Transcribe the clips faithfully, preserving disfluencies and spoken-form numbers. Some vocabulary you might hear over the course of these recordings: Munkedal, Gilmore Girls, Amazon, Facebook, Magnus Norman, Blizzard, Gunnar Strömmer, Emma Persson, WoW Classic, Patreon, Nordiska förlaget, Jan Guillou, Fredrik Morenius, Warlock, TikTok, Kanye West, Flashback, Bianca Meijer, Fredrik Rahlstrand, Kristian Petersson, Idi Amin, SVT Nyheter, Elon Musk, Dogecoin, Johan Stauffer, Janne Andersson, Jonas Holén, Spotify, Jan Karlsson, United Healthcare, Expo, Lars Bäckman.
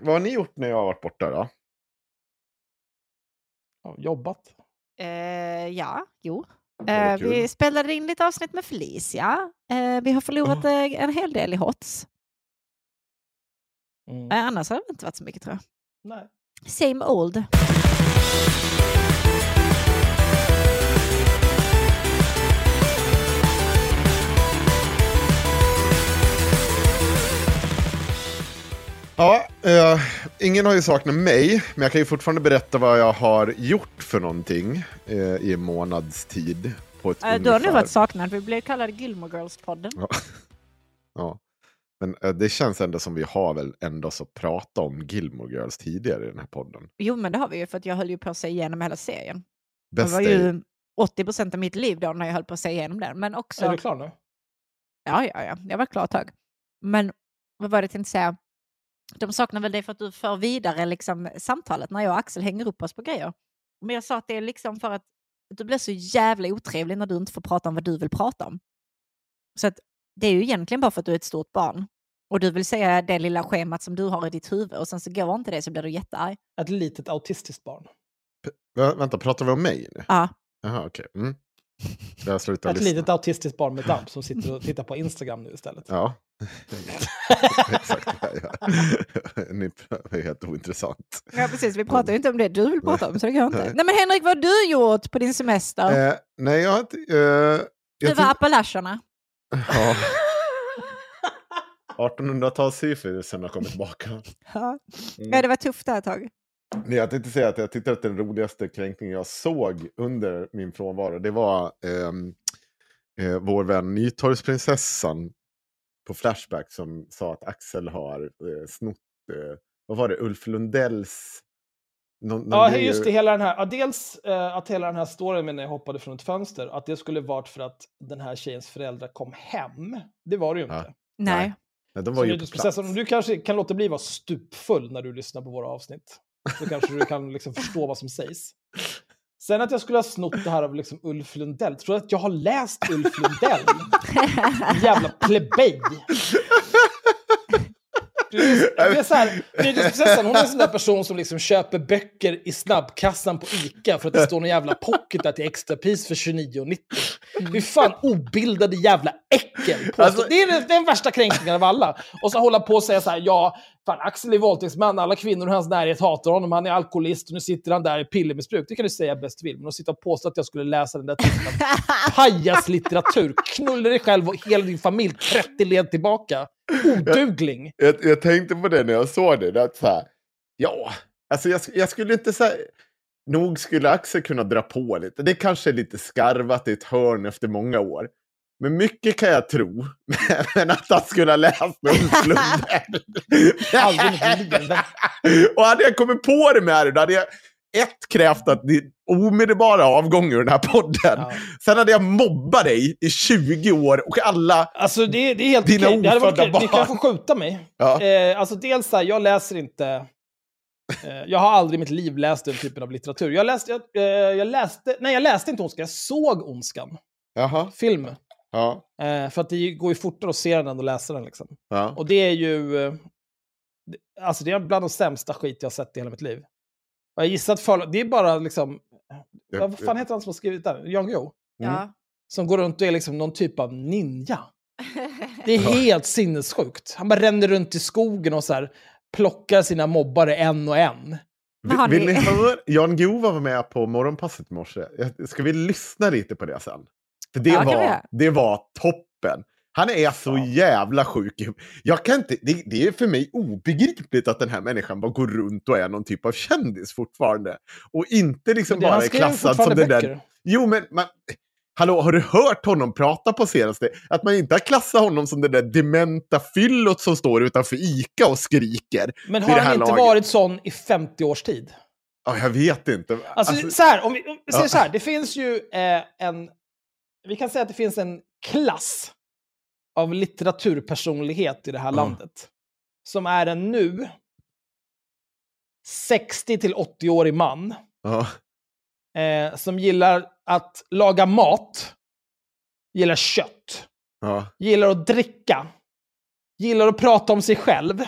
Vad har ni gjort när jag har varit borta då? Ja, jobbat. Eh, ja, jo. Eh, vi spelade in lite avsnitt med Felicia. Eh, vi har förlorat eh, en hel del i hots. Mm. Eh, annars har det inte varit så mycket, tror jag. Nej. Same old. Ja, eh, ingen har ju saknat mig, men jag kan ju fortfarande berätta vad jag har gjort för någonting eh, i en månads tid. På ett äh, då har du varit saknad, vi blev kallade Gilmore Girls-podden. Ja, ja. Men eh, det känns ändå som vi har väl ändå så prata om Gilmore Girls tidigare i den här podden. Jo, men det har vi ju, för att jag höll ju på att säga igenom hela serien. Best det var ju åttio procent av mitt liv då när jag höll på att säga igenom den. Men också... Är du klar nu? Ja, ja, ja. Jag var klar ett tag. Men vad var det till att säga? De saknar väl det för att du för vidare liksom samtalet när jag och Axel hänger upp oss på grejer. Men jag sa att det är liksom för att du blir så jävla otrevlig när du inte får prata om vad du vill prata om. Så att det är ju egentligen bara för att du är ett stort barn. Och du vill säga det lilla schemat som du har i ditt huvud. Och sen så går inte det, så blir du jättearg. Ett litet autistiskt barn. P- vänta, pratar vi om mig nu? Ja. Jaha, okej. Okay. Mm. Ett lyssna. litet autistiskt barn med damp som sitter och tittar på Instagram nu istället. Ja. Exakt. Det är helt ointressant. Ja, precis. Vi pratar ju inte om det du vill prata om, så det kan jag inte. Nej. Nej, men Henrik, vad har du gjort på din semester? Eh, nej, jag har inte... Eh, jag du var ty- Appalacherna. Ja. artonhundratals-syfrisen har kommit tillbaka. Ja. Mm. Ja, det var tufft det här taget. Nej, jag tänkte säga att jag tyckte att den roligaste kränkningen jag såg under min frånvaro, det var eh, eh, vår vän Nytorgsprinsessan på Flashback som sa att Axel har eh, snott, eh, vad var det, Ulf Lundells... Någon, någon ja, del... just det, hela den här, ja, dels eh, att hela den här storyn med när jag hoppade från ett fönster, att det skulle varit för att den här tjejens föräldrar kom hem. Det var det ju inte. Ja. Nej. Nej, de var ju på plats. Du kanske kan låta bli vara stupfull när du lyssnar på våra avsnitt. Så kanske du kan liksom förstå vad som sägs. Sen att jag skulle ha snott det här av liksom Ulf Lundell. Tror du att jag har läst Ulf Lundell? Jävla plebej. Det är så här, hon är en sån där person som liksom köper böcker i snabbkassan på ICA för att det står någon jävla pocket där till extrapris för tjugonio nittio. Hur fan obildade jävla äckel. Alltså, det är den värsta kränkningen av alla. Och så hålla på och säga så här, ja, fan, Axel är våldtäktsman, alla kvinnor i hans närhet hatar honom, han är alkoholist och nu sitter han där i pillermissbruk. Det kan du säga bäst vill, men att sitta och påstå att jag skulle läsa den där typen av pajaslitteratur. Knulla dig själv och hela din familj trettio led tillbaka. Odugling. Jag, jag, jag tänkte på det när jag såg det. Att så här, ja, alltså jag, jag skulle inte säga... Nog skulle Axel kunna dra på lite. Det kanske är lite skarvat i ett hörn efter många år. Men mycket kan jag tro. Men att han skulle ha läst med Ulf Lundell. Och hade jag kommit på det med det, då hade jag ett krävt att det omedelbara avgång ur den här podden. Ja. Sen hade jag mobbat dig i tjugo år och alla alltså det, det är helt dina okej. Ofödda barn. Ni kan få skjuta mig. Ja. Eh, alltså dels så här, jag läser inte eh, jag har aldrig i mitt liv läst den typen av litteratur. Jag läste, jag, eh, jag läste nej jag läste inte Ondskan, jag såg Ondskan. Jaha. Film. Ja. Eh, för att det går ju fortare att se den än att läsa den liksom. Ja. Och det är ju eh, alltså det är bland de sämsta skit jag har sett i hela mitt liv. Jag gissar att för, det är bara liksom jag, vad fan heter han som har skrivit där? Jan Jo. Ja. Som går runt och är liksom någon typ av ninja. Det är helt sinnessjukt. Han bara ränner runt i skogen och så här plockar sina mobbare en och en. Vill, vill ni höra? Jan Jo var med på morgonpasset i morse. Ska vi lyssna lite på det sen? För det, ja, var, det var toppen. Han är så ja. jävla sjuk. Jag kan inte, det, det är för mig obegripligt att den här människan bara går runt och är någon typ av kändis fortfarande. Och inte liksom bara är klassad som den där... Jo, men... Man, hallå, har du hört honom prata på senaste? Att man inte har klassat honom som det där dementa fyllot som står utanför Ica och skriker. Men har han inte laget. varit sån i femtio års tid? Ja, jag vet inte. Alltså, alltså så här, om vi, om vi säger ja. så här. Det finns ju eh, en... Vi kan säga att det finns en klass av litteraturpersonlighet i det här mm. landet. Som är en nu sextio till åttio-årig man. Mm. Eh, som gillar att laga mat. Gillar kött. Mm. Gillar att dricka. Gillar att prata om sig själv.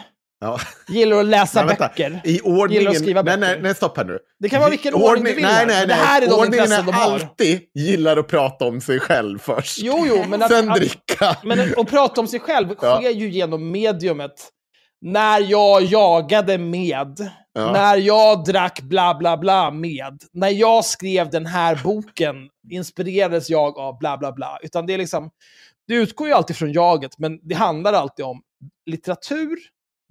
Ja. Gillar att läsa nej, böcker. I ordningen, gillar att skriva böcker. Nej, nej, stopp här nu. Det kan vara vilken ordning, ordning du vill. Nej, nej, nej. Det här är de ordningen är de har. Alltid gillar att prata om sig själv först. Jo, jo. Men att, sen att, dricka. Men att, att prata om sig själv sker ja. ju genom mediumet. När jag jagade med. Ja. När jag drack bla bla bla med. När jag skrev den här boken inspirerades jag av bla bla bla. Utan det är liksom, det utgår ju alltid från jaget. Men det handlar alltid om litteratur,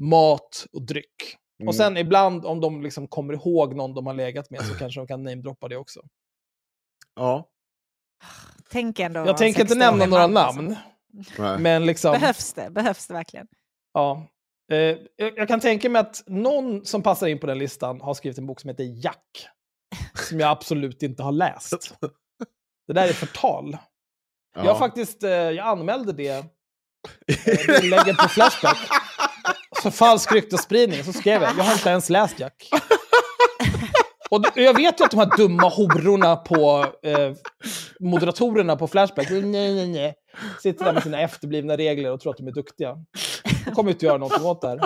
mat och dryck. Mm. Och sen ibland, om de liksom kommer ihåg någon de har legat med, så kanske de kan namedroppa det också. Ja. Tänk ändå. Jag tänker inte nämna några namn. Alltså. Men liksom... Behövs det? Behövs det verkligen? Ja. Eh, jag, jag kan tänka mig att någon som passar in på den listan har skrivit en bok som heter Jack. Som jag absolut inte har läst. Det där är förtal. Ja. Jag faktiskt, eh, jag anmälde det. Eh, det lägger på Flashback. Så falsk ryktesspridning, så skrev jag. Jag har inte ens läst Jack. Och jag vet ju att de här dumma hororna på eh, moderatorerna på Flashback nej, nej, nej, sitter där med sina efterblivna regler och tror att de är duktiga. De kommer inte göra någonting åt det här.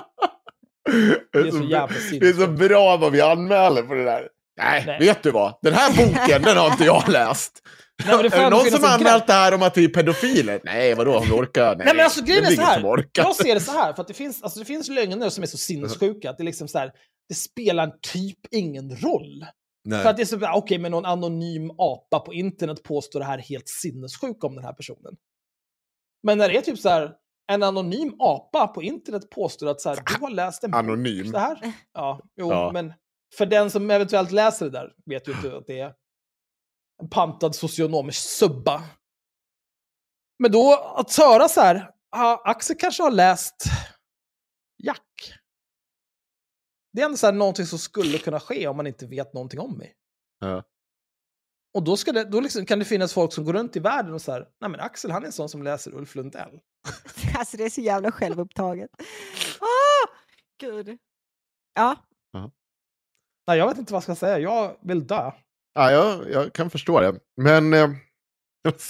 Det är så, så jävla sinnigt. Det är så bra vad vi anmäler på det där. Nej, nej, vet du vad? Den här boken, den har inte jag läst. Nej, det är det någon som har anmält det här om att vi är pedofiler? Nej, vadå? Om du orkar? Nej, nej, men alltså grejen är så här. Jag ser det så här, för att det finns, alltså, det finns lögner som är så sinnessjuka att det, liksom så här, det spelar typ ingen roll. Nej. För att det är så, okej, okay, men någon anonym apa på internet påstår det här helt sinnessjuka om den här personen. Men när det är typ så här, en anonym apa på internet påstår att så här, du har läst en bok. Anonym? Så här. Ja, jo, ja. Men för den som eventuellt läser det där vet ju inte att det är en pantad socionomisk subba. Men då att höra så här, ah, Axel kanske har läst Jack. Det är ändå så här någonting som skulle kunna ske om man inte vet någonting om mig. Ja. Och då, ska det, då liksom kan det finnas folk som går runt i världen och så här, nej men Axel han är en sån som läser Ulf Lundell. Alltså det är så jävla självupptaget. Åh, gud. Ja. Uh-huh. Nej, jag vet inte vad jag ska säga. Jag vill dö. Ja, jag, jag kan förstå det. Men eh,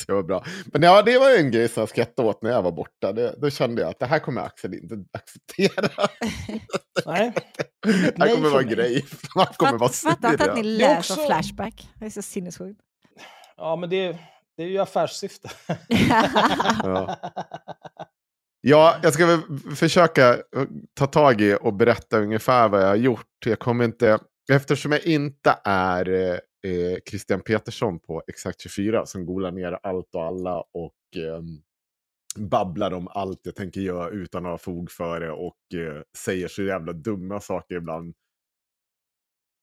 det var bra. Men ja, det var ju en grej som jag skrattade åt när jag var borta. Det, då kände jag att det här kommer Axel inte acceptera. Nej. Det här kommer vara grej. Man kommer vara sur. Fattar inte att ni läser också... Flashback. Det är så sinnessjukt. Ja, men det, det är ju affärssyfte. Ja. Ja, jag ska väl försöka ta tag i och berätta ungefär vad jag har gjort. Jag kommer inte... Eftersom jag inte är eh, Kristian Petersson på Exakt tjugofyra som golar ner allt och alla och eh, babblar om allt jag tänker göra utan att ha fog för det och eh, säger så jävla dumma saker ibland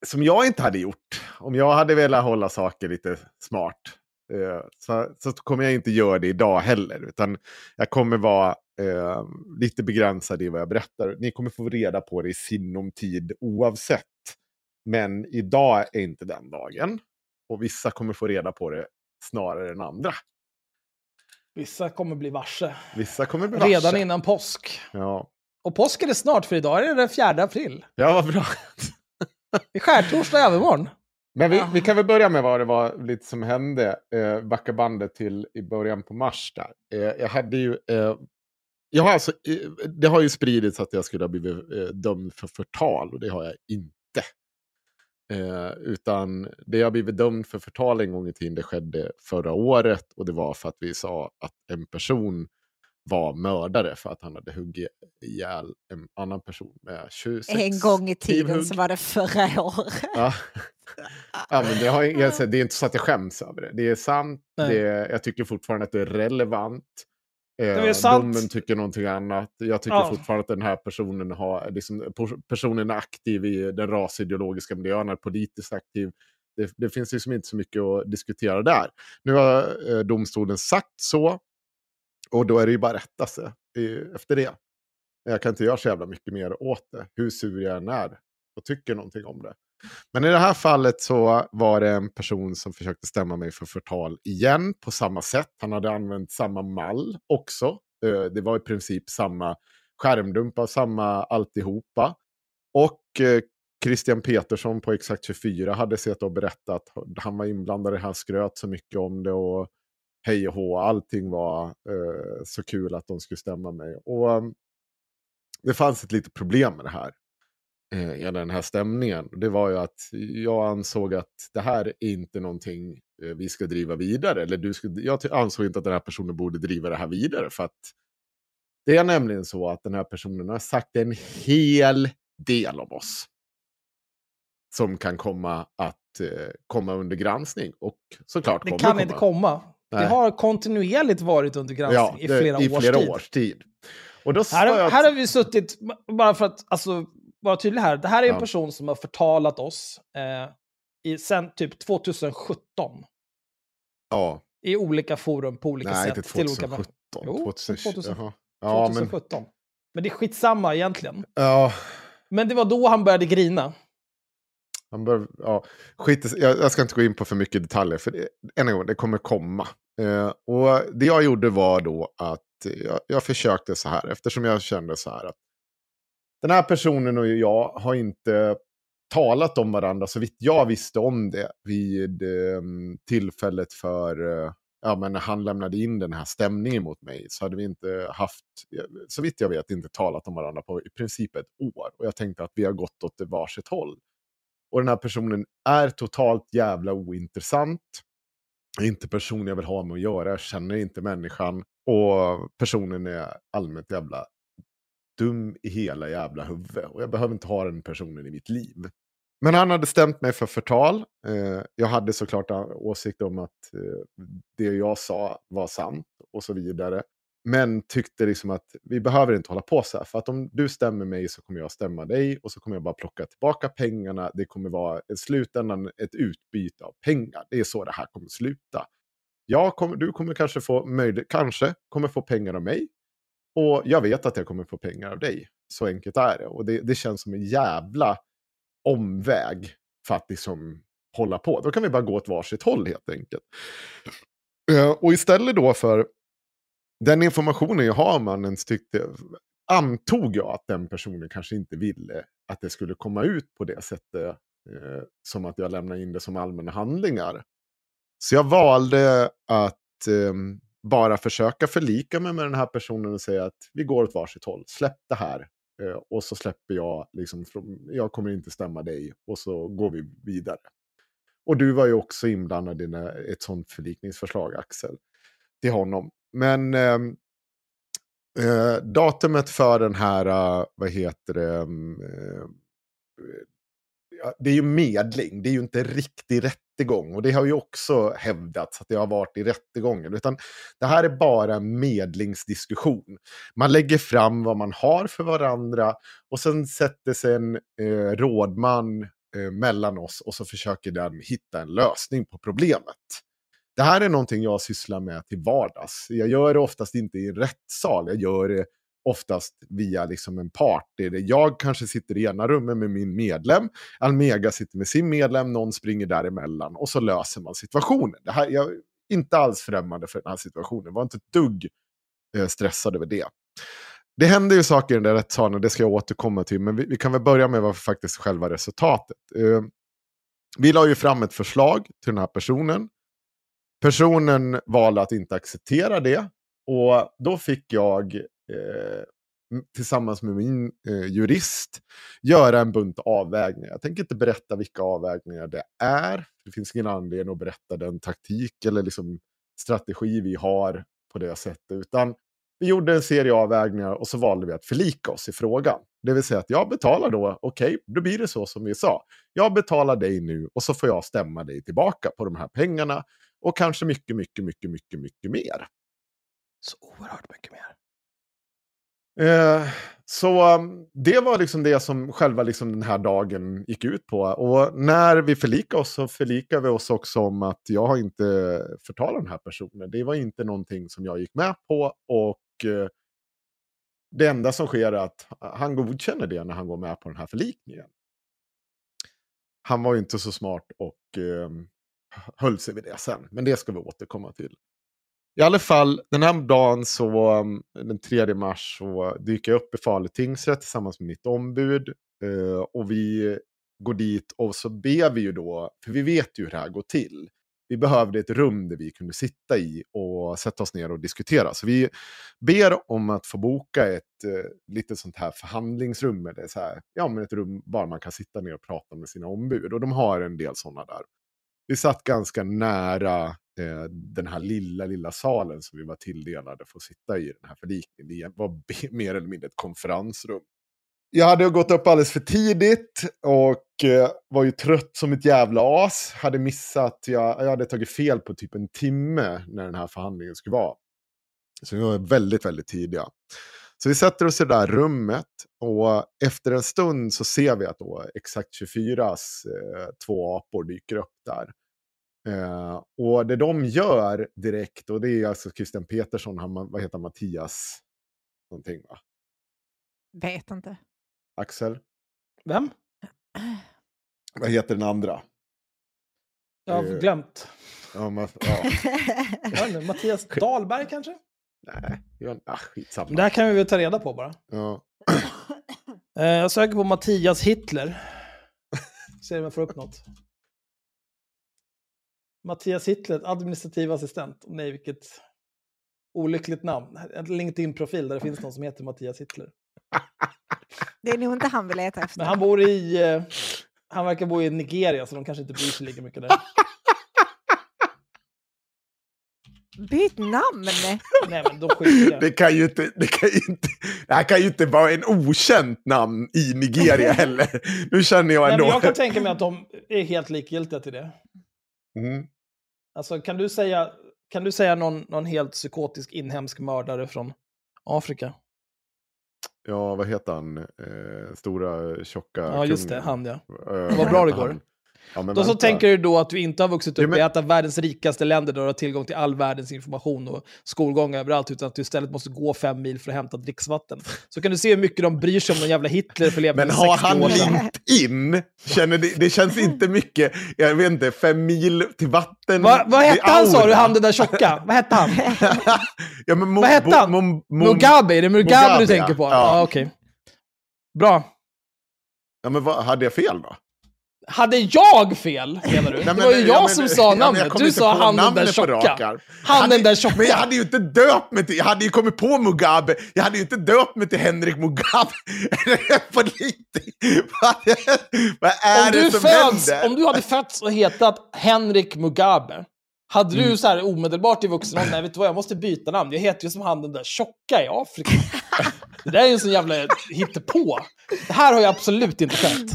som jag inte hade gjort. Om jag hade velat hålla saker lite smart eh, så, så kommer jag inte göra det idag heller, utan jag kommer vara eh, lite begränsad i vad jag berättar. Ni kommer få reda på det i sinom tid oavsett. Men idag är inte den dagen. Och vissa kommer få reda på det snarare än andra. Vissa kommer bli varse. Vissa kommer bli varse. Redan innan påsk. Ja. Och påsk är det snart, för idag är det den fjärde april. Ja, vad bra. Det är skärtorsdag övermorgon. Men vi, ja. vi kan väl börja med vad det var lite som hände. Eh, backa bandet till i början på mars där. Eh, jag hade ju... Eh, jag har alltså, eh, det har ju spridits att jag skulle ha blivit eh, dömd för förtal. Och det har jag inte. Eh, utan det jag blivit dömd för förtal en gång i tiden, det skedde förra året. Och det var för att vi sa att en person var mördare för att han hade huggit ihjäl en annan person med tjugosex. En gång i tiden tillhugg. Så var det förra året. Ja. Ja, men det, har, jag säger, det är inte så att jag skäms över det. Det är sant. Det är, jag tycker fortfarande att det är relevant. Eh, det är sant. Domen tycker någonting annat. Jag tycker ja. fortfarande att den här personen har, liksom, personen är aktiv i den rasideologiska miljön, är politiskt aktiv. Det, det finns liksom inte så mycket att diskutera där. Nu har eh, domstolen sagt så. Och då är det ju bara rätta sig efter det. Jag kan inte göra så jävla mycket mer åt det. Hur sur jag än är och tycker någonting om det. Men i det här fallet så var det en person som försökte stämma mig för förtal igen. På samma sätt. Han hade använt samma mall också. Det var i princip samma skärmdumpa, samma alltihopa. Och Kristian Petersson på Exakt tjugofyra hade sett och berättat att han var inblandad i det här, skröt så mycket om det och hej och hå, allting var eh, så kul att de skulle stämma mig. Och um, det fanns ett litet problem med det här, eh, i den här stämningen. Det var ju att jag ansåg att det här är inte någonting eh, vi ska driva vidare. Eller du ska, jag ansåg inte att den här personen borde driva det här vidare. För att det är nämligen så att den här personen har sagt en hel del om oss som kan komma att eh, komma under granskning. Och såklart det kommer kan komma. inte komma. Nej. Det har kontinuerligt varit under granskning, ja, det, i flera, i års, flera tid. års tid. Och då här, jag... här har vi suttit, bara för att alltså, vara tydlig här, det här är en ja. person som har förtalat oss eh, i, sen typ tjugosjutton. Ja. I olika forum, på olika Nej, sätt. Nej, inte tjugosjutton. Till olika... Jo, tjugo sjutton. Ja, tjugosjutton. Men... men det är skitsamma egentligen. Ja. Men det var då han började grina. Han bör, ja, skit, jag, jag ska inte gå in på för mycket detaljer, för det, en gång, det kommer komma. Eh, och det jag gjorde var då att jag, jag försökte så här, eftersom jag kände så här att den här personen och jag har inte talat om varandra så vitt jag visste om det vid eh, tillfället för eh, ja, men när han lämnade in den här stämningen mot mig, så hade vi inte haft, så vitt jag vet, inte talat om varandra på i princip ett år. Och jag tänkte att vi har gått åt varsitt håll. Och den här personen är totalt jävla ointressant. Inte person jag vill ha med att göra. Jag känner inte människan. Och personen är allmänt jävla dum i hela jävla huvudet. Och jag behöver inte ha den personen i mitt liv. Men han hade stämt mig för förtal. Jag hade såklart åsikt om att det jag sa var sant. Och så vidare. Men tyckte liksom att vi behöver inte hålla på så här. För att om du stämmer mig så kommer jag stämma dig. Och så kommer jag bara plocka tillbaka pengarna. Det kommer vara i slutändan ett utbyte av pengar. Det är så det här kommer sluta. Jag kommer, du kommer kanske få möjlighet, kanske kommer få pengar av mig. Och jag vet att jag kommer få pengar av dig. Så enkelt är det. Och det, det känns som en jävla omväg för att liksom hålla på. Då kan vi bara gå åt varsitt håll helt enkelt. Och istället då för... den informationen jag har om mannen tyckte, antog jag att den personen kanske inte ville att det skulle komma ut på det sättet, eh, som att jag lämnade in det som allmänna handlingar. Så jag valde att eh, bara försöka förlika mig med den här personen och säga att vi går åt varsitt håll, släpp det här eh, och så släpper jag, liksom, jag kommer inte stämma dig och så går vi vidare. Och du var ju också inblandad i ett sånt förlikningsförslag, Axel, till honom. Men eh, eh, datumet för den här, eh, vad heter det, eh, det är ju medling, det är ju inte riktig rättegång. Och det har ju också hävdats att det har varit i rättegången. Utan det här är bara en medlingsdiskussion. Man lägger fram vad man har för varandra och sen sätter sig en eh, rådman eh, mellan oss och så försöker den hitta en lösning på problemet. Det här är någonting jag sysslar med till vardags. Jag gör det oftast inte i en rättssal. Jag gör det oftast via liksom en part. Det är det. Jag kanske sitter i ena rummet med min medlem, Almega sitter med sin medlem, någon springer däremellan och så löser man situationen. Det här, jag är inte alls främmande för den här situationen, var inte ett dugg eh, stressad över det. Det händer ju saker i den där rättssalen, det ska jag återkomma till, men vi, vi kan väl börja med vad faktiskt själva resultatet. Eh, vi la ju fram ett förslag till den här personen. Personen valde att inte acceptera det, och då fick jag eh, tillsammans med min eh, jurist göra en bunt avvägningar. Jag tänker inte berätta vilka avvägningar det är. Det finns ingen anledning att berätta den taktik eller liksom strategi vi har på det sättet, utan vi gjorde en serie avvägningar och så valde vi att förlika oss i frågan. Det vill säga att jag betalar då, okej, okay, då blir det så som vi sa. Jag betalar dig nu och så får jag stämma dig tillbaka på de här pengarna och kanske mycket, mycket, mycket, mycket, mycket mer. Så oerhört mycket mer. Eh, så um, det var liksom det som själva liksom den här dagen gick ut på. Och när vi förlikade oss så förlikade vi oss också om att jag har inte förtalat den här personen. Det var inte någonting som jag gick med på, och eh, det enda som sker är att han godkänner det när han går med på den här förlikningen. Han var ju inte så smart och eh, höll sig vid det sen, men det ska vi återkomma till. I alla fall, den här dagen, så den tredje mars, så dyker jag upp i Falu tingsrätt tillsammans med mitt ombud, och vi går dit och så ber vi ju då, för vi vet ju hur det här går till. Vi behövde ett rum där vi kunde sitta i och sätta oss ner och diskutera. Så vi ber om att få boka ett eh, litet sånt här förhandlingsrum, eller så här, ja, men ett rum bara man kan sitta ner och prata med sina ombud, och de har en del sådana där. Vi satt ganska nära den här lilla, lilla salen som vi var tilldelade för att sitta i den här förlikningen. Det var mer eller mindre ett konferensrum. Jag hade gått upp alldeles för tidigt och var ju trött som ett jävla as. Hade missat, jag, jag hade tagit fel på typ en timme när den här förhandlingen skulle vara. Så vi var väldigt, väldigt tidiga. Så vi sätter oss i det där rummet, och efter en stund så ser vi att då Exakt tjugofyras eh, två apor dyker upp där. Uh, och det de gör direkt, och det är alltså Kristian Petersson, han, vad heter han, Mattias någonting, va? Vet inte. Axel. Vem? Vad heter den andra? Jag har uh, glömt. Ja, man, ja. Ja, Mattias Dahlberg kanske? Nej, jag, ah, skitsamma. Det här kan vi väl ta reda på bara. Ja. uh, jag söker på Mattias Hitler. Ser om jag får upp något. Mattias Hitler, administrativ assistent. Nej, vilket olyckligt namn. En LinkedIn-profil där det finns någon som heter Mattias Hitler. Det är nog inte han vill leta efter. Men han bor i... Eh, han verkar bo i Nigeria, så de kanske inte bryr sig lika mycket där. Byt namn! Nej, men då skiter jag. Det kan ju inte... Det kan ju inte, det här kan ju inte vara en okänt namn i Nigeria heller. Nu känner jag ändå... Nej, men jag kan tänka mig att de är helt likgiltiga till det. Mm. Alltså, kan du säga kan du säga någon, någon helt psykotisk inhemsk mördare från Afrika? Ja, vad heter han? Eh, stora, tjocka... Ja, just det, han, ja. Eh, vad bra det går. Ja, men då så tänker du då att du inte har vuxit upp ja, men... i ett av världens rikaste länder där du har tillgång till all världens information och skolgång överallt, utan att du istället måste gå fem mil för att hämta dricksvatten. Så kan du se hur mycket de bryr sig om den jävla Hitler för levande. Men har han LinkedIn? Känner det, det känns inte mycket, jag vet inte, fem mil till vatten. Va, vad hette han, sa du, han den där tjocka? Vad hette han? ja, men mo, vad hette han? Mo, mo, mo, Mugabe, är det Mugabe, Mugabe du tänker på? Ja, ja, okej. Okay. Bra. Ja, men vad, hade jag fel då? Hade jag fel, menar du? Nej, men, det var ju jag, jag men, som sa namnet. Ja, du sa han den där tjocka. Han den där tjocka. Men jag hade ju inte döpt mig till... Jag hade ju kommit på Mugabe. Jag hade ju inte döpt mig till Henrik Mugabe. Vad är om det du som föds, händer? Om du hade fötts och hetat Henrik Mugabe, hade du mm. så här omedelbart i vuxen ålder, vet du vad, jag måste byta namn. Jag heter ju som han den där tjocka i Afrika. Det där är ju en sån jävla hittepå. Det här har jag absolut inte sett.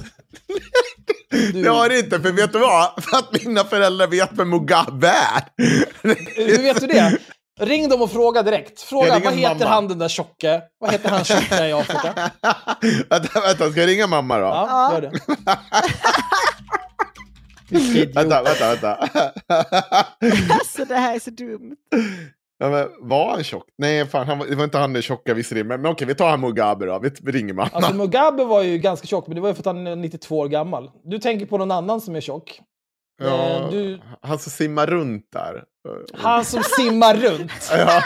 Du... Det har det inte, för vet du vad? För att mina föräldrar vet vem Mugabe är. Hur vet du det? Ring dem och fråga direkt. Fråga, vad heter mamma? Han den där tjocka? Vad heter han tjocka i Afrika? Vänta, vänta, ska jag ringa mamma då? Ja, gör det. Vänta, vänta, vänta. Alltså, det här är så dumt. Ja, men var han tjock? Nej, fan, han var, det var inte han den tjocka visserligen. Men, men okej, vi tar han Mugabe då. Vi ringer man. Alltså Mugabe var ju ganska tjock, men det var ju för att han är nittiotvå år gammal. Du tänker på någon annan som är tjock. Ja, du... Han som simmar runt där. Han som simmar runt? Ja.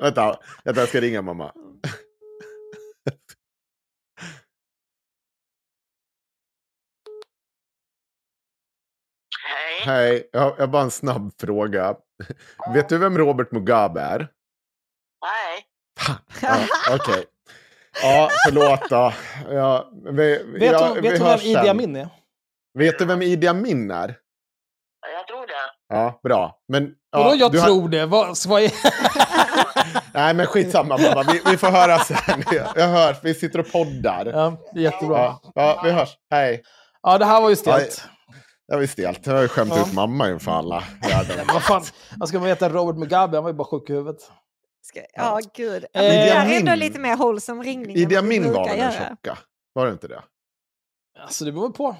Vänta, jag ska ringa mamma. Hej. Hej, jag har bara en snabb fråga. Vet du vem Robert Mugabe är? Nej. Ja, okej. Okay. Ja, förlåt då. Ja, vi, vet ja, du, vet du vem Idi Amin är? Vet du vem Idi Amin är? Jag tror det. Ja, bra. Men, ja, då jag du tror har... det? Vad, vad är... Nej, men skitsamma mamma. Vi, vi får höra sen. Jag hörs. Vi sitter och poddar. Ja, jättebra. Ja, ja vi hörs. Hej. Ja, det här var ju stelt. Jag visste ju allt. Jag har ju skämt ja. ut mamma inför alla. Vad fan? Jag ska bara veta Robert Mugabe. Han var ju bara sjuk i huvudet. Ska... Ja, gud. Eh, det är ändå lite mer håll som ringning. Idi Amin var den tjocka. Var det inte det? Alltså, det beror på.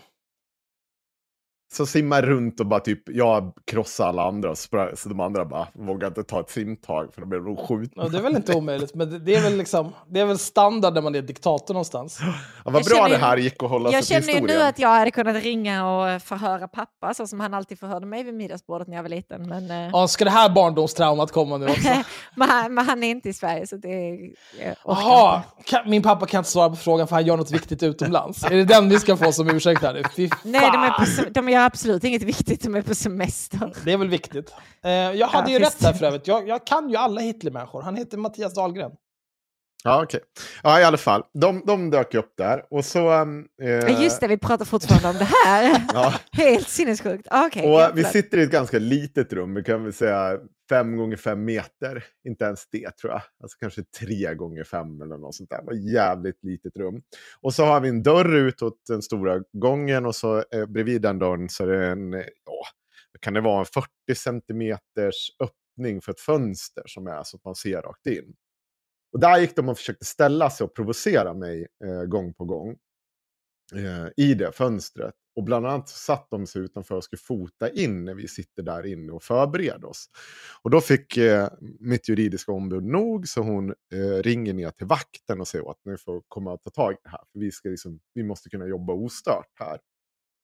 Så simmar runt och bara typ, jag krossar alla andra. Så de andra bara vågar inte ta ett simtag för de blev skjutna. Ja, det är väl inte omöjligt, men det är väl liksom, det är väl standard när man är diktator någonstans. Ja, vad jag bra det här gick att hålla sig till historien. Jag känner nu att jag hade kunnat ringa och förhöra pappa, så som han alltid förhörde mig vid middagsbordet när jag var liten. Men, ja, ska det här barndomstraumat komma nu också? men, han, men han är inte i Sverige, så det är... Jaha, min pappa kan inte svara på frågan för han gör något viktigt utomlands. Är det den vi ska få som ursäkt här nu? Fy fan. Nej, de är på, de är absolut inget viktigt som är på semester. Det är väl viktigt. Eh, jag hade ja, ju rätt där för övrigt. Jag, jag kan ju alla Hitler-människor. Han heter Mattias Dahlgren. Ja, okej. Okay. Ja, i alla fall. De, de dök ju upp där. Och så... Eh... Just det, vi pratar fortfarande om det här. Ja. Helt sinnessjukt. Okay, och vi sitter i ett ganska litet rum. Vi kan väl säga fem gånger fem meter. Inte ens det, tror jag. Alltså kanske tre gånger fem eller något sånt där. Det var ett jävligt litet rum. Och så har vi en dörr utåt den stora gången. Och så eh, bredvid den dörren så är det en... Ja, kan det vara en fyrtio centimeters öppning för ett fönster som är så att man ser rakt in. Och där gick de och försökte ställa sig och provocera mig eh, gång på gång eh, i det fönstret. Och bland annat satt de sig utanför och skulle fota in när vi sitter där inne och förbereder oss. Och då fick eh, mitt juridiska ombud nog, så hon eh, ringer ner till vakten och säger att nu får komma och ta tag i det här. För vi, ska liksom, vi måste kunna jobba ostört här.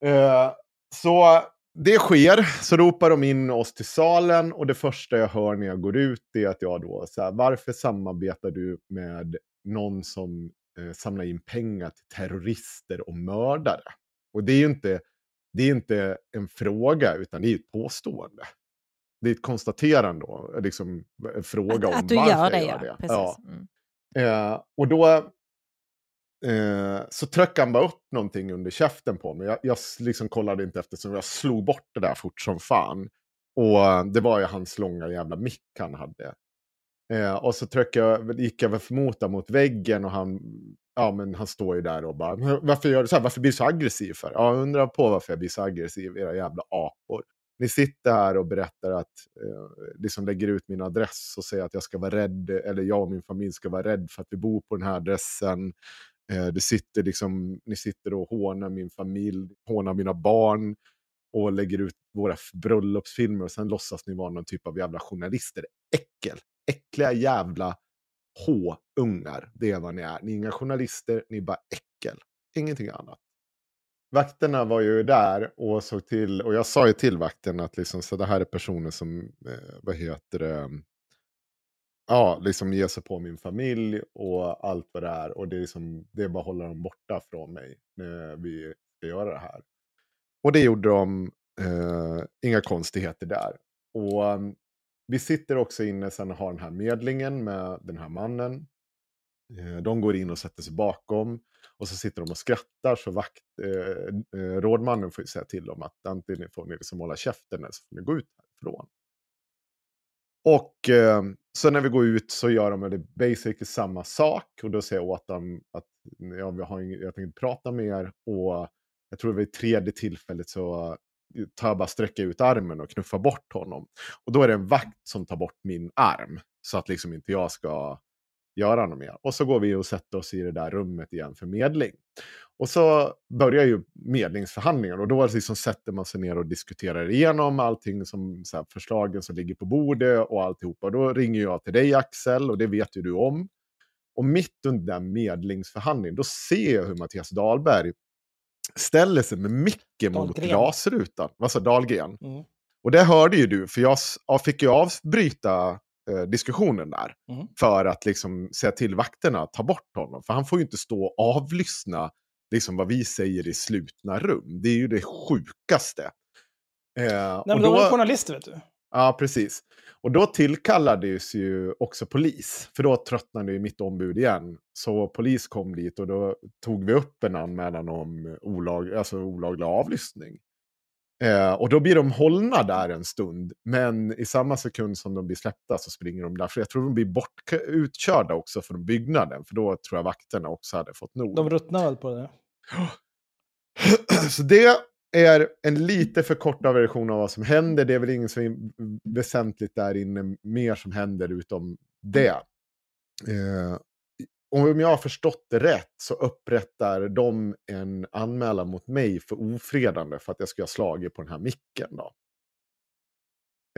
Eh, så... Det sker, så ropar de in oss till salen och det första jag hör när jag går ut är att jag då så här, varför samarbetar du med någon som eh, samlar in pengar till terrorister och mördare? Och det är ju inte, det är inte en fråga utan det är ett påstående. Det är ett konstaterande då, liksom en fråga att, om att du varför gör det, jag gör det. Ja, precis. Ja. Mm. Eh, och då... Eh, så tryckte han bara upp någonting under käften på mig. Jag, jag liksom kollade inte efter, så jag slog bort det där fort som fan. Och det var ju hans långa jävla mick han hade. Eh, och så tryckte jag, gick jag förmota mot väggen och han, ja men han står ju där och bara, varför gör du så här? Varför blir du så aggressiv för? Ja, jag undrar på varför jag blir så aggressiv, era jävla apor. Ni sitter här och berättar att, eh, liksom lägger ut min adress och säger att jag ska vara rädd, eller jag och min familj ska vara rädd för att vi bor på den här adressen. Det sitter liksom, ni sitter och hånar min familj, hånar mina barn och lägger ut våra bröllopsfilmer och sen låtsas ni vara någon typ av jävla journalister. Äckel, äckliga jävla H-ungar, det är vad ni är. Ni är inga journalister, ni är bara äckel. Ingenting annat. Vakterna var ju där och såg till, och jag sa ju till vakten att liksom, så det här är personer som, vad heter det... Ja, liksom ge sig på min familj och allt vad det är. Och det är, liksom, det är bara att hålla dem borta från mig när vi ska göra det här. Och det gjorde de, eh, inga konstigheter där. Och um, vi sitter också inne sen och har den här medlingen med den här mannen. Eh, de går in och sätter sig bakom. Och så sitter de och skrattar, så vakt, eh, eh, rådmannen får ju säga till dem att antingen får ni liksom hålla käften eller så får ni gå ut härifrån. Och eh, så när vi går ut så gör de det basically samma sak. Och då säger jag åt dem att ja, vi har inget, jag tänkte prata med er. Och jag tror det var i tredje tillfället så tar jag bara sträcka ut armen och knuffa bort honom. Och då är det en vakt som tar bort min arm. Så att liksom inte jag ska göra något mer. Och så går vi och sätter oss i det där rummet igen för medling. Och så börjar ju medlingsförhandlingar. Och då liksom sätter man sig ner och diskuterar igenom allting, som så här, förslagen som ligger på bordet och alltihopa. Och då ringer jag till dig, Axel, och det vet ju du om. Och mitt under den medlingsförhandlingen, då ser jag hur Mattias Dahlberg ställer sig med micken mot glasrutan. Alltså Dahlgren. Mm. Och det hörde ju du, för jag, jag fick ju avbryta eh, diskussionen där. Mm. För att liksom säga till vakterna att ta bort honom. För han får ju inte stå och avlyssna liksom vad vi säger i slutna rum. Det är ju det sjukaste. Eh, Nej, men och då var det journalister, vet du. Ja, precis. Och då tillkallades ju också polis. För då tröttnade ju mitt ombud igen. Så polis kom dit och då tog vi upp en anmälan om olag, alltså olaglig avlyssning. Eh, och då blir de hållna där en stund. Men i samma sekund som de blir släppta så springer de där. För jag tror de blir bort, utkörda också från byggnaden. För då tror jag vakterna också hade fått nog. De ruttnar väl på det? Så det är en lite för kort version av vad som händer. Det är väl inget som väsentligt där inne mer som händer utom det. Eh, om jag har förstått det rätt så upprättar de en anmälan mot mig för ofredande för att jag ska ha slagit på den här micken då.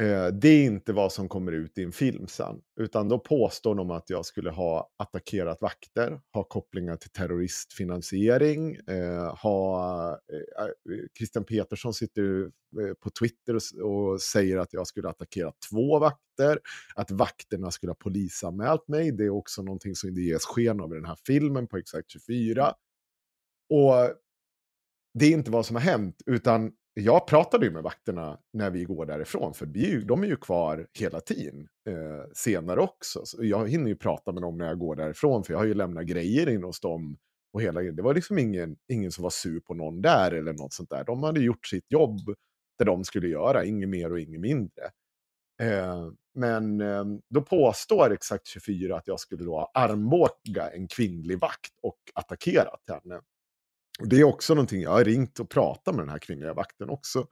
Eh, det är inte vad som kommer ut i en film sen. Utan då påstår de att jag skulle ha attackerat vakter, ha kopplingar till terroristfinansiering, eh, ha, eh, Kristian Petersson sitter eh, på Twitter och, och säger att jag skulle attackera två vakter, att vakterna skulle ha polisanmält mig. Det är också någonting som det ges sken av i den här filmen på Exakt tjugofyra. Och det är inte vad som har hänt, utan jag pratade ju med vakterna när vi går därifrån, för de är ju kvar hela tiden eh, senare också. Så jag hinner ju prata med dem när jag går därifrån, för jag har ju lämnat grejer in hos dem. Och hela, det var liksom ingen, ingen som var sur på någon där eller något sånt där. De hade gjort sitt jobb där de skulle göra, inget mer och inget mindre. Eh, men eh, då påstår Exakt tjugofyra att jag skulle då armbåga en kvinnlig vakt och attackerat henne. Och det är också någonting, jag har ringt och pratat med den här kvinnliga vakten också.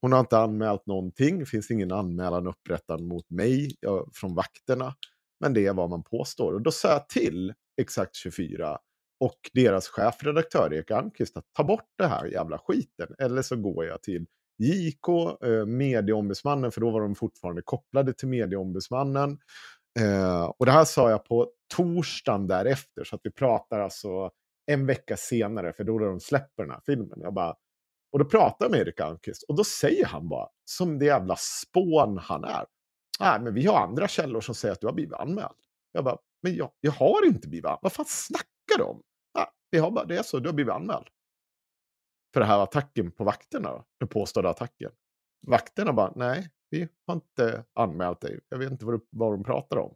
Hon har inte anmält någonting, det finns ingen anmälan upprättad mot mig från vakterna. Men det är vad man påstår. Och då sa jag till Exakt tjugofyra och deras chefredaktör Erik Almqvist att ta bort det här jävla skiten. Eller så går jag till J I K O, Medieombudsmannen, för då var de fortfarande kopplade till Medieombudsmannen. Och det här sa jag på torsdagen därefter, så att vi pratar alltså en vecka senare, för då de släpper den här filmen. Jag bara, och då pratar jag med Erik Almqvist. Och då säger han bara, som det jävla spån han är. Nej, men vi har andra källor som säger att du har blivit anmäld. Jag bara, men jag, jag har inte blivit anmäld. Vad fan snackar de om? Vi har bara, det är så, du har blivit anmäld. För det här attacken på vakterna. Den påstådda attacken. Vakterna bara, nej, vi har inte anmält dig. Jag vet inte vad, vad de pratar om.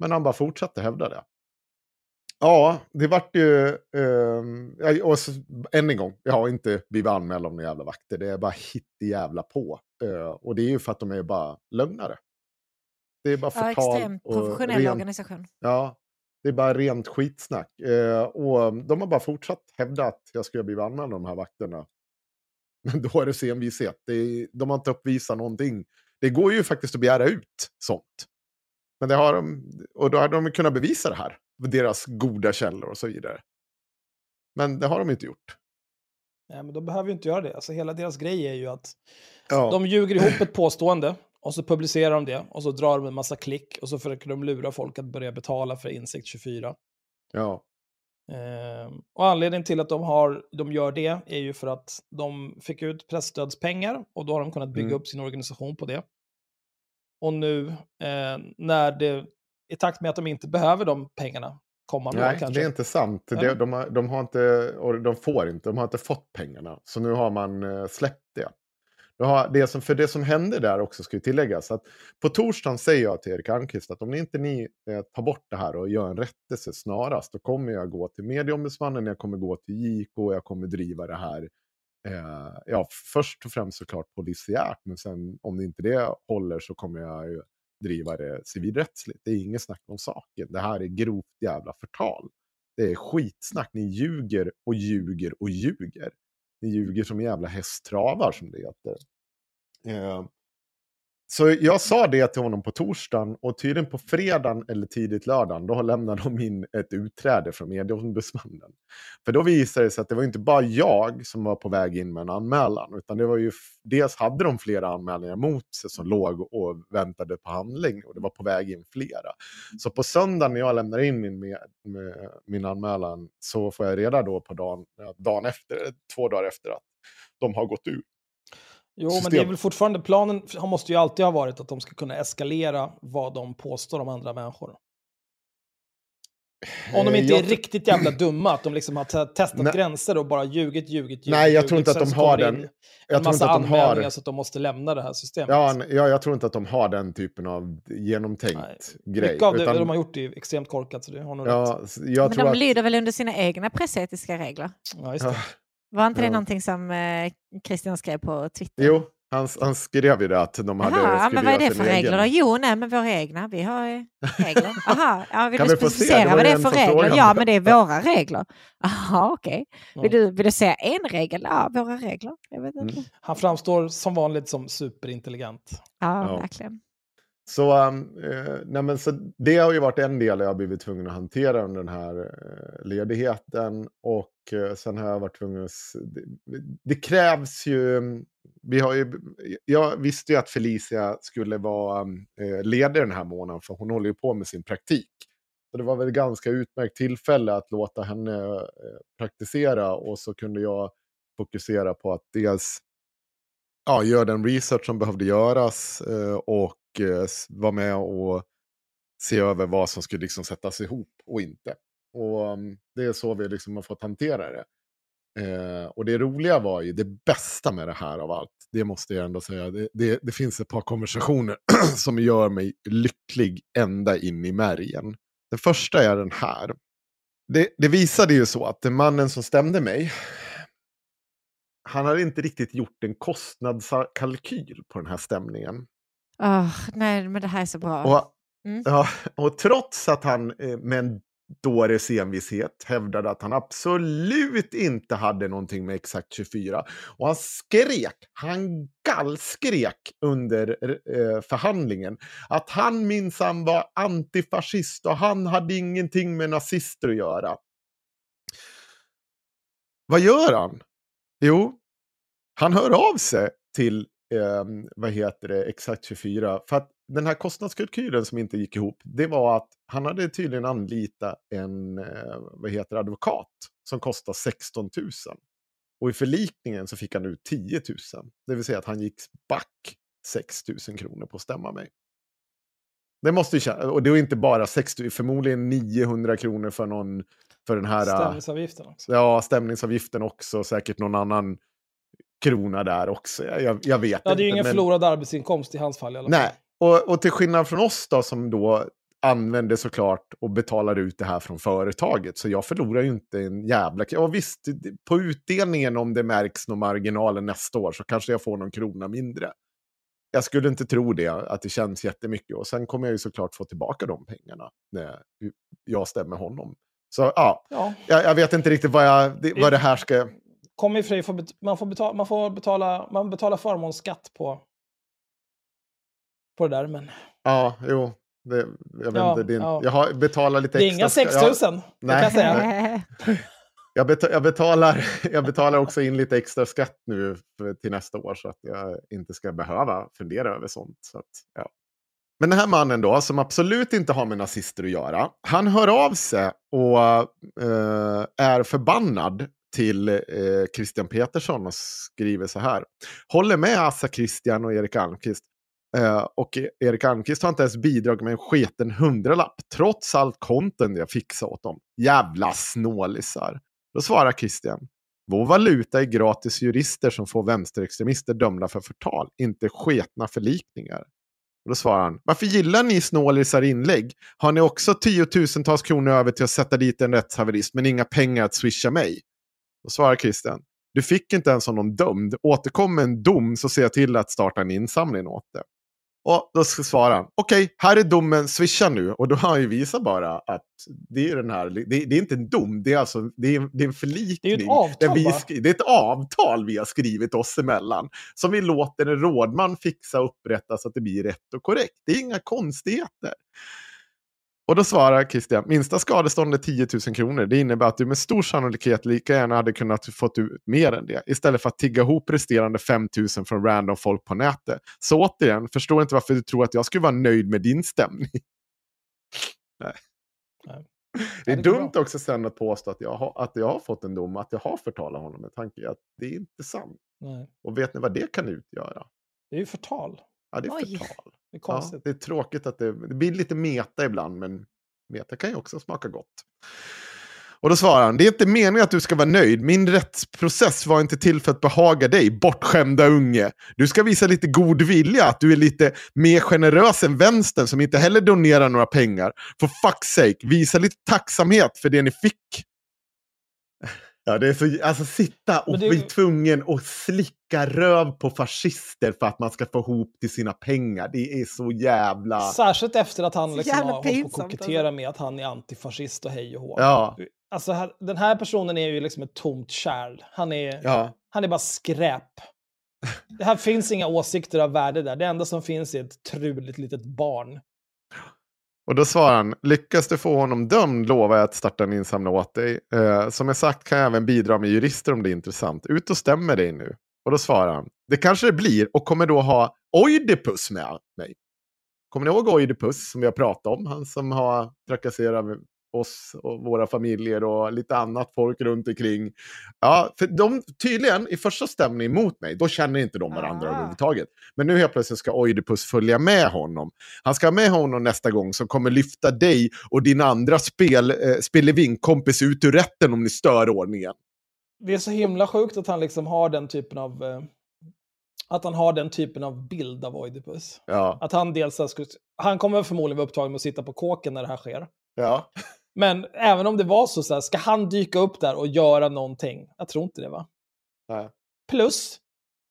Men han bara fortsatte hävda det. Ja, det vart ju, eh, och så, än en gång, jag har inte blivit anmäld om de jävla vakter. Det är bara hit i jävla på. Eh, och det är ju för att de är bara lögnare. Det är bara förtal. Ja, extremt professionell rent, organisation. Ja, det är bara rent skitsnack. Eh, och de har bara fortsatt hävda att jag skulle bli anmäld om de här vakterna. Men då är det sen vi sett. Det är, de har inte uppvisat någonting. Det går ju faktiskt att begära ut sånt. Men det har de, och då hade de kunnat bevisa det här. Deras goda källor och så vidare. Men det har de inte gjort. Nej, men de behöver ju inte göra det. Alltså hela deras grej är ju att ja. de ljuger ihop ett påstående och så publicerar de det och så drar de en massa klick och så försöker de lura folk att börja betala för Insikt tjugofyra. Ja. Ehm, och anledningen till att de, har, de gör det är ju för att de fick ut pressstödspengar och då har de kunnat bygga mm. upp sin organisation på det. Och nu eh, när det i takt med att de inte behöver de pengarna komma med. Nej, kanske. Det är inte sant. De, de, har, de har inte, och de får inte, de har inte fått pengarna. Så nu har man släppt det. Det som, för det som hände där också ska ju tilläggas att på torsdagen säger jag till Erik Almqvist att om ni inte ni tar bort det här och gör en rättelse snarast, då kommer jag gå till Medieombudsmannen, jag kommer gå till J I K och jag kommer driva det här. Eh, ja, först och främst såklart polisiärt, men sen om det inte det håller så kommer jag ju driva det civilrättsligt. Det är ingen snack om saken. Det här är grovt jävla förtal. Det är skitsnack. Ni ljuger och ljuger och ljuger. Ni ljuger som jävla hästtravar som det heter. Eh, Så jag sa det till honom på torsdagen, och tydligen på fredagen eller tidigt lördagen då lämnade de in ett utträde från Medieombudsmannen. För då visade det sig att det var inte bara jag som var på väg in med en anmälan, utan det var ju, dels hade de flera anmälningar mot sig som låg och väntade på handling, och det var på väg in flera. Så på söndagen när jag lämnar in min, med, med, min anmälan, så får jag reda då på dagen, dagen efter, två dagar efter att de har gått ut. Jo, system. Men det är väl fortfarande planen, måste ju alltid ha varit att de ska kunna eskalera vad de påstår om andra människor. Om de inte jag... är riktigt jävla dumma, att de liksom har t- testat Nej. gränser och bara ljugit, ljugit, ljugit. Nej, jag ljugit, tror inte att de har den. Jag en tror massa inte att de anmälningar har... så att de måste lämna det här systemet. Ja, jag, jag tror inte att de har den typen av genomtänkt Nej. grej. Mycket av Utan... det de har gjort är extremt korkat, så det har nog ja, rätt. Jag Men tror de att... lyder väl under sina egna pressetiska regler? Ja, just det. Ja. Var inte det ja. någonting som eh, Kristian skrev på Twitter? Jo, han, han skrev ju det att de hade Aha, men vad är det för regler då? Jo, nej, men våra egna. Vi har eh, regler. Aha, ja, vill kan du vi specificera vad det är för regler? Ja, men det är våra regler. Aha, okej. Okay. Vill, du, vill du säga en regel? Ja, våra regler. Jag vet inte. Mm. Han framstår som vanligt som superintelligent. Ja, ja. verkligen. Så, äh, nej men så det har ju varit en del jag har blivit tvungen att hantera under den här äh, ledigheten, och äh, sen har jag varit tvungen att, det, det krävs ju, vi har ju, jag visste ju att Felicia skulle vara äh, ledig den här månaden, för hon håller ju på med sin praktik. Så det var väl ett ganska utmärkt tillfälle att låta henne äh, praktisera, och så kunde jag fokusera på att dels ja, göra den research som behövde göras äh, och var med och se över vad som skulle liksom sättas ihop och inte. Och det är så vi liksom har fått hantera det. Eh, och det roliga var ju det bästa med det här av allt. Det måste jag ändå säga. Det, det, det finns ett par konversationer som gör mig lycklig ända in i märgen. Den första är den här. Det, det visade ju så att den mannen som stämde mig, han hade inte riktigt gjort en kostnadskalkyl på den här stämningen. Oh, nej, men det här är så bra. Och, mm. ja, och trots att han med en dåres envishet hävdade att han absolut inte hade någonting med Exakt tjugofyra. Och han skrek, han gallskrek under eh, förhandlingen att han minsann var antifascist och han hade ingenting med nazister att göra. Vad gör han? Jo, han hör av sig till Eh, vad heter det, Exakt tjugofyra, för att den här kostnadskalkylen som inte gick ihop, det var att han hade tydligen anlitat en eh, vad heter advokat som kostar sexton tusen, och i förlikningen så fick han ut tio tusen, det vill säga att han gick back sex tusen kronor på att stämma mig. Det måste ju, och det är inte bara sex tusen, förmodligen niohundra kronor för någon, för den här stämningsavgiften också. Ja, stämningsavgiften också, säkert någon annan krona där också, jag, jag vet inte. Ja, det är ju ingen men... förlorad arbetsinkomst i hans fall i alla fall. Nej, och, och till skillnad från oss då, som då använde såklart och betalade ut det här från företaget, så jag förlorar ju inte en jävla... Ja visst, på utdelningen, om det märks någon marginalen nästa år, så kanske jag får någon krona mindre. Jag skulle inte tro det, att det känns jättemycket, och sen kommer jag ju såklart få tillbaka de pengarna när jag stämmer honom. Så ja, ja. Jag, jag vet inte riktigt vad, jag, det, vad det här ska... Kommer ifrån, man får betala, man får betala, man betalar förmånsskatt på på det där, men ja, jo, det, jag vet ja, inte, det är, ja. jag har betalar lite extra. Det är inga sex tusen. Nej, kan jag säga. Nej. Jag, betal, jag betalar jag betalar också in lite extra skatt nu för, till nästa år, så att jag inte ska behöva fundera över sånt, så att ja. Men den här mannen då, som absolut inte har med nazister att göra, han hör av sig och eh, är förbannad till eh, Kristian Petersson och skriver så här: håller med Assa Kristian och Erik Almqvist. Eh, och Erik Almqvist har inte ens bidragit med en sketen hundralapp, trots allt content jag fixar åt dem. Jävla snålisar. Då svarar Kristian: vår valuta är gratis jurister som får vänsterextremister dömda för förtal, inte sketna förlikningar. Och då svarar han: varför gillar ni snålisar inlägg? Har ni också tiotusentals kronor över till att sätta dit en rättshaverist, men inga pengar att swisha mig? Och svarar Kristian: du fick inte ens honom dömd. Återkom en dom, så ser jag till att starta en insamling åt det. Och då ska svara, okej, okay, här är domen, swisha nu. Och då har han ju visat bara att det är den här, det, det är inte en dom, det är alltså det är, det är en förlikning. Det är ett avtal, vi, det är ett avtal vi har skrivit oss emellan. Som vi låter en rådman fixa och upprätta så att det blir rätt och korrekt. Det är inga konstigheter. Och då svarar Kristian, minsta skadestånd är tio tusen kronor. Det innebär att du med stor sannolikhet lika gärna hade kunnat fått ut mer än det. Istället för att tigga ihop resterande fem tusen från random folk på nätet. Så återigen, förstår inte varför du tror att jag skulle vara nöjd med din stämning. Nej. Nej. Det är, det är dumt bra. Också sen att påstå att jag, har, att jag har fått en dom. Att jag har förtalat honom med tanke att det är inte sant. Nej. Och vet ni vad det kan utgöra? Det är ju förtal. Ja, det är Oj. förtal. Det är konstigt. Ja, det är tråkigt att det, det blir lite meta ibland, men meta kan ju också smaka gott. Och då svarar han, det är inte meningen att du ska vara nöjd. Min rättsprocess var inte till för att behaga dig, bortskämda unge. Du ska visa lite god vilja, att du är lite mer generös än vänstern som inte heller donerar några pengar. For fuck's sake, visa lite tacksamhet för det ni fick. Ja, det är så, alltså sitta och det... bli tvungen och slicka röv på fascister för att man ska få ihop till sina pengar. Det är så jävla... Särskilt efter att han liksom har hållit på att kokettera med att han är antifascist och hej och hår. Ja. Alltså här, den här personen är ju liksom ett tomt kärl. Han är, ja. han är bara skräp. Det här finns inga åsikter av värde där. Det enda som finns är ett truligt litet barn. Och då svarar han, lyckas du få honom dömd lovar jag att starta en insamling åt dig. Eh, som jag sagt kan jag även bidra med jurister om det är intressant. Ut och stämmer dig nu. Och då svarar han, det kanske det blir och kommer då ha Oidipus med mig. Kommer ni ihåg Oidipus som vi har pratat om? Han som har trakasserat oss och våra familjer och lite annat folk runt omkring. Ja, för de tydligen i första stämning mot mig, då känner inte de varandra ah. överhuvudtaget. Men nu helt plötsligt ska Oidipus följa med honom. Han ska med honom nästa gång som kommer lyfta dig och din andra spel, eh, spelevinkompis ut ur rätten om ni stör ordningen. Det är så himla sjukt att han liksom har den typen av eh, att han har den typen av bild av Oidipus. Ja. Att han dels skulle, han kommer förmodligen vara upptagen med att sitta på kåken när det här sker. Ja. Men även om det var så, så här, ska han dyka upp där och göra någonting? Jag tror inte det, va? Nej. Plus,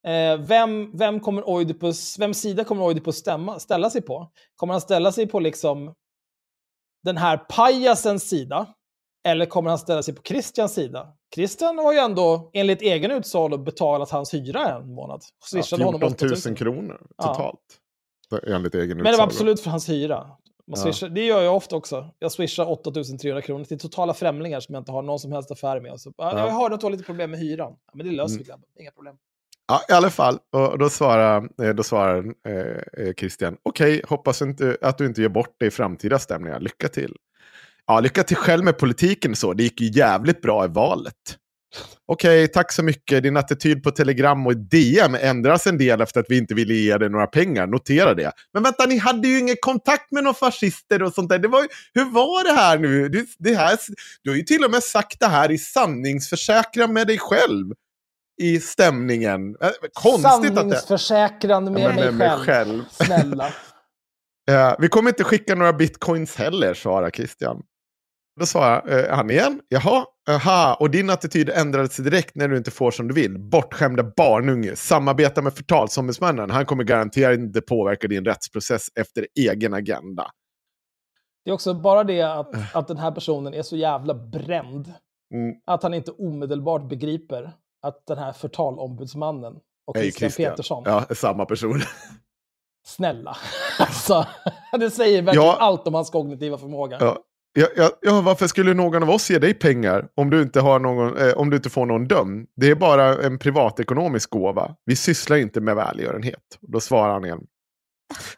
eh, vem, vem kommer Oidipus, vem sida kommer Oidipus stämma, ställa sig på? Kommer han ställa sig på liksom den här pajasens sida? Eller kommer han ställa sig på Kristians sida? Kristian har ju ändå enligt egen utsal betalat hans hyra en månad. Ja, fjorton tusen kronor totalt. Ja. Enligt egen utsal. Men det var absolut för hans hyra. Man swishar, ja. Det gör jag ofta också. Jag swishar åtta tusen trehundra kronor till totala främlingar som jag inte har någon som helst affär med. Så, ja. Jag har något lite problem med hyran. Ja, men det löser vi, mm. Inga problem. Ja, i alla fall. Och då svarar, då svarar eh, Kristian, okej, okay, hoppas inte, att du inte ger bort dig i framtida stämningar. Lycka till. Ja, lycka till själv med politiken så. Det gick ju jävligt bra i valet. Okej, okay, tack så mycket. Din attityd på Telegram och D M ändras en del efter att vi inte ville ge dig några pengar. Notera det. Men vänta, ni hade ju ingen kontakt med några fascister och sånt där. Det var ju, hur var det här nu? Det, det här, du har ju till och med sagt det här i sanningsförsäkran med dig själv. I stämningen. Konstigt att det... Sanningsförsäkran med, ja, men, med mig själv. själv. Snälla. uh, vi kommer inte skicka några bitcoins heller, svarar Kristian. Då svarar eh, han igen. Jaha, aha, och din attityd ändrades direkt när du inte får som du vill. Bortskämda barnunge. Samarbeta med förtalsombudsmannen. Han kommer garanterat inte påverka din rättsprocess efter egen agenda. Det är också bara det att, att den här personen är så jävla bränd. Mm. Att han inte omedelbart begriper att den här förtalombudsmannen och hey, Kristian Petersson. Ja, är samma person. Snälla. Alltså, det säger verkligen ja. allt om hans kognitiva förmåga. Ja. Ja, ja, ja, varför skulle någon av oss ge dig pengar om du inte har någon, eh, om du inte får någon döm? Det är bara en privatekonomisk gåva. Vi sysslar inte med välgörenhet. Och då svarar han igen.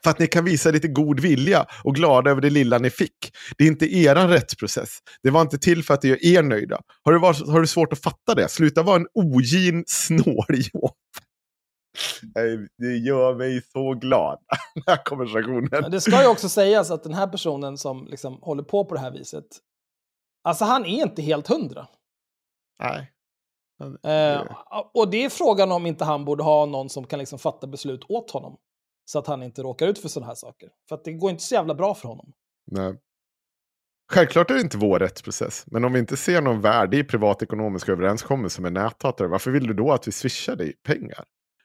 För att ni kan visa lite god vilja och glada över det lilla ni fick. Det är inte eran rättsprocess. Det var inte till för att det gör er nöjda. Har du, var, har du svårt att fatta det? Sluta vara en ogin snårjåp. Det gör mig så glad, den här konversationen. Det ska ju också sägas att den här personen som liksom håller på på det här viset, alltså han är inte helt hundra. Nej. Eh, och det är frågan om inte han borde ha någon som kan liksom fatta beslut åt honom. Så att han inte råkar ut för sådana här saker. För att det går inte så jävla bra för honom. Nej. Självklart är det inte vår rättsprocess. Men om vi inte ser någon värde i privatekonomiska överenskommelser med näthatare, varför vill du då att vi swishar dig pengar?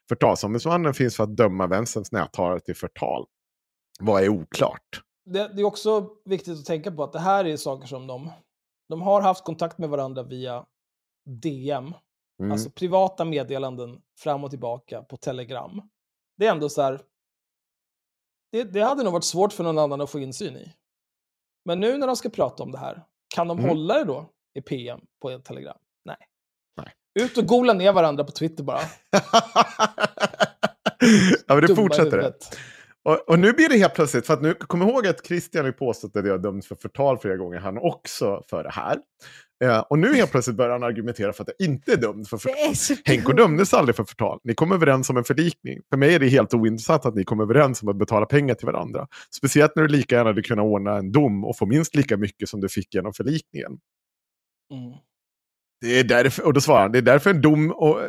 Förtalsombudsmannen finns för att döma vänsterns näthatare till förtal. vad är oklart? Det, det är också viktigt att tänka på att det här är saker som de, de har haft kontakt med varandra via D M. Mm. Alltså privata meddelanden fram och tillbaka på Telegram. Det är ändå så här, det, det hade nog varit svårt för någon annan att få insyn i. Men nu när de ska prata om det här, kan de mm. hålla det då i P M på Telegram? Nej. Nej. Ut och gola ner varandra på Twitter bara. Ja, men det fortsätter det. Och, och nu blir det helt plötsligt, för att nu kommer ihåg att Kristian har påstått att jag dömts för förtal flera gånger, han också för det här. Eh, och nu helt plötsligt börjar han argumentera för att jag inte är dömd för förtal. Henko dömdes aldrig för förtal. Ni kommer överens om en förlikning. För mig är det helt ointressant att ni kommer överens om att betala pengar till varandra. Speciellt när du lika gärna hade kunnat ordna en dom och få minst lika mycket som du fick genom förlikningen. Mm. Det är därför, och då svarar han, det är därför en dom och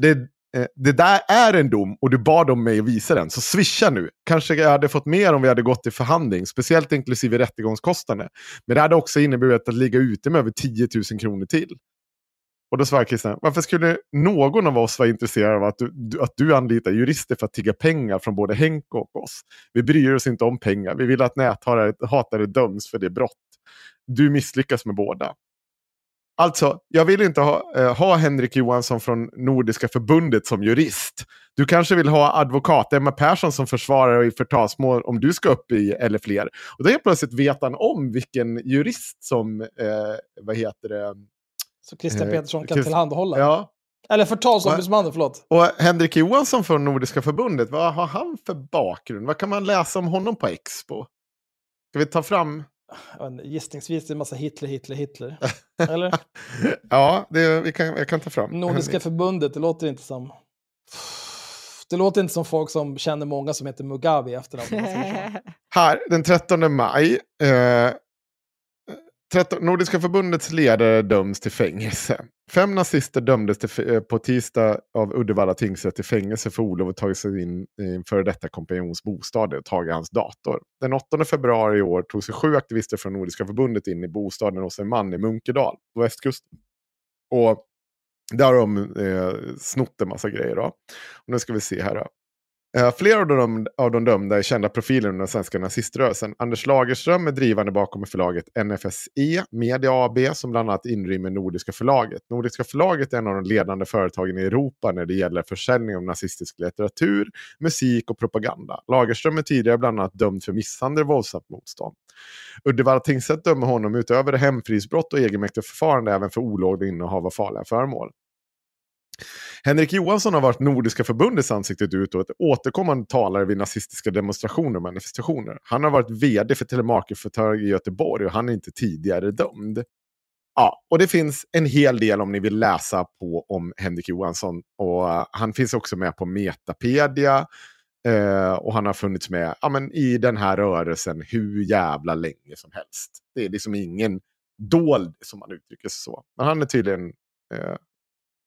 det är, det där är en dom och du bad om mig att visa den, så swisha nu. Kanske jag hade fått mer om vi hade gått i förhandling, speciellt inklusive rättegångskostnader. Men det hade också inneburit att ligga ute med över tio tusen kronor till. Och då svarar Kristian, varför skulle någon av oss vara intresserad av att du, att du anlitar jurister för att tigga pengar från både Henko och oss? Vi bryr oss inte om pengar. Vi vill att näthatare döms för det brott. Du misslyckas med båda. Alltså, jag vill inte ha, eh, ha Henrik Johansson från Nordiska förbundet som jurist. Du kanske vill ha advokat Emma Persson som försvarare i förtalsmål om du ska upp i eller fler. Och då är plötsligt vet han om vilken jurist som, eh, vad heter det? Så Kristian Petersson eh, kan Christ... tillhandahålla. Ja. Eller förtalsombudsmannen, förlåt. Och Henrik Johansson från Nordiska förbundet, vad har han för bakgrund? Vad kan man läsa om honom på Expo? Ska vi ta fram... Gissningsvis det är en massa Hitler, Hitler, Hitler. Eller? Ja, det, vi kan, jag kan ta fram. Nordiska förbundet, det låter inte som... Det låter inte som folk som känner många som heter Mugabe efter dem. Här, den trettonde maj. Eh, tretton, Nordiska förbundets ledare döms till fängelse. Fem nazister dömdes till, eh, på tisdag av Uddevalla tingsrätt till fängelse för olov att ta sig in i före detta kompanjons bostad och tagit hans dator. Den åttonde februari i år tog sig sju aktivister från Nordiska förbundet in i bostaden hos en man i Munkedal på västkusten. Och där har de eh, snott en massa grejer. Då. Och nu ska vi se här då. Uh, flera av de, av de dömda är kända profiler under den svenska naziströrelsen. Anders Lagerström är drivande bakom förlaget N F S E, Media A B, som bland annat inrymmer Nordiska förlaget. Nordiska förlaget är en av de ledande företagen i Europa när det gäller försäljning av nazistisk litteratur, musik och propaganda. Lagerström är tidigare bland annat dömd för misshandel och våldsamt motstånd. Uddevalla tingsrätt dömer honom utöver hemfridsbrott och egenmäktigt förfarande även för olaglig innehav av farliga föremål. Henrik Johansson har varit Nordiska förbundets ansiktet ut och ett återkommande talare vid nazistiska demonstrationer och manifestationer. Han har varit vd för telemarknadsföretag i Göteborg och han är inte tidigare dömd. Ja, och det finns en hel del om ni vill läsa på om Henrik Johansson. Och uh, han finns också med på Metapedia uh, och han har funnits med ja, men i den här rörelsen hur jävla länge som helst. Det är liksom ingen dold som man uttrycker sig så. Men han är tydligen... Uh,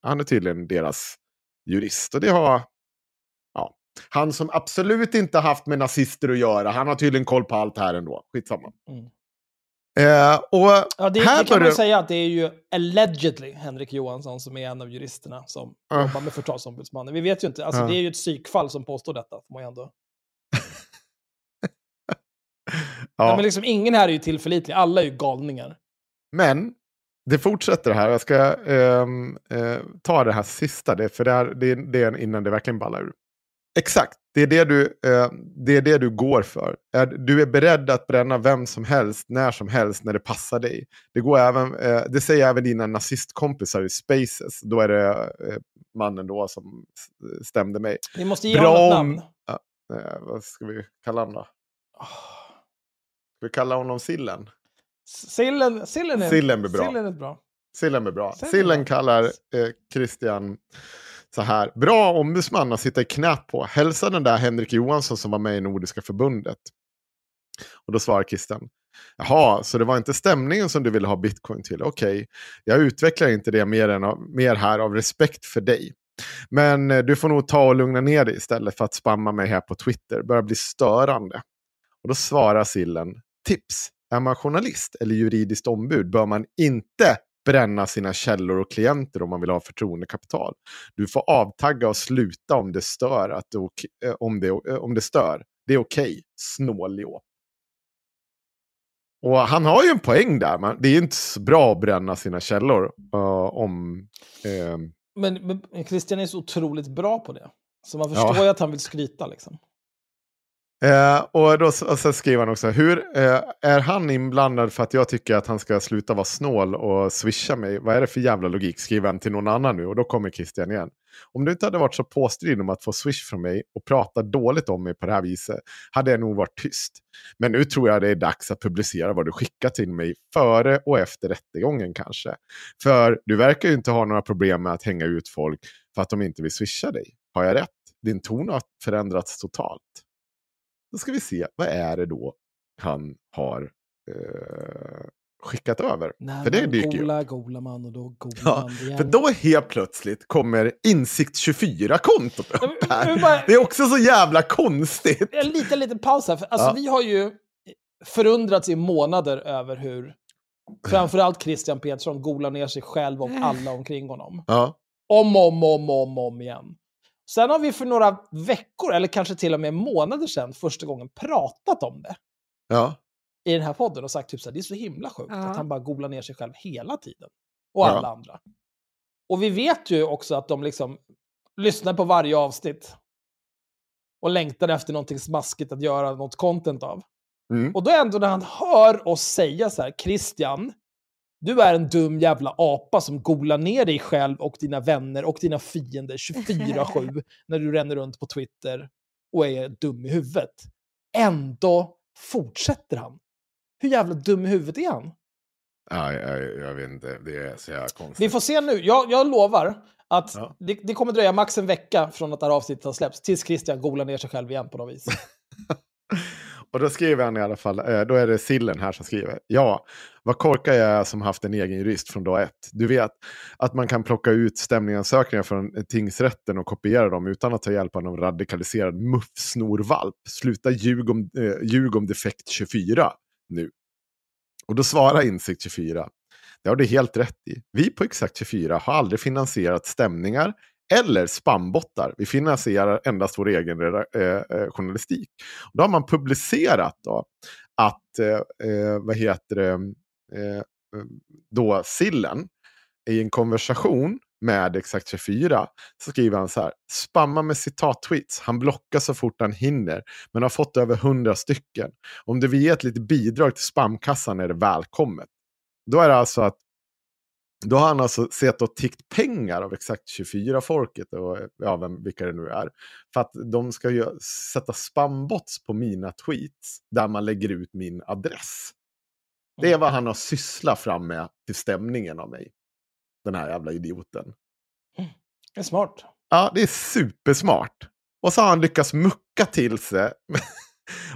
Han är tydligen deras jurist. Och det har... Ja. Han som absolut inte haft med nazister att göra. Han har tydligen koll på allt här ändå. Skitsamma. Mm. Eh, och ja, det, här det kan man det... säga att det är ju allegedly Henrik Johansson som är en av juristerna som uh. jobbar med förtalsombudsmannen. Vi vet ju inte. Alltså, uh. Det är ju ett psykfall som påstår detta. Får man ändå... ja. Nej, men liksom, ingen här är ju tillförlitlig. Alla är ju galningar. Men... Det fortsätter här. Jag ska eh, eh, ta det här sista. Det, för det är, det, det är innan det verkligen ballar ur. Exakt. Det är det, du, eh, det är det du går för. Är, du är beredd att bränna vem som helst, när som helst, när det passar dig. Det, går även, eh, det säger även dina nazistkompisar i Spaces. Då är det eh, mannen då som stämde mig. Vi måste ge honom ett namn. Ja, eh, vad ska vi kalla honom då? Oh. Ska vi kalla honom Sillen? Sillen, sillen, är, sillen, är bra. sillen är bra. Sillen är bra. Sillen, sillen kallar eh, Kristian så här. Bra ombudsman att sitta i knät på. Hälsa den där Henrik Johansson som var med i Nordiska förbundet. Och då svarar Kristian. Jaha, så det var inte stämningen som du ville ha bitcoin till. Okej, okay. Jag utvecklar inte det mer, än av, mer här av respekt för dig. Men eh, du får nog ta och lugna ner dig istället för att spamma mig här på Twitter. Det börjar bli störande. Och då svarar Sillen. Tips. Är man journalist eller juridiskt ombud bör man inte bränna sina källor och klienter om man vill ha förtroendekapital. Du får avtagga och sluta om det stör. Att du, om, det, om det stör. Det är okej. Snålig åp. Och han har ju en poäng där. Man, det är ju inte bra att bränna sina källor. Uh, om, uh... Men, men Kristian är så otroligt bra på det. Så man förstår ja. ju att han vill skryta liksom. Eh, och, då, och sen skriver han också, hur eh, är han inblandad för att jag tycker att han ska sluta vara snål och swisha mig? Vad är det för jävla logik? Skriver han till någon annan nu, och då kommer Kristian igen. Om du inte hade varit så påstridig om att få swish från mig och prata dåligt om mig på det här viset, hade jag nog varit tyst. Men nu tror jag det är dags att publicera vad du skickar till mig före och efter rättegången kanske. För du verkar ju inte ha några problem med att hänga ut folk för att de inte vill swisha dig. Har jag rätt? Din ton har förändrats totalt. Då ska vi se, vad är det då han har eh, skickat över? Nej, för det dyker gola, gola man och då gola ja, man igen. För då helt plötsligt kommer Insikt tjugofyra-kontot upp här. Bara, det är också så jävla konstigt. En liten, liten paus här. För, alltså, ja. Vi har ju förundrats i månader över hur framförallt Kristian Petersson golar ner sig själv och alla omkring honom. Ja. Om, om, om, om, om igen. Sen har vi för några veckor, eller kanske till och med månader sedan, första gången pratat om det. Ja. I den här podden och sagt typ så här, det är så himla sjukt ja. att han bara googlar ner sig själv hela tiden. Och alla ja. andra. Och vi vet ju också att de liksom lyssnar på varje avsnitt. Och längtar efter någonting smaskigt att göra något content av. Mm. Och då ändå när han hör oss säga så här, Kristian, du är en dum jävla apa som golar ner dig själv och dina vänner och dina fiender tjugofyra sju när du ränner runt på Twitter och är dum i huvudet. Ändå fortsätter han. Hur jävla dum i huvudet är han? Ja, jag, jag vet inte. Det är så jävla konstigt. Vi får se nu. Jag, jag lovar att ja. det, det kommer dröja max en vecka från att det här avsnittet har släppts tills Kristian golar ner sig själv igen på något vis. Och då skriver han i alla fall, då är det Sillen här som skriver. Ja, vad korkar jag som haft en egen jurist från dag ett. Du vet att man kan plocka ut stämningsansökningar från tingsrätten och kopiera dem utan att ta hjälp av någon radikaliserad muffsnorvalp. Sluta ljug om, eh, ljug om defekt tjugofyra nu. Och då svarar Insikt tjugofyra. Det har du helt rätt i. Vi på Exakt tjugofyra har aldrig finansierat stämningar eller spambottar. Vi finansierar endast vår egen eh, journalistik. Och då har man publicerat då att eh, vad heter det, eh, då Sillen i en konversation med Exakt tjugofyra så skriver han så här: spamma med citat-tweets. Han blockar så fort han hinner, men har fått över hundra stycken. Om du vill ge ett litet bidrag till spamkassan är det välkommet. Då är det alltså att då har han alltså sett och tickt pengar av Exakt tjugofyra-folket och ja, vem, vilka det nu är. För att de ska ju sätta spambots på mina tweets där man lägger ut min adress. Det är vad han har sysslat fram med till stämningen av mig. Den här jävla idioten. Det är smart. Ja, det är supersmart. Och så har han lyckats mucka till sig.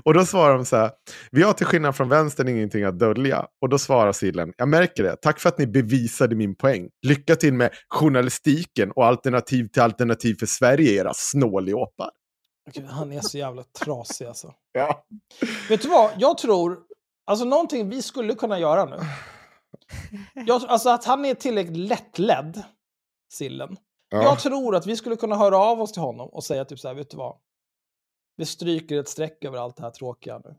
Och då svarar de så här: vi har till skillnad från vänstern ingenting att dölja. Och då svarar Sillen: jag märker det, tack för att ni bevisade min poäng. Lycka till med journalistiken och alternativ till alternativ för Sverige, era snåljåpar. Han är så jävla trasig alltså. Ja. Vet du vad, jag tror alltså någonting vi skulle kunna göra nu. Jag, alltså att han är tillräckligt lättledd, Sillen. Ja. Jag tror att vi skulle kunna höra av oss till honom och säga typ så här: vet du vad, vi stryker ett streck över allt det här tråkiga nu.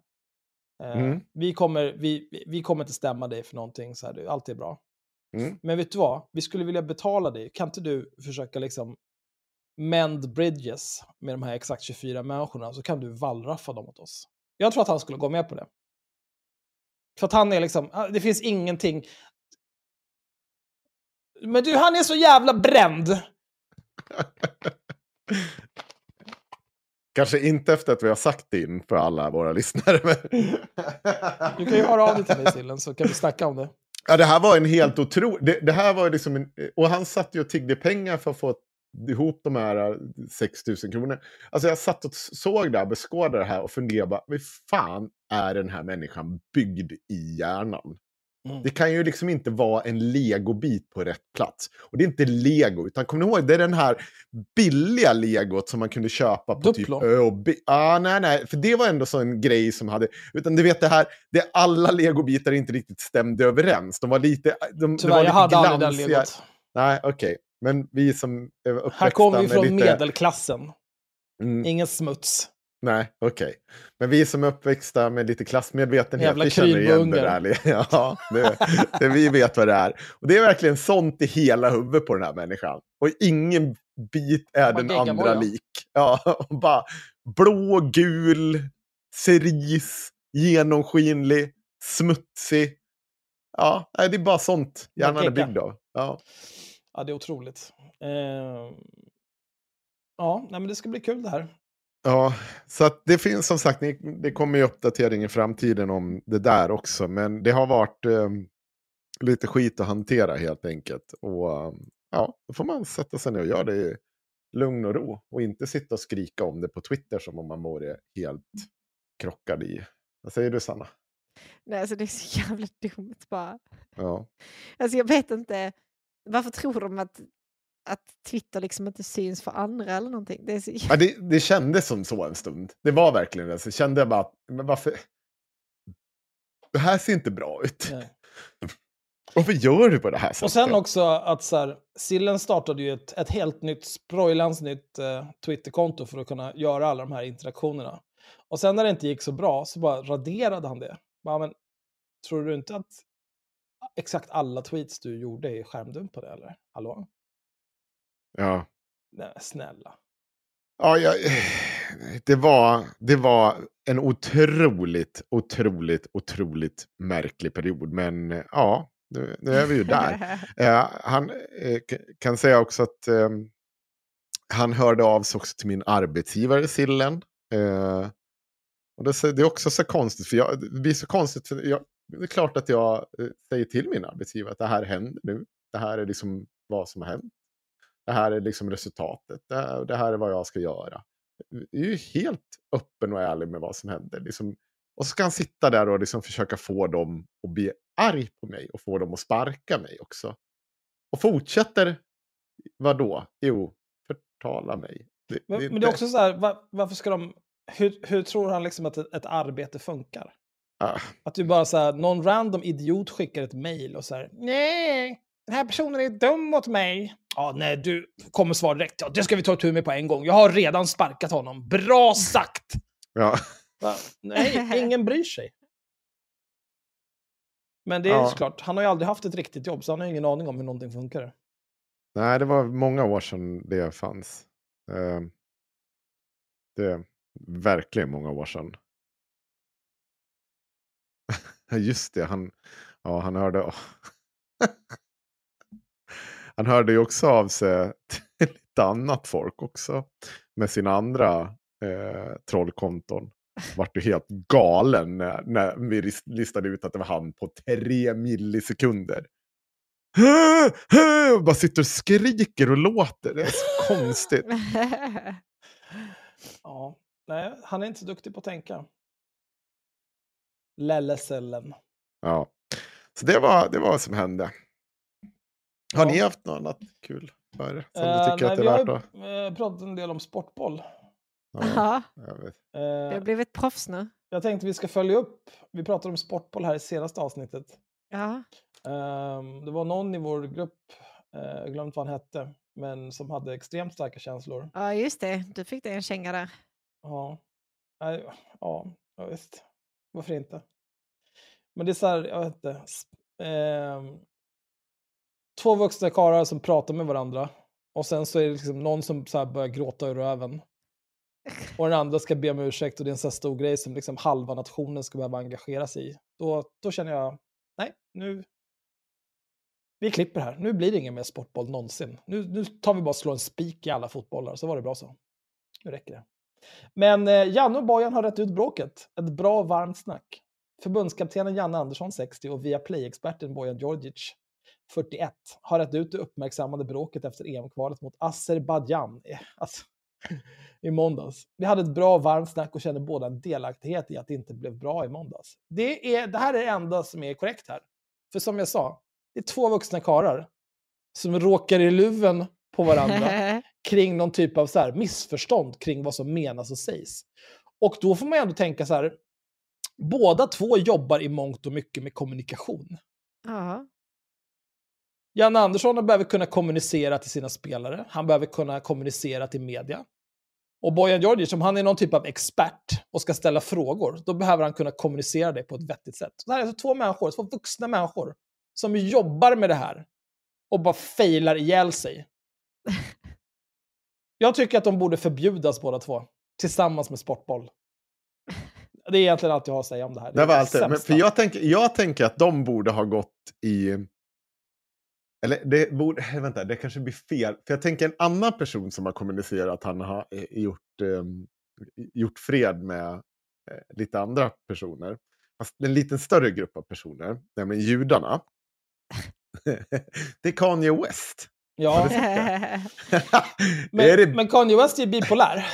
Eh, mm. vi, kommer, vi, vi kommer inte stämma dig för någonting. Så här, allt är bra. Mm. Men vet du vad? Vi skulle vilja betala dig. Kan inte du försöka liksom mend bridges med de här exakt tjugofyra människorna, så kan du vallraffa dem åt oss. Jag tror att han skulle gå med på det. För att han är liksom, det finns ingenting. Men du, han är så jävla bränd. Kanske inte efter att vi har sagt in för alla våra lyssnare. Men... du kan ju höra av dig till mig, Sillen, så kan vi snacka om det. Ja, det här var en helt otrolig... Det, det här var liksom en... Och han satt ju och tiggde pengar för att få ihop de här sex tusen kronor. Alltså jag satt och såg det här, beskådade det här och funderade bara, vad fan är den här människan byggd i hjärnan? Mm. Det kan ju liksom inte vara en legobit på rätt plats. Och det är inte lego, utan kommer ni ihåg, det är den här billiga legot som man kunde köpa på Duplo. Typ Ö och B. Ah, nej, nej, för det var ändå så en grej som hade... Utan du vet det här, det är alla legobitar inte riktigt stämde överens. De var lite... De, Tyvärr, var lite jag hade glansiga. Aldrig den legot. Nej, okej. Okay. Men vi som är uppväxta med lite... Här kommer vi från lite... medelklassen. Mm. Ingen smuts. Nej, okej. Okay. Men vi som är uppväxta med lite klassmedvetenhet, jävla vi känner igen det där. Ja, det, det, vi vet vad det är. Och det är verkligen sånt i hela huvudet på den här människan. Och ingen bit är den andra boja. lik. Ja, och bara blå, gul, ceris, genomskinlig, smutsig. Ja, det är bara sånt hjärnan är byggd av. Ja. Ja, det är otroligt. Uh... Ja, nej, men det ska bli kul det här. Ja, så att det finns som sagt, det kommer ju uppdatering i framtiden om det där också. Men det har varit eh, lite skit att hantera helt enkelt. Och ja, då får man sätta sig ner och göra det i lugn och ro. Och inte sitta och skrika om det på Twitter som om man vore helt krockad i. Vad säger du, Sanna? Nej, alltså det är så jävla dumt bara. Ja. Alltså jag vet inte, varför tror de att... att Twitter liksom inte syns för andra eller någonting. Det, är så... ja, det, det kändes som så en stund. Det var verkligen det. Så kände jag bara att, men varför? Det här ser inte bra ut. Nej. Varför gör du på det här sättet? Och sen också att så här, Sillen startade ju ett, ett helt nytt, sprojlans nytt eh, Twitterkonto för att kunna göra alla de här interaktionerna. Och sen när det inte gick så bra så bara raderade han det. Bara, men, tror du inte att exakt alla tweets du gjorde är skärmdumpade eller? Hallå? Ja. Nej, snälla. Ja, ja, det var det var en otroligt otroligt otroligt märklig period, men ja, nu, nu är vi ju där. eh, han eh, kan säga också att eh, han hörde av sig också till min arbetsgivare Sillen. Eh, och det, det är också så konstigt för jag det blir så konstigt för jag, det är klart att jag eh, säger till min arbetsgivare att det här händer nu. Det här är liksom vad som har hänt. Det här är liksom resultatet. Det här, det här är vad jag ska göra. Jag är ju helt öppen och ärlig med vad som händer. Liksom. Och så ska han sitta där och liksom försöka få dem att bli arg på mig. Och få dem att sparka mig också. Och fortsätter, vadå? Jo, förtala mig. Det, men, det är inte... men det är också så här, var, varför ska de... Hur, hur tror han liksom att ett, ett arbete funkar? Ah. Att du bara så här, någon random idiot skickar ett mejl och så här... Nej, den här personen är dum mot mig. Ja, nej, du kommer svara direkt. Ja, det ska vi ta tur med på en gång. Jag har redan sparkat honom. Bra sagt! Ja. Va? Nej, ingen bryr sig. Men det är ja. Såklart, han har ju aldrig haft ett riktigt jobb så han har ingen aning om hur någonting funkar. Nej, det var många år sedan det fanns. Det är verkligen många år sedan. Just det, han, ja, han hörde... Oh. Han hörde ju också av sig till lite annat folk också. Med sina andra eh, trollkonton. Vart ju helt galen när, när vi listade ut att det var han på tre millisekunder. Hö, hö, bara sitter och skriker och låter. Det är så konstigt. Ja, nej, han är inte så duktig på att tänka. Lellesellen. Ja, så det var, det var vad som hände. Har ni haft något annat kul för som uh, du tycker nej, att det är värt då? Vi har pratat en del om sportboll. Ja, jag vet. Uh, det har blivit proffs nu. Jag tänkte vi ska följa upp. Vi pratade om sportboll här i senaste avsnittet. Ja. Uh, det var någon i vår grupp, uh, glömt vad han hette, men som hade extremt starka känslor. Ja, uh, just det. Du fick dig en känga där. Ja. Uh, ja, uh, visst. Varför inte? Men det är så här, jag vet inte... Uh, Två vuxna karlar som pratar med varandra. Och sen så är det liksom någon som så här börjar gråta ur röven. Och den andra ska be om ursäkt. Och det är en så här stor grej som liksom halva nationen ska behöva engagera sig i. Då, då känner jag, nej, nu... Vi klipper här. Nu blir det ingen mer sportboll någonsin. Nu, nu tar vi bara och slår en spik i alla fotbollar. Så var det bra så. Nu räcker det. Men eh, Janne och Bojan har rätt ut bråket. Ett bra, varmt snack. Förbundskaptenen Janne Andersson, sextio, och via play-experten Bojan Djordjic, fyrtioett, har rätt ut det uppmärksammade bråket efter E M-kvalet mot Azerbajdzjan alltså, i måndags. Vi hade ett bra varmt snack och kände båda en delaktighet i att det inte blev bra i måndags. Det, är, det här är det enda som är korrekt här. För som jag sa, det är två vuxna karlar som råkar i luven på varandra kring någon typ av så här missförstånd kring vad som menas och sägs. Och då får man ändå tänka så här, båda två jobbar i mångt och mycket med kommunikation. Ja. Janne Andersson behöver kunna kommunicera till sina spelare. Han behöver kunna kommunicera till media. Och Bojan Djordjic, om han är någon typ av expert och ska ställa frågor, då behöver han kunna kommunicera det på ett vettigt sätt. Så det här är alltså två människor, två vuxna människor som jobbar med det här och bara failar ihjäl sig. Jag tycker att de borde förbjudas båda två tillsammans med sportboll. Det är egentligen allt jag har att säga om det här. Det, det var allt det. Men för jag tänker jag tänker att de borde ha gått i eller det borde vänta, det kanske blir fel. För jag tänker en annan person som har kommunicerat att han har gjort eh, gjort fred med eh, lite andra personer. Fast en liten större grupp av personer, nämligen judarna. Det är Kanye West. Ja. men, det... men Kanye West är bipolär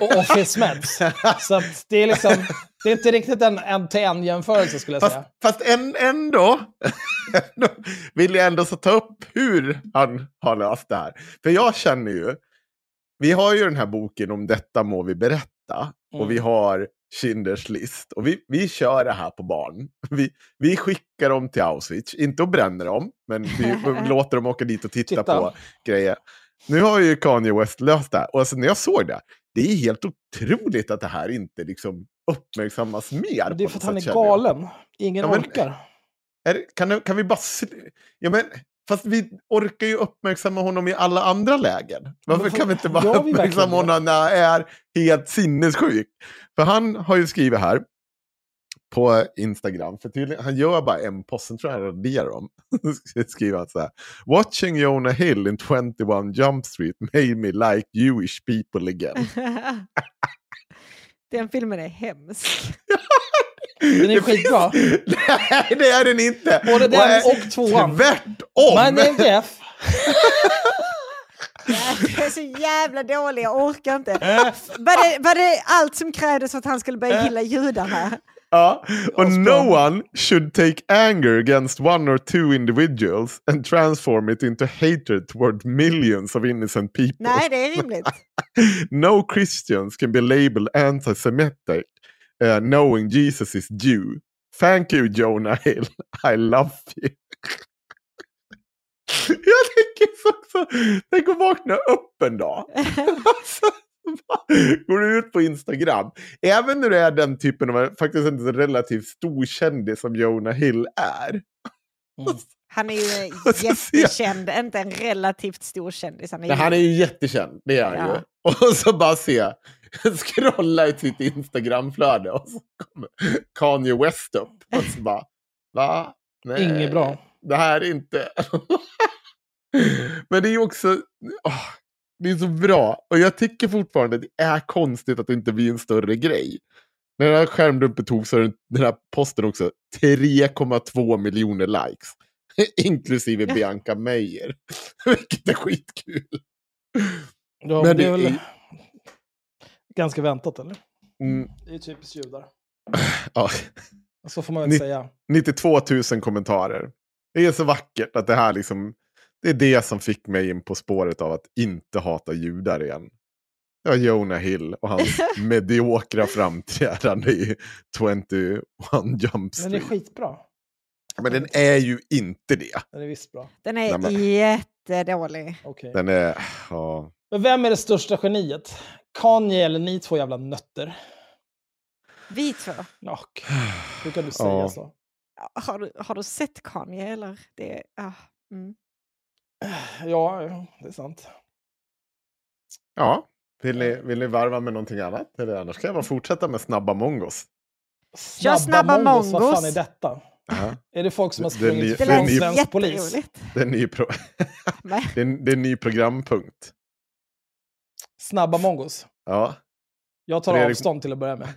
och office meds. Så att det är liksom det är inte riktigt en en till en jämförelse skulle jag fast, säga. Fast en ändå vill jag ändå så ta upp hur han har löst det här. För jag känner ju vi har ju den här boken om detta må vi berätta mm. och vi har Schinders list och vi, vi kör det här på barn. Vi, vi skickar dem till Auschwitz, inte och bränner dem, men vi låter dem åka dit och titta, titta på grejer. Nu har ju Kanye West löst det här. Och alltså när jag såg det, det är helt otroligt att det här inte liksom uppmärksammas mer. Det är för att han är galen. Ingen ja, men, orkar. Är, kan, kan vi bara... Ja, men... Fast vi orkar ju uppmärksamma honom i alla andra lägen. Varför för, kan vi inte bara ja, vi uppmärksamma honom när han är helt sinnessjuk? För han har ju skrivit här på Instagram. För tydligen, han gör bara en posten, tror jag, han ber om. Skriver han så här. Watching Jonah Hill in twenty-one Jump Street made me like Jewish people again. Den filmen är hemsk. Den är skitbra. Nej, det är den inte. Både den och tvåan. Tvärtom. Men det är inte F. Det är så jävla dålig, jag orkar inte. Var det, var det allt som krävdes för att han skulle börja gilla judarna? Ja, och no one should take anger against one or two individuals and transform it into hatred toward millions of innocent people. Nej, det är rimligt. No Christians can be labeled anti-Semitic. Uh, knowing Jesus is Jew. Thank you, Jonah Hill. I love you. Jag tänker också, tänk att vakna upp en dag. Alltså, går du ut på Instagram. Även när du är den typen av, faktiskt en relativt stor kändis som Jonah Hill är. Mm. Han är ju jättekänd, inte en relativt stor kändis. Han är, ju... han är ju jättekänd, det är han ju. Och så bara se, scrolla i sitt Instagramflöde och så kommer Kanye West upp. Och så bara, va? Nej, inget bra. Det här är inte... Men det är ju också... Oh, det är så bra. Och jag tycker fortfarande att det är konstigt att det inte blir en större grej. När den här skärmdumpen tog så är den här posten också tre komma två miljoner likes. Inklusive Bianca Meijer. Vilket är skitkul. Ja, men det är väl i... ganska väntat, eller? Mm. Det är ju typiskt judar. Ja. Så får man väl Ni- säga. nittiotvåtusen kommentarer. Det är så vackert att det här liksom... Det är det som fick mig in på spåret av att inte hata judar igen. Ja, Jonah Hill och hans mediokra framträdande i twenty-one Jump Street. Men det är skitbra. Men den är ju inte det. Den är visst bra. Den är Nej, men... jättedålig. Okay. Den är... Ja. Men vem är det största geniet? Kanye eller ni två jävla nötter? Vi två? Och, hur kan du säga ja. så? Har du, har du sett Kanye eller? Det, ah, mm. Ja, det är sant. Ja, vill ni, vill ni varva med någonting annat? Eller annars kan jag bara fortsätta med snabba mongos. Snabba, snabba mongos? Vad fan är detta? Uh-huh. Är det folk som har sprungit det, det från ny, svensk polis? Det är en ny, pro- det är, det är ny programpunkt. Snabba mongos. Ja. Jag tar Fredrik... avstånd till att börja med.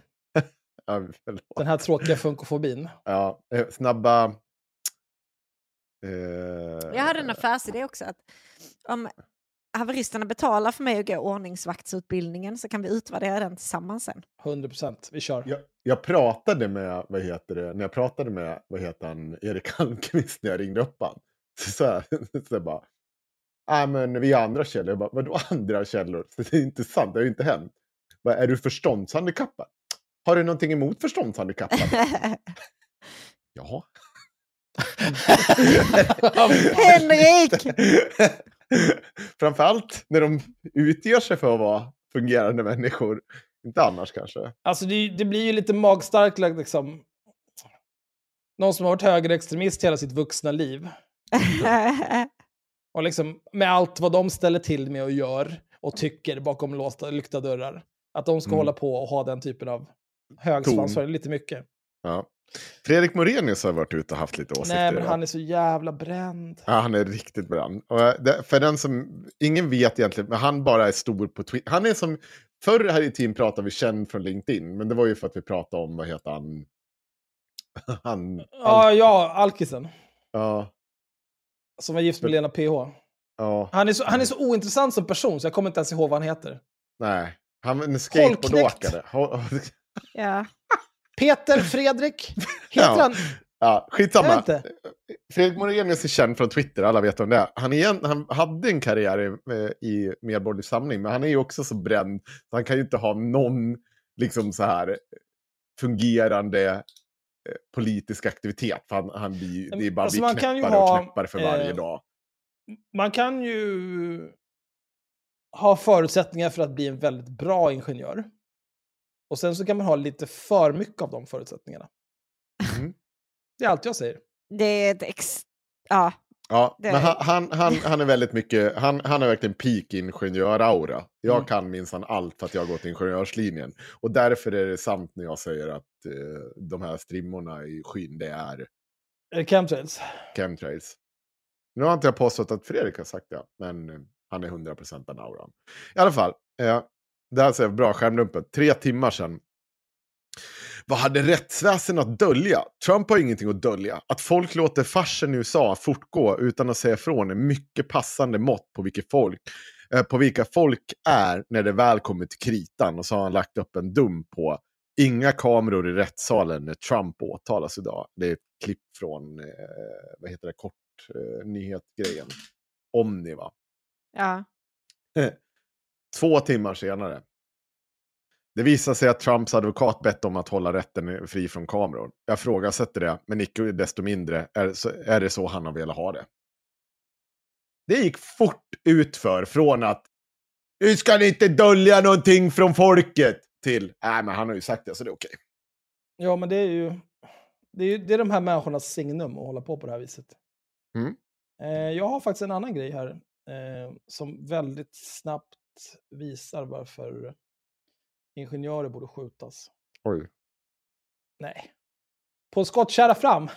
Ja, den här tråkiga funkofobin. Ja, snabba... Eh... Jag hade en affärsidé också. Att om haveristerna betalar för mig att gå ordningsvaktsutbildningen så kan vi utvärdera den tillsammans sen. hundra procent, vi kör. Jag, jag pratade med, vad heter det? När jag pratade med, vad heter han? Erik Almqvist när jag ringde upp han. Så, så, så jag bara... Nej, men vi har andra källor. Jag bara, vadå andra källor? Det är inte sant, det har ju inte hänt. Bara, är du förståndshandikappad? Har du någonting emot förståndshandikappad? Ja. Henrik! Framförallt när de utgör sig för att vara fungerande människor. Inte annars kanske. Alltså det, det blir ju lite magstarkt liksom. Någon som har varit högerextremist hela sitt vuxna liv. Och liksom med allt vad de ställer till med och gör och tycker bakom låsta, lyckta dörrar. Att de ska mm. hålla på och ha den typen av högsvansfärg lite mycket. Ja. Fredrik Morenius har varit ute och haft lite åsikter. Nej, men han är så jävla bränd. Ja, han är riktigt bränd. Och det, för den som, ingen vet egentligen, men han bara är stor på Twitter. Han är som, förr här i team pratade vi känd från LinkedIn, men det var ju för att vi pratade om, vad heter han? han ja, Al- ja, Alkisen. Ja. Som var gift med Lena P H. Ja. Han är så, han är så ointressant som person, så jag kommer inte ens ihåg vad han heter. Nej, han är en skateboardåkare. Ja. Peter Fredrik heter ja. han. Ja, skitsamma. Fredrik Morenius är känd från Twitter, alla vet om det. Han, igen, han hade en karriär i, i Medborgerlig Samling, men han är ju också så bränd. Så han kan ju inte ha någon liksom så här fungerande eh, politisk aktivitet. Han, han blir, det är bara alltså, vi knäppar ha, och knäppar för varje eh, dag. Man kan ju ha förutsättningar för att bli en väldigt bra ingenjör. Och sen så kan man ha lite för mycket av de förutsättningarna. Mm. Det är allt jag säger. Det är ett ex... Ja. Ja, det men han, han, han, han är väldigt mycket... Han, han har verkligen peak-ingenjör-aura. Jag mm. kan minsann allt för att jag har gått ingenjörslinjen. Och därför är det sant när jag säger att eh, de här strimmorna i skyn, det är... Uh, chemtrails. Chemtrails. Nu har inte jag påstått att Fredrik har sagt det, men han är hundra procent den auran. I alla fall... Eh, Det här ser bra, skärmdumpet. Tre timmar sedan. Vad hade rättsväsendet att dölja? Trump har ingenting att dölja. Att folk låter farsen i U S A fortgå utan att säga ifrån är mycket passande mått på vilka folk, eh, på vilka folk är när det väl kommer till kritan. Och så har han lagt upp en dum på inga kameror i rättssalen när Trump åtalas idag. Det är ett klipp från, eh, vad heter det, kort eh, nyhetsgrejen. Omni, va? Ja. Två timmar senare. Det visar sig att Trumps advokat bett om att hålla rätten fri från kameror. Jag frågasätter det, men icke desto mindre är, så, är det så han har velat ha det. Det gick fort ut för från att nu ska ni inte dölja någonting från folket till, nej men han har ju sagt det så det är okej. Ja men det är ju det är, ju, det är de här människornas signum att hålla på på det här viset. Mm. Eh, jag har faktiskt en annan grej här eh, som väldigt snabbt visar varför ingenjörer borde skjutas. Oj. Nej. På en skottkärra fram.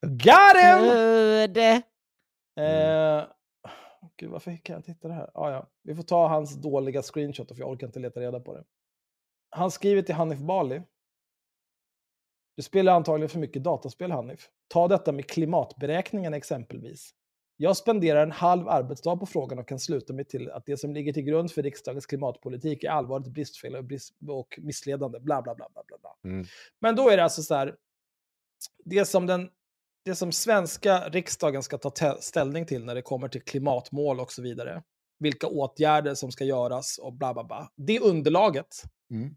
Got him! Mm. Eh, gud, varför kan jag titta det här? Ah, ja. Vi får ta hans dåliga screenshot för jag orkar inte leta reda på det. Han skriver till Hanif Bali. Du spelar antagligen för mycket dataspel, Hanif. Ta detta med klimatberäkningen exempelvis. Jag spenderar en halv arbetsdag på frågan och kan sluta mig till att det som ligger till grund för riksdagens klimatpolitik är allvarligt bristfel och, brist och missledande. Bla bla bla bla bla. Mm. Men då är det alltså så här. Det som, den, det som svenska riksdagen ska ta te- ställning till när det kommer till klimatmål och så vidare. Vilka åtgärder som ska göras och bla bla bla. Det är underlaget. Mm.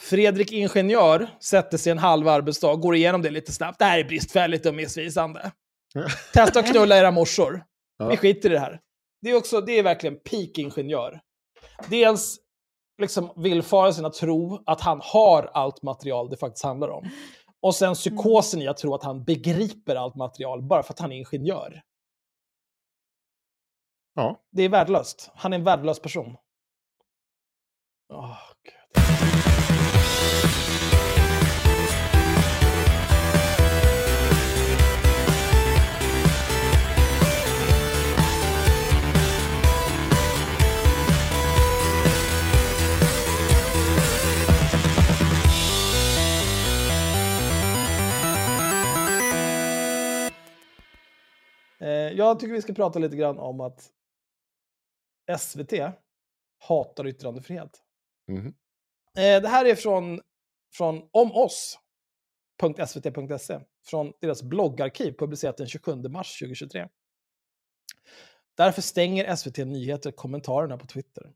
Fredrik Ingenjör sätter sig en halv arbetsdag, går igenom det lite snabbt. Det här är bristfälligt och missvisande. Testa att knulla era morsor. Ja. Vi skiter i det här. Det är, också, det är verkligen peak-ingenjör. Dels liksom villfara sina tro att han har allt material det faktiskt handlar om. Och sen psykosen i att tro att han begriper allt material bara för att han är ingenjör. Ja. Det är värdelöst. Han är en värdelös person. Åh, gud. Jag tycker vi ska prata lite grann om att S V T hatar yttrandefrihet. Mm. Det här är från, från omoss punkt s v t punkt se från deras bloggarkiv publicerat den tjugosjunde mars tjugotjugotre. Därför stänger S V T Nyheter kommentarerna på Twitter.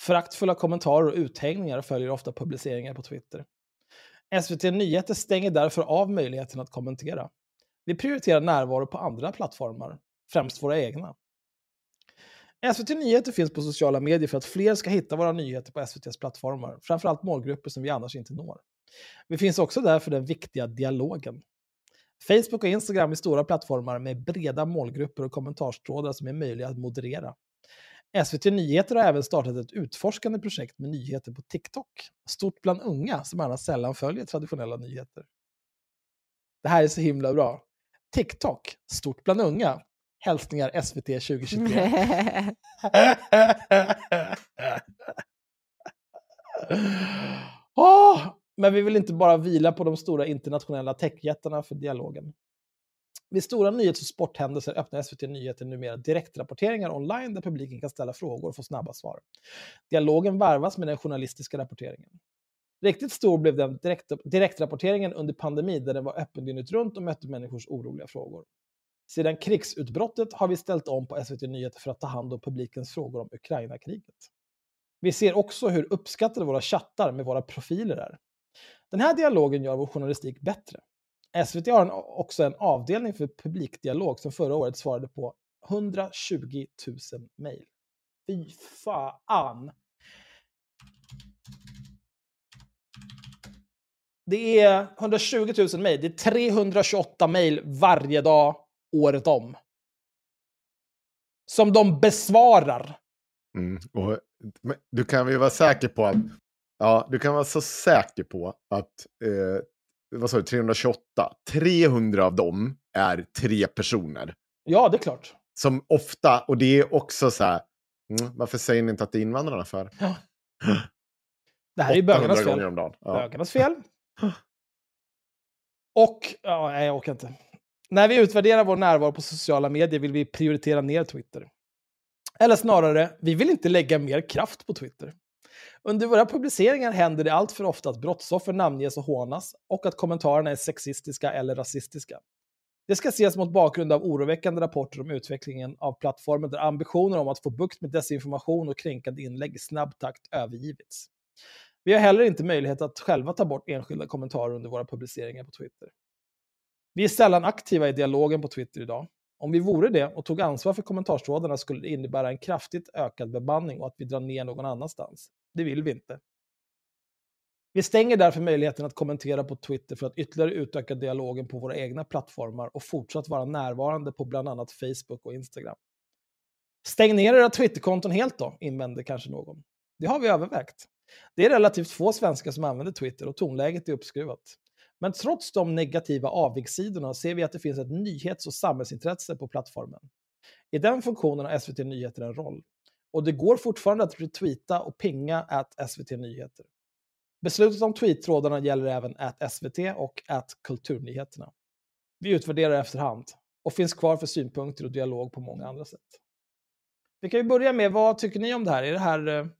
Föraktfulla kommentarer och uthängningar följer ofta publiceringar på Twitter. S V T Nyheter stänger därför av möjligheten att kommentera. Vi prioriterar närvaro på andra plattformar, främst våra egna. S V T Nyheter finns på sociala medier för att fler ska hitta våra nyheter på S V T:s plattformar, framförallt målgrupper som vi annars inte når. Vi finns också där för den viktiga dialogen. Facebook och Instagram är stora plattformar med breda målgrupper och kommentarstrådar som är möjliga att moderera. S V T Nyheter har även startat ett utforskande projekt med nyheter på TikTok. Stort bland unga som annars sällan följer traditionella nyheter. Det här är så himla bra. TikTok, stort bland unga. Hälsningar S V T tjugohundratjugotre. Åh! oh! Men vi vill inte bara vila på de stora internationella techjättarna för dialogen. Vid stora nyhets- och sporthändelser öppnar S V T Nyheter numera direktrapporteringar online där publiken kan ställa frågor och få snabba svar. Dialogen varvas med den journalistiska rapporteringen. Riktigt stor blev den direkt, direktrapporteringen under pandemin där den var öppen dygnet runt och mötte människors oroliga frågor. Sedan krigsutbrottet har vi ställt om på S V T Nyheter för att ta hand om publikens frågor om Ukraina-kriget. Vi ser också hur uppskattade våra chattar med våra profiler är. Den här dialogen gör vår journalistik bättre. S V T har en, också en avdelning för publikdialog som förra året svarade på hundratjugotusen mejl. Fy fan! Det är hundratjugotusen mejl. Det är trehundratjugoåtta mejl varje dag, året om. Som de besvarar. Mm, och, men, du kan ju vara säker på att Ja, du kan vara så säker på att, eh, vad sa du, trehundratjugoåtta, trehundra av dem är tre personer. Ja, det är klart. Som ofta, och det är också så här, mm, varför säger ni inte att det är invandrarna för? Ja. Det här är ju bögarnas fel. Ja. Bögarnas fel. Och, ja, nej, jag orkar inte. När vi utvärderar vår närvaro på sociala medier vill vi prioritera ner Twitter. Eller snarare, vi vill inte lägga mer kraft på Twitter. Under våra publiceringar händer det allt för ofta att brottsoffer namnges och hånas och att kommentarerna är sexistiska eller rasistiska. Det ska ses mot bakgrund av oroväckande rapporter om utvecklingen av plattformar där ambitioner om att få bukt med desinformation och kränkande inlägg i snabb takt övergivits. Vi har heller inte möjlighet att själva ta bort enskilda kommentarer under våra publiceringar på Twitter. Vi är sällan aktiva i dialogen på Twitter idag. Om vi vore det och tog ansvar för kommentarsrådarna skulle det innebära en kraftigt ökad bemanning och att vi drar ner någon annanstans. Det vill vi inte. Vi stänger därför möjligheten att kommentera på Twitter för att ytterligare utöka dialogen på våra egna plattformar och fortsatt vara närvarande på bland annat Facebook och Instagram. Stäng ner era Twitterkonton helt då, invänder kanske någon. Det har vi övervägt. Det är relativt få svenskar som använder Twitter och tonläget är uppskruvat. Men trots de negativa avigsidorna ser vi att det finns ett nyhets- och samhällsintresse på plattformen. I den funktionen har S V T Nyheter en roll. Och det går fortfarande att retweeta och pinga at S V T Nyheter. Beslutet om tweettrådarna gäller även at S V T och at Kulturnyheterna. Vi utvärderar efterhand och finns kvar för synpunkter och dialog på många andra sätt. Vi kan ju börja med, vad tycker ni om det här? Är det här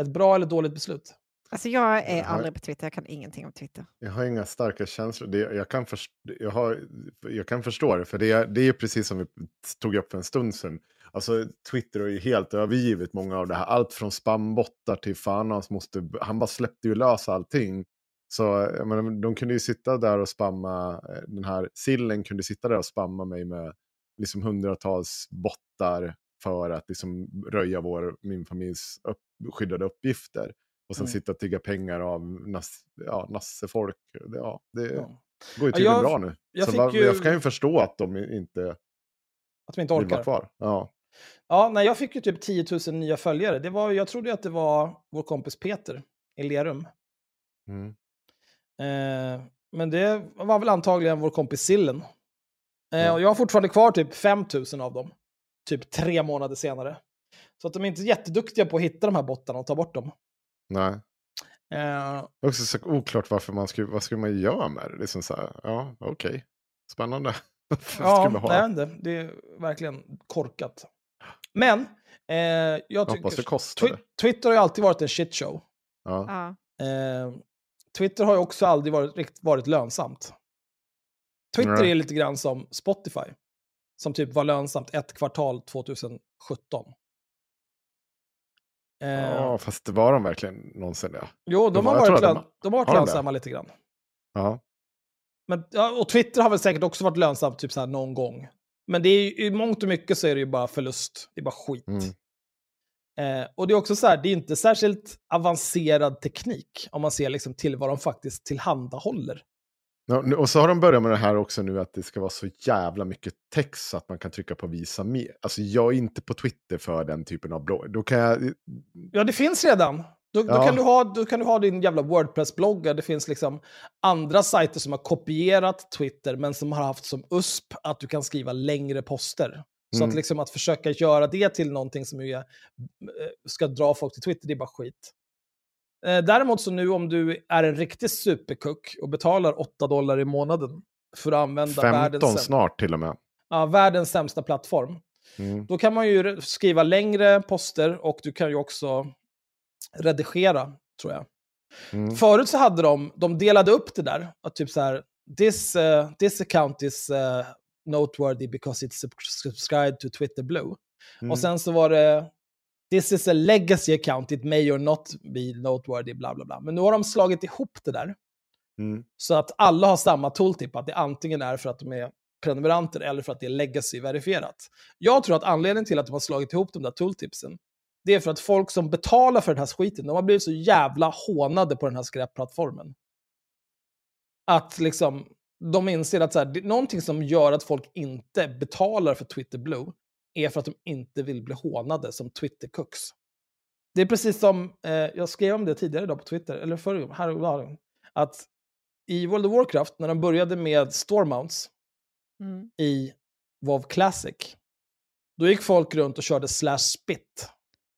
ett bra eller dåligt beslut? Alltså jag är jag har, aldrig på Twitter, jag kan ingenting om Twitter. Jag har inga starka känslor, det, jag, kan först, jag, har, jag kan förstå det, för det, det är ju precis som vi tog upp för en stund sedan. Alltså Twitter har ju helt övergivit många av det här, allt från spambottar till fan, han, måste, han bara släppte ju lösa allting. Så men, de kunde ju sitta där och spamma, den här sillen kunde sitta där och spamma mig med liksom hundratals bottar för att liksom röja vår, min familjs upp, skyddade uppgifter. Och sen mm. sitta och tigga pengar av nas, ja, nassefolk. Ja, det ja. går ju tydligen ja, bra nu. Jag, så var, ju... jag kan ju förstå att de inte, att de inte orkar. Vill vara kvar. Ja. Ja, nej, jag fick ju typ tiotusen nya följare. Det var, jag trodde ju att det var vår kompis Peter i Lerum. Mm. Eh, men det var väl antagligen vår kompis Sillen. Eh, mm. Och jag har fortfarande kvar typ femtusen av dem. Typ tre månader senare. Så att de är inte jätteduktiga på att hitta de här bottarna och ta bort dem. Nej. Uh, också så oklart varför man skulle, vad skulle man göra med det? Liksom så här, ja, okej. Okay. Spännande. Ja, man ha? Det, det är verkligen korkat. Men, eh, jag, jag tycker... Twi- Twitter har ju alltid varit en shitshow. Ja. Uh, Twitter har ju också aldrig varit, riktigt varit lönsamt. Twitter mm. är lite grann som Spotify. Som typ var lönsamt ett kvartal tjugosjutton. Uh, ja, fast var de verkligen någonsin det? Ja. Jo, de, de, har varit, varit, de, de, de har varit lönsamma lite grann. Ja. Men, ja. Och Twitter har väl säkert också varit lönsamt typ så här någon gång. Men det är ju, i mångt och mycket så är det ju bara förlust. Det är bara skit. Mm. Eh, och det är också så här, det är inte särskilt avancerad teknik om man ser liksom till vad de faktiskt tillhandahåller. Ja, och så har de börjat med det här också nu att det ska vara så jävla mycket text så att man kan trycka på visa mer. Alltså jag är inte på Twitter för den typen av blogg. Då kan jag... Ja, det finns redan. Då, ja. då, kan du ha, då kan du ha din jävla WordPress-blogg. Det finns liksom andra sajter som har kopierat Twitter men som har haft som U S P att du kan skriva längre poster. Så mm. att, liksom, att försöka göra det till någonting som är, ska dra folk till Twitter, det är bara skit. Eh, däremot så nu om du är en riktig superkuck och betalar åtta dollar i månaden för att använda världens, snart till och med. Ja, världens sämsta plattform. Mm. Då kan man ju skriva längre poster och du kan ju också redigera, tror jag. Mm. Förut så hade de, de delade upp det där. Att typ så här, this, uh, this account is... Uh, noteworthy because it's subscribed to Twitter Blue. Mm. Och sen så var det this is a legacy account, it may or not be noteworthy, bla bla bla. Men nu har de slagit ihop det där. Mm. Så att alla har samma tooltip, att det antingen är för att de är prenumeranter eller för att det är legacy-verifierat. Jag tror att anledningen till att de har slagit ihop de där tooltipsen, det är för att folk som betalar för den här skiten, de har blivit så jävla hånade på den här skräpplattformen. Att liksom de inser att så här, någonting som gör att folk inte betalar för Twitter Blue är för att de inte vill bli hånade som Twitter-cooks. Det är precis som, eh, jag skrev om det tidigare idag på Twitter, eller förr, här och dagen, att i World of Warcraft, när de började med Stormounts mm. i WoW Classic, då gick folk runt och körde slash spit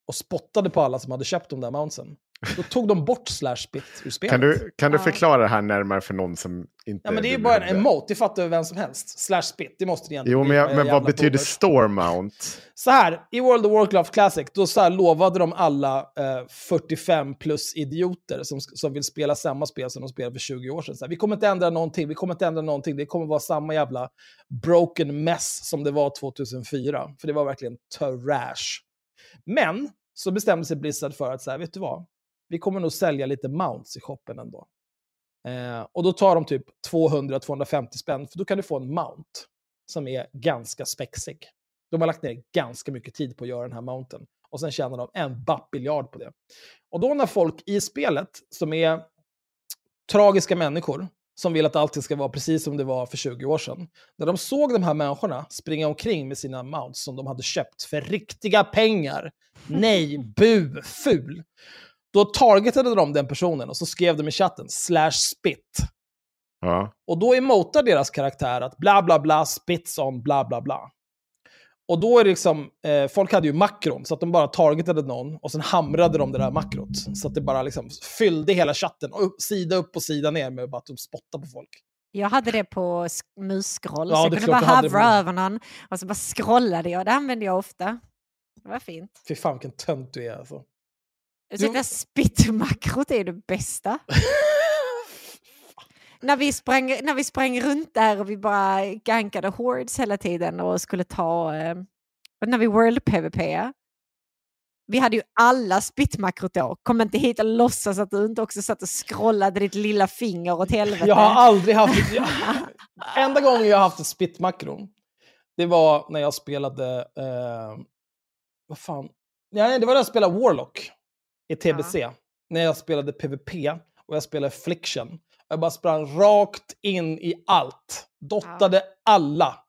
och spottade på alla som hade köpt de där mountsen. Då tog de bort slash bit ur spelet. Kan du, kan du förklara det här närmare för någon som inte... Ja, men det är ju bara en emote. Det fattar vem som helst. Slash bit, det måste det egentligen... Jo, men, jag, men vad betyder Stormount? Så här, i World of Warcraft Classic, då så här lovade de alla eh, fyrtiofem plus idioter som, som vill spela samma spel som de spelade för tjugo år sedan. Så här, vi kommer inte ändra någonting, vi kommer inte ändra någonting. Det kommer vara samma jävla broken mess som det var tjugohundrafyra. För det var verkligen trash. Men så bestämde sig Blizzard för att så här, vet du vad? Vi kommer nog sälja lite mounts i shoppen ändå. Eh, och då tar de typ tvåhundra till tvåhundrafemtio spänn. För då kan du få en mount som är ganska spexig. De har lagt ner ganska mycket tid på att göra den här mounten. Och sen tjänar de en bappiljard på det. Och då när folk i spelet som är tragiska människor som vill att allting ska vara precis som det var för tjugo år sedan. När de såg de här människorna springa omkring med sina mounts som de hade köpt för riktiga pengar. Nej, bu, ful. Då targetade de den personen och så skrev de i chatten slash spit. Ja. Och då emotar deras karaktär att bla bla bla, spits om bla bla bla. Och då är det liksom, eh, folk hade ju makron så att de bara targetade någon och sen hamrade de det där makrot. Så att det bara liksom fyllde hela chatten upp, sida upp och sida ner med bara att de spottade på folk. Jag hade det på sk- musskroll, ja, så jag kunde bara havra över någon och så bara scrollade jag. Det använde jag ofta. Det var fint. Fy fan vilken tönt du är alltså. Så det där spittmakrot är det bästa. när, vi sprang, när vi sprang runt där och vi bara gankade hordes hela tiden och skulle ta... Eh, och när vi world P V P. Vi hade ju alla spittmakrot då. Kom inte hit och låtsas att du inte också satt och scrollade ditt lilla finger åt helvete. Jag har aldrig haft... Jag, enda gången jag har haft ett spittmakron, det var när jag spelade... Eh, vad fan? Nej, det var när jag spelade Warlock. I T B C. Ja. När jag spelade P V P. Och jag spelade Affliction. Jag bara sprang rakt in i allt. Dottade ja. alla.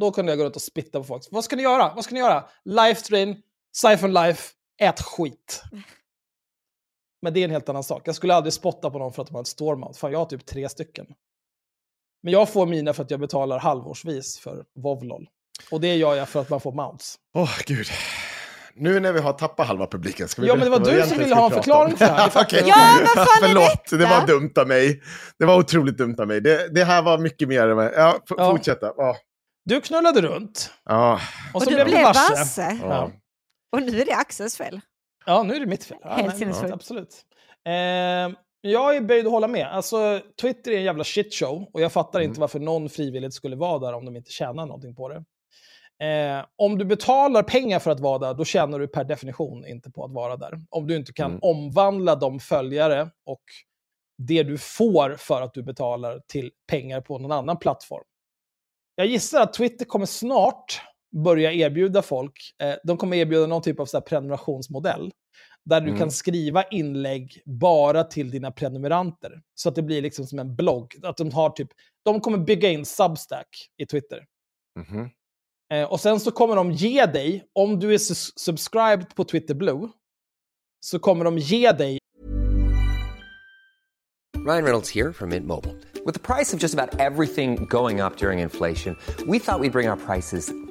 Då kunde jag gå ut och spitta på folk. Vad ska ni göra? Vad ska ni göra? Lifetrain. Siphon Life. Ät skit. Men det är en helt annan sak. Jag skulle aldrig spotta på någon för att de har ett stormount. Fan, jag har typ tre stycken. Men jag får mina för att jag betalar halvårsvis för Vovlol. Och det gör jag för att man får mounts. Åh, oh, gud. Nu när vi har tappat halva publiken ska vi... Ja, men det var du som ville ha en förklaring för det här. okay. Ja, vad fan är Förlåt, detta? Det var dumt av mig. Det var otroligt dumt av mig. Det, det här var mycket mer än mig. Ja, f- ja. Fortsätta. Ja. Du knullade runt. Ja. Och, så och du blev varse. Ja. Ja. Och nu är det Axels fel. Ja, nu är det mitt fel. Ja, Helt nej, ja. Absolut. Eh, jag är böjd att hålla med. Alltså, Twitter är en jävla shitshow. Och jag fattar mm. inte varför någon frivilligt skulle vara där om de inte tjänar någonting på det. Eh, om du betalar pengar för att vara där, då tjänar du per definition inte på att vara där. Om du inte kan mm. omvandla de följare och det du får för att du betalar till pengar på någon annan plattform. Jag gissar att Twitter kommer snart börja erbjuda folk, eh, de kommer erbjuda någon typ av så här prenumerationsmodell där du mm. kan skriva inlägg bara till dina prenumeranter, så att det blir liksom som en blogg, att de har typ, de kommer bygga in Substack i Twitter. Mm. Eh, och sen så kommer de ge dig, om du är su- subscribed på Twitter Blue, så kommer de ge dig. Ryan Reynolds here from Mint Mobile. With the price of just about everything going up during inflation, we thought we'd bring our prices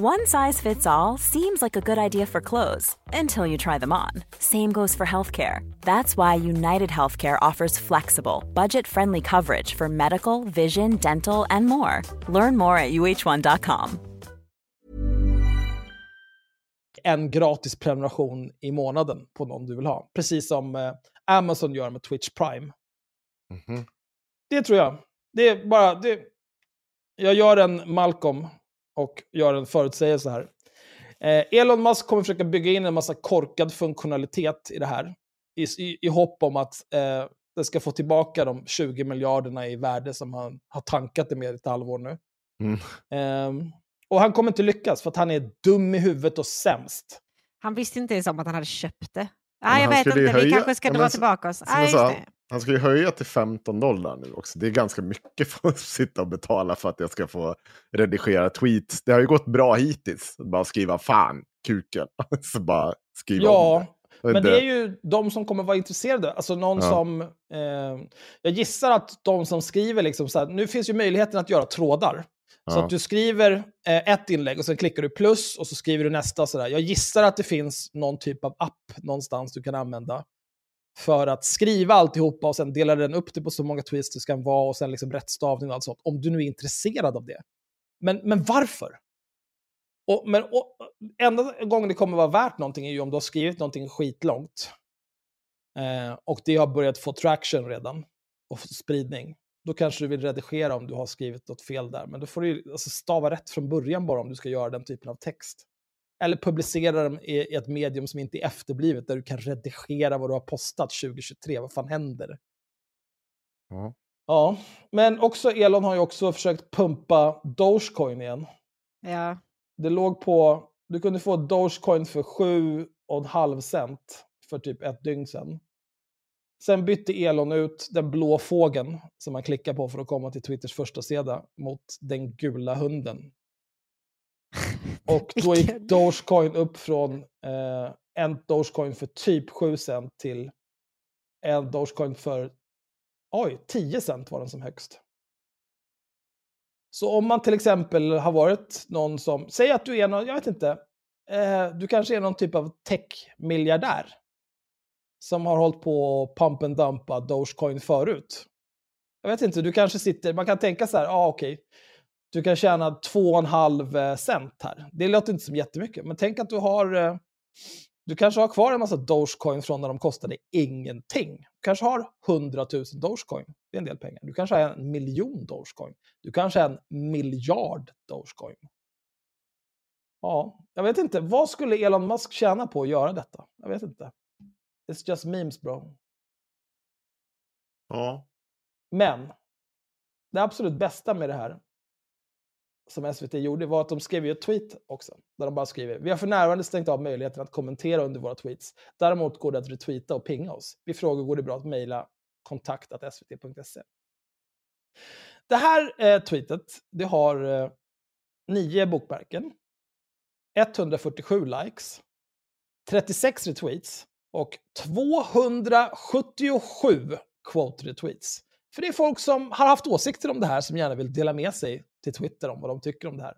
One size fits all seems like a good idea for clothes until you try them on. Same goes for healthcare. That's why United Healthcare offers flexible, budget-friendly coverage for medical, vision, dental, and more. Learn more at U H one dot com. En gratis prenumeration i månaden på någon du vill ha. Precis som Amazon gör med Twitch Prime. Mm-hmm. Det tror jag. Det är bara... Det... Jag gör en Malcolm... och gör en förutsägelse här. Eh, Elon Musk kommer försöka bygga in en massa korkad funktionalitet i det här. I, i, i hopp om att eh, det ska få tillbaka de tjugo miljarderna i värde som han har tankat det med i ett halvår nu. Mm. Eh, och han kommer inte lyckas för att han är dum i huvudet och sämst. Han visste inte ens om att han hade köpt det. Nej, jag vet inte. Höja... Vi kanske ska dra tillbaka oss. Nej, just det. Han ska ju höja till femton dollar nu också. Det är ganska mycket för att sitta och betala för att jag ska få redigera tweets. Det har ju gått bra hittills. Bara skriva fan, kuken. Så bara skriva ja, om det. Men det är ju de som kommer vara intresserade. Alltså någon ja. som... Eh, jag gissar att de som skriver liksom så här, nu finns ju möjligheten att göra trådar. Ja. Så att du skriver eh, ett inlägg och sen klickar du plus och så skriver du nästa. Så där. Jag gissar att det finns någon typ av app någonstans du kan använda. För att skriva alltihopa och sen dela den upp det på så många tweets det ska vara och sen liksom rättstavning och allt sånt. Om du nu är intresserad av det. Men, men varför? Och, men, och, enda gången det kommer vara värt någonting är ju om du har skrivit någonting skitlångt. Eh, och det har börjat få traction redan. Och spridning. Då kanske du vill redigera om du har skrivit något fel där. Men då får du ju alltså, stava rätt från början bara om du ska göra den typen av text. Eller publicera dem i ett medium som inte är efterblivet. Där du kan redigera vad du har postat tjugo tjugotre. Vad fan händer? Mm. Ja. Men också Elon har ju också försökt pumpa Dogecoin igen. Ja. Det låg på... Du kunde få Dogecoin för sju och en halv cent. För typ ett dygn sedan. Sen bytte Elon ut den blå fågeln. Som man klickar på för att komma till Twitters första sida. Mot den gula hunden. Och då gick Dogecoin upp från eh, en Dogecoin för typ sju cent till en Dogecoin för oj, tio cent var den som högst. Så om man till exempel har varit någon som, säg att du är någon, jag vet inte, eh, du kanske är någon typ av tech-miljardär som har hållit på och pump and dumpa Dogecoin förut. Jag vet inte, du kanske sitter, man kan tänka så här, ja ah, okej. Okay. Du kan tjäna två och en halv cent här. Det låter inte som jättemycket. Men tänk att du har... Du kanske har kvar en massa Dogecoin från när de kostade ingenting. Du kanske har hundratusen Dogecoin. Det är en del pengar. Du kanske har en miljon Dogecoin. Du kanske har en miljard Dogecoin. Ja, jag vet inte. Vad skulle Elon Musk tjäna på att göra detta? Jag vet inte. It's just memes, bro. Ja. Men. Det absolut bästa med det här som S V T gjorde var att de skrev ju ett tweet också. Där de bara skriver, vi har för närvarande stängt av möjligheten att kommentera under våra tweets. Däremot går det att retweeta och pinga oss. Vi frågar går det bra att mejla kontakt at s v t punkt se. Det här eh, tweetet, det har eh, nio bokmärken, etthundrafyrtiosju likes, trettiosex retweets och tvåhundrasjuttiosju quote retweets. För det är folk som har haft åsikter om det här som gärna vill dela med sig till Twitter om vad de tycker om det här.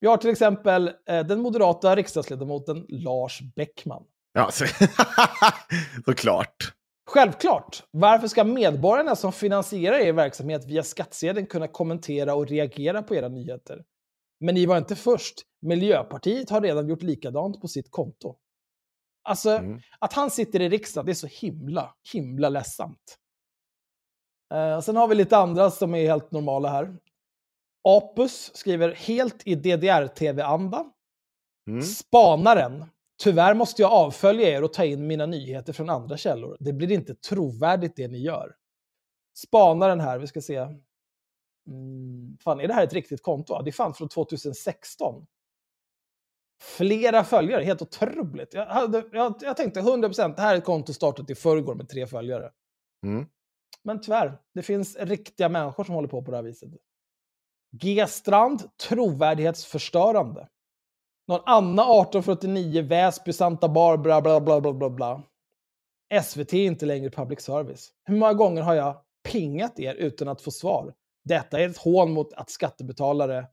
Vi har till exempel eh, den moderata riksdagsledamoten Lars Bäckman. Ja, så, såklart. Självklart. Varför ska medborgarna som finansierar er verksamhet via skattsedeln kunna kommentera och reagera på era nyheter? Men ni var inte först. Miljöpartiet har redan gjort likadant på sitt konto. Alltså, mm. att han sitter i riksdagen, det är så himla, himla ledsamt. Eh, sen har vi lite andra som är helt normala här. Apus skriver helt i D D R-tv-anda. Mm. Spanaren. Tyvärr måste jag avfölja er och ta in mina nyheter från andra källor. Det blir inte trovärdigt det ni gör. Spanaren här, vi ska se. Mm, fan, är det här ett riktigt konto? Det fanns från tjugohundrasexton. Flera följare, helt otroligt. Jag, hade, jag, jag tänkte hundra procent, det här är ett konto startat i förrgår med tre följare. Mm. Men tyvärr, det finns riktiga människor som håller på på det här viset. G-strand, trovärdighetsförstörande. Någon Anna arton fyrtionio, Väsby, Santa Barbara, bla bla bla bla bla. S V T är inte längre public service. Hur många gånger har jag pingat er utan att få svar? Detta är ett hån mot att skattebetalare.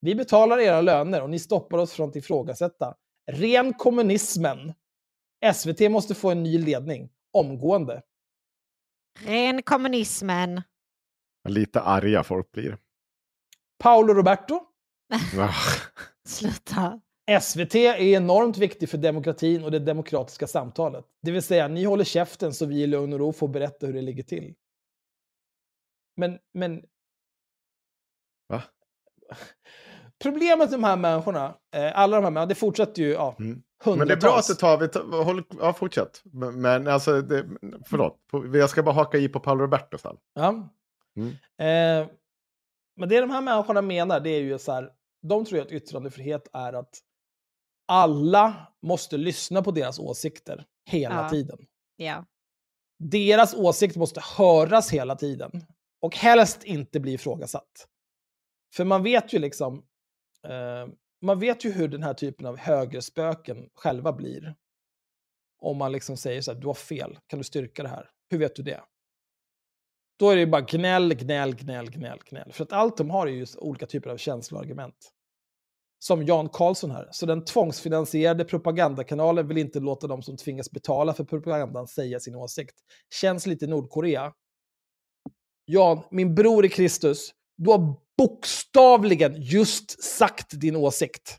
Vi betalar era löner och ni stoppar oss från att ifrågasätta. Ren kommunismen. S V T måste få en ny ledning. Omgående. Ren kommunismen. Lite arga folk blir. Paolo Roberto. Sluta. S V T är enormt viktig för demokratin och det demokratiska samtalet. Det vill säga, ni håller käften så vi i lugn och ro får berätta hur det ligger till. Men, men... Va? Problemet med de här människorna, alla de här människorna, det fortsätter ju, ja, mm. Men det är bra att det tar, vi tar, håll, ja, fortsätt. Men, men alltså, det, förlåt, jag ska bara haka i på Paolo Roberto. Ja. Mm. Eh, men det de här människorna menar, det är ju så här, de tror att yttrandefrihet är att alla måste lyssna på deras åsikter hela ja. tiden. Ja. Deras åsikter måste höras hela tiden. Och helst inte bli ifrågasatt. För man vet ju liksom, eh, man vet ju hur den här typen av högerspöken själva blir. Om man liksom säger så här, du har fel, kan du styrka det här? Hur vet du det? Då är det ju bara gnäll, gnäll, gnäll, gnäll, gnäll. För att allt de har är ju olika typer av känsloargument. Som Jan Karlsson här. Så den tvångsfinansierade propagandakanalen vill inte låta de som tvingas betala för propagandan säga sin åsikt. Känns lite Nordkorea. Jan, min bror i Kristus, du har bokstavligen just sagt din åsikt.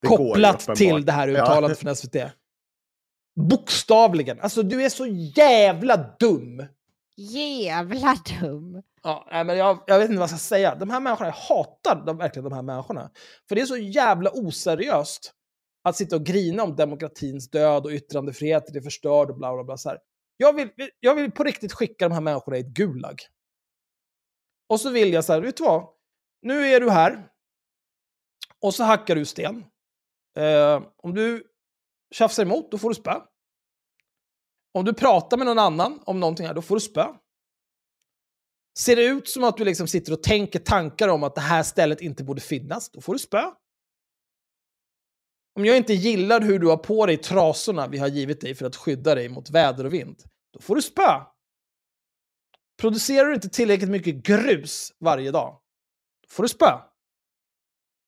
Det kopplat går, till det här uttalandet ja. från S V T. Bokstavligen. Alltså, du är så jävla dum. Jävla dum. Ja, men jag, jag vet inte vad jag ska säga. De här människorna, jag hatar de, verkligen de här människorna. För det är så jävla oseriöst att sitta och grina om demokratins död och yttrandefrihet, det är förstörd och bla bla bla. Så här. Jag, vill, jag vill på riktigt skicka de här människorna i ett gulag. Och så vill jag så här, vet du vad? Nu är du här. Och så hackar du sten. Eh, om du tjafsar emot, då får du spö. Om du pratar med någon annan om någonting här, då får du spö. Ser det ut som att du liksom sitter och tänker tankar om att det här stället inte borde finnas, då får du spö. Om jag inte gillar hur du har på dig trasorna vi har givit dig för att skydda dig mot väder och vind, då får du spö. Producerar du inte tillräckligt mycket grus varje dag, då får du spö.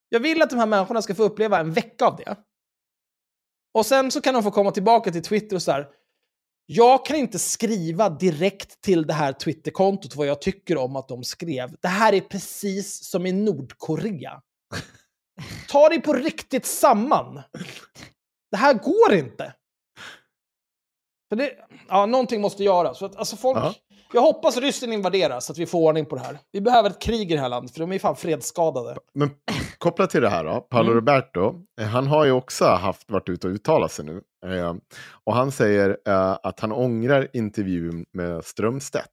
Jag vill att de här människorna ska få uppleva en vecka av det. Och sen så kan de få komma tillbaka till Twitter och så här. Jag kan inte skriva direkt till det här Twitterkontot vad jag tycker om att de skrev. Det här är precis som i Nordkorea. Ta dig på riktigt samman. Det här går inte. För det, ja, någonting måste göras. För att, alltså folk, uh-huh. Jag hoppas ryssen invaderas så att vi får ordning på det här. Vi behöver ett krig i det här landet för de är fan fredsskadade. Men kopplat till det här då, Paolo mm. Roberto, han har ju också haft, varit ute och uttalat sig nu. Eh, och han säger eh, att han ångrar intervjun med Strömstedt.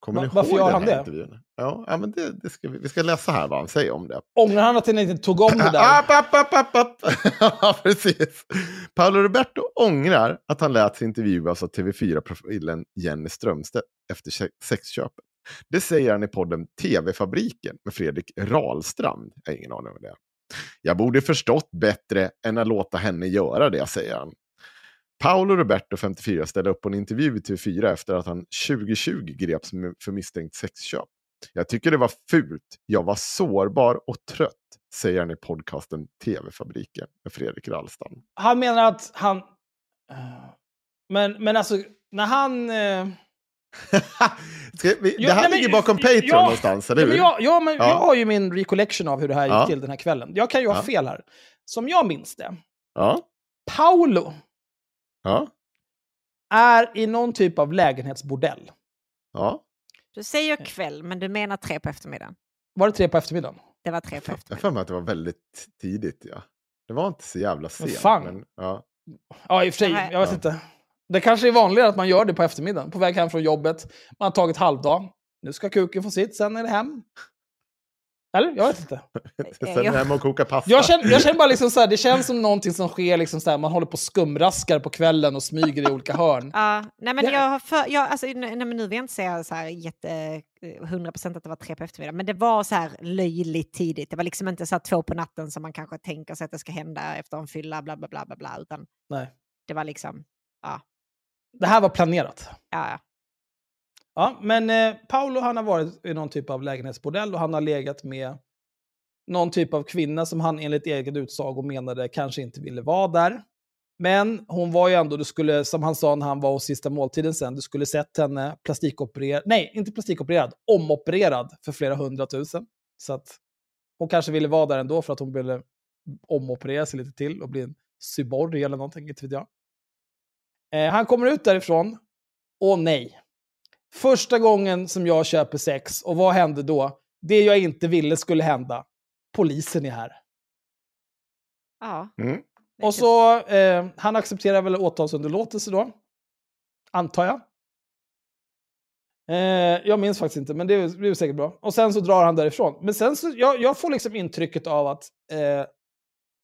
Kommer Va, ni varför ihåg den här det? Intervjun? Ja, ja men det, det ska vi, vi ska läsa här vad han säger om det. Ångrar han att han inte tog om det där? app, app, app, app, app. Ja, precis. Paolo Roberto ångrar att han lät sig intervjuas av T V fyra-profilen Jenny Strömstedt efter sexköpet. Det säger han i podden T V-fabriken med Fredrik Rahlstrand. Jag har ingen aning om det. Jag borde förstått bättre än att låta henne göra det, säger han. Paolo Roberto, femtiofyra, ställde upp på en intervju i T V fyra efter att han tjugo tjugo greps för misstänkt sexköp. Jag tycker det var fult. Jag var sårbar och trött, säger han i podcasten T V-fabriken med Fredrik Rahlstrand. Han menar att han... Men, men alltså, när han... vi, jo, det här nej, ligger men, bakom Patreon ja, någonstans, eller hur? Ja, ja, men ja. Jag har ju min recollection av hur det här gick ja. till den här kvällen. Jag kan ju ha ja. fel här. Som jag minns det. Ja. Paolo ja. är i någon typ av lägenhetsbordell. Ja. Du säger kväll, men du menar tre på eftermiddagen. Var det tre på eftermiddagen? Det var tre på eftermiddagen. Jag får mig att det var väldigt tidigt, ja. Det var inte så jävla sent. Men fan. Men, ja. ja, i och för sig. Jag vet ja. inte. Det kanske är vanligare att man gör det på eftermiddagen. På väg hem från jobbet. Man har tagit halvdag. Nu ska kuken få sitt, sen är det hem. Eller? Jag vet inte. Sen jag... hem och koka pasta. Jag känner, jag känner bara liksom så här, det känns som någonting som sker liksom så här, man håller på skumraskar på kvällen och smyger i olika hörn. Ja, nej men jag har för, jag, alltså, nej, men nu vill jag inte säga så här jätte, hundra procent att det var tre på eftermiddagen, men det var så här löjligt tidigt. Det var liksom inte så här två på natten som man kanske tänker sig att det ska hända efter en fylla, bla bla bla bla bla, utan nej. Det var liksom, ja. Det här var planerat. Ja, ja. Ja, men eh, Paolo han har varit i någon typ av lägenhetsbordell och han har legat med någon typ av kvinna som han enligt egen utsag och menade kanske inte ville vara där. Men hon var ju ändå, du skulle, som han sa när han var hos sista måltiden sen, du skulle sett henne plastikopererad, nej inte plastikopererad, omopererad för flera hundratusen. Så att hon kanske ville vara där ändå för att hon ville omoperera sig lite till och bli en cyborg eller någonting, inte vet jag. Eh, han kommer ut därifrån, åh nej. Första gången som jag köper sex, och vad hände då? Det jag inte ville skulle hända. Polisen är här. Ja. Mm. Och så, eh, han accepterar väl åtalsunderlåtelse då? Antar jag. Eh, jag minns faktiskt inte, men det blir säkert bra. Och sen så drar han därifrån. Men sen så, jag, jag får liksom intrycket av att eh,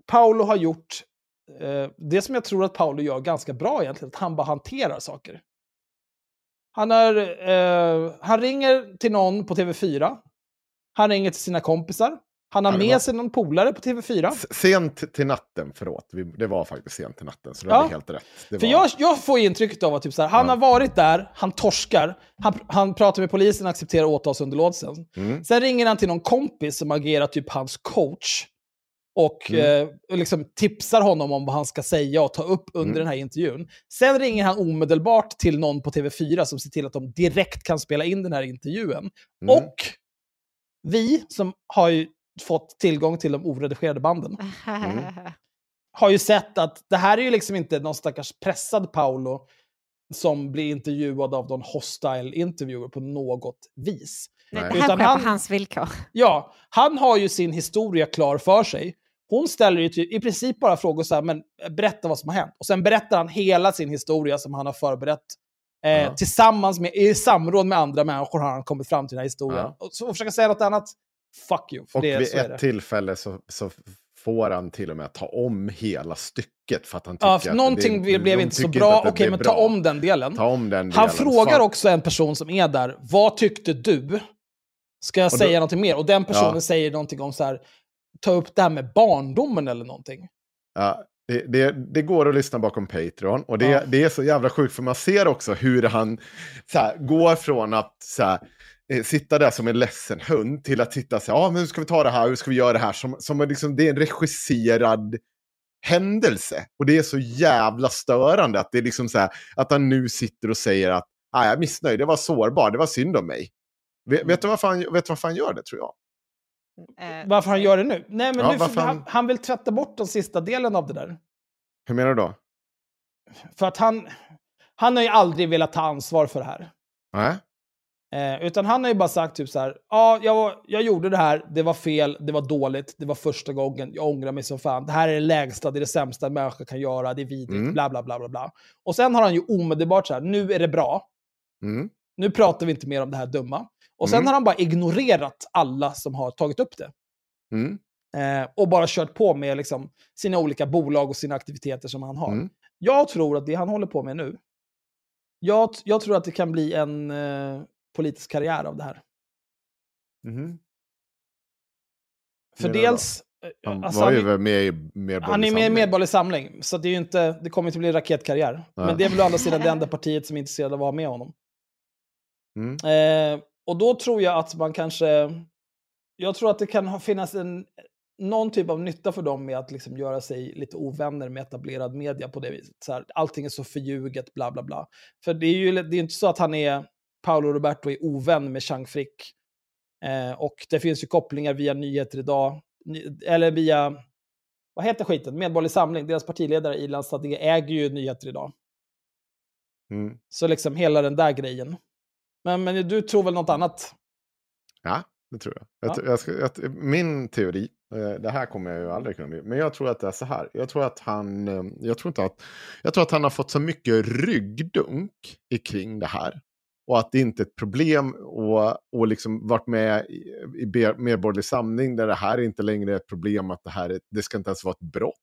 Paolo har gjort eh, det som jag tror att Paolo gör ganska bra egentligen. Att han bara hanterar saker. Han, är, eh, han ringer till någon på T V fyra. Han ringer till sina kompisar. Han har ja, med var... sig någon polare på T V fyra. Sent till natten, förlåt. Det var faktiskt sent till natten, så det ja. är helt rätt. Det var... För jag, jag får intrycket av att typ så här, han ja. har varit där, han torskar. Han, han pratar med polisen och accepterar åtalsunderlåtelsen. Mm. Sen ringer han till någon kompis som agerar typ hans coach. Och mm. eh, liksom tipsar honom om vad han ska säga och ta upp under mm. den här intervjun. Sen ringer han omedelbart till någon på T V fyra som ser till att de direkt kan spela in den här intervjun. Mm. Och vi som har ju fått tillgång till de oredigerade banden mm. har ju sett att det här är ju liksom inte någon stackars pressad Paolo som blir intervjuad av någon hostile interviewer på något vis. Nej. Det här utan han, på hans villkor. Ja, han har ju sin historia klar för sig. Hon ställer ju typ, i princip bara frågor så här, men berätta vad som har hänt. Och sen berättar han hela sin historia som han har förberett. Eh, uh-huh. Tillsammans med, i samråd med andra människor har han kommit fram till den här historien. Uh-huh. Och så försöker säga något annat, fuck you. För och det, vid ett tillfälle så, så får han till och med ta om hela stycket för att han tycker ja, för att någonting det, blev inte så bra. Inte okej, men ta bra. om den delen. Ta om den delen. Han frågar så... också en person som är där, vad tyckte du? Ska jag och säga då, någonting mer? Och den personen ja. säger någonting om så här, ta upp det här med barndomen eller någonting. Ja, det, det, det går att lyssna bakom Patreon. Och det, ja. det är så jävla sjukt för man ser också hur han så här, går från att så här, sitta där som en ledsen hund till att titta så här, ah, men hur ska vi ta det här? Hur ska vi göra det här? Som, som är liksom, det är en regisserad händelse. Och det är så jävla störande att det är liksom så här, att han nu sitter och säger att ah, jag är missnöjd, det var sårbar, det var synd om mig. Vet, vet du varför han, vet varför han gör det, tror jag? Äh, varför han gör det nu? Nej, men ja, nu för han... Han, han vill tvätta bort den sista delen av det där. Hur menar du då? För att han... Han har ju aldrig velat ta ansvar för det här. Nej. Eh, utan han har ju bara sagt typ så här... Ja, jag, jag gjorde det här. Det var fel. Det var dåligt. Det var första gången. Jag ångrar mig som fan. Det här är det lägsta. Det är det sämsta en människa kan göra. Det är vidrigt. Mm. Bla, bla, bla, bla, bla. Och sen har han ju omedelbart så här... Nu är det bra. Mm. Nu pratar vi inte mer om det här dumma. Och sen mm. har han bara ignorerat alla som har tagit upp det. Mm. Eh, och bara kört på med liksom, sina olika bolag och sina aktiviteter som han har. Mm. Jag tror att det han håller på med nu, jag, jag tror att det kan bli en eh, politisk karriär av det här. Mm. För dels... Han alltså, var ju han, med i Medborgerlig Han är med i Medborgerlig Samling. Så det, är ju inte, det kommer inte bli en raketkarriär. Nej. Men det är väl å andra sidan det enda partiet som är intresserade av att ha med honom. Mm. Eh, och då tror jag att man kanske jag tror att det kan finnas en, någon typ av nytta för dem med att liksom göra sig lite ovänner med etablerad media på det viset. Så här, allting är så förljuget, bla bla bla. För det är ju det är inte så att han är Paolo Roberto är ovän med Chang Frick eh, och det finns ju kopplingar via nyheter idag ny, eller via vad heter skiten? Medborgerlig Samling, deras partiledare i landsstadie äger ju nyheter idag. Mm. Så liksom hela den där grejen. Men, men du tror väl något annat? Ja, det tror jag. jag, ja. tror, jag, ska, jag min teori, det här kommer jag ju aldrig kunna bli, men jag tror att det är så här. Jag tror att han, jag tror inte att, jag tror att han har fått så mycket ryggdunk kring det här. Och att det inte är ett problem och, och liksom varit med i, i Medborgerlig Samling där det här inte längre är ett problem, att det här är, det ska inte ens vara ett brott.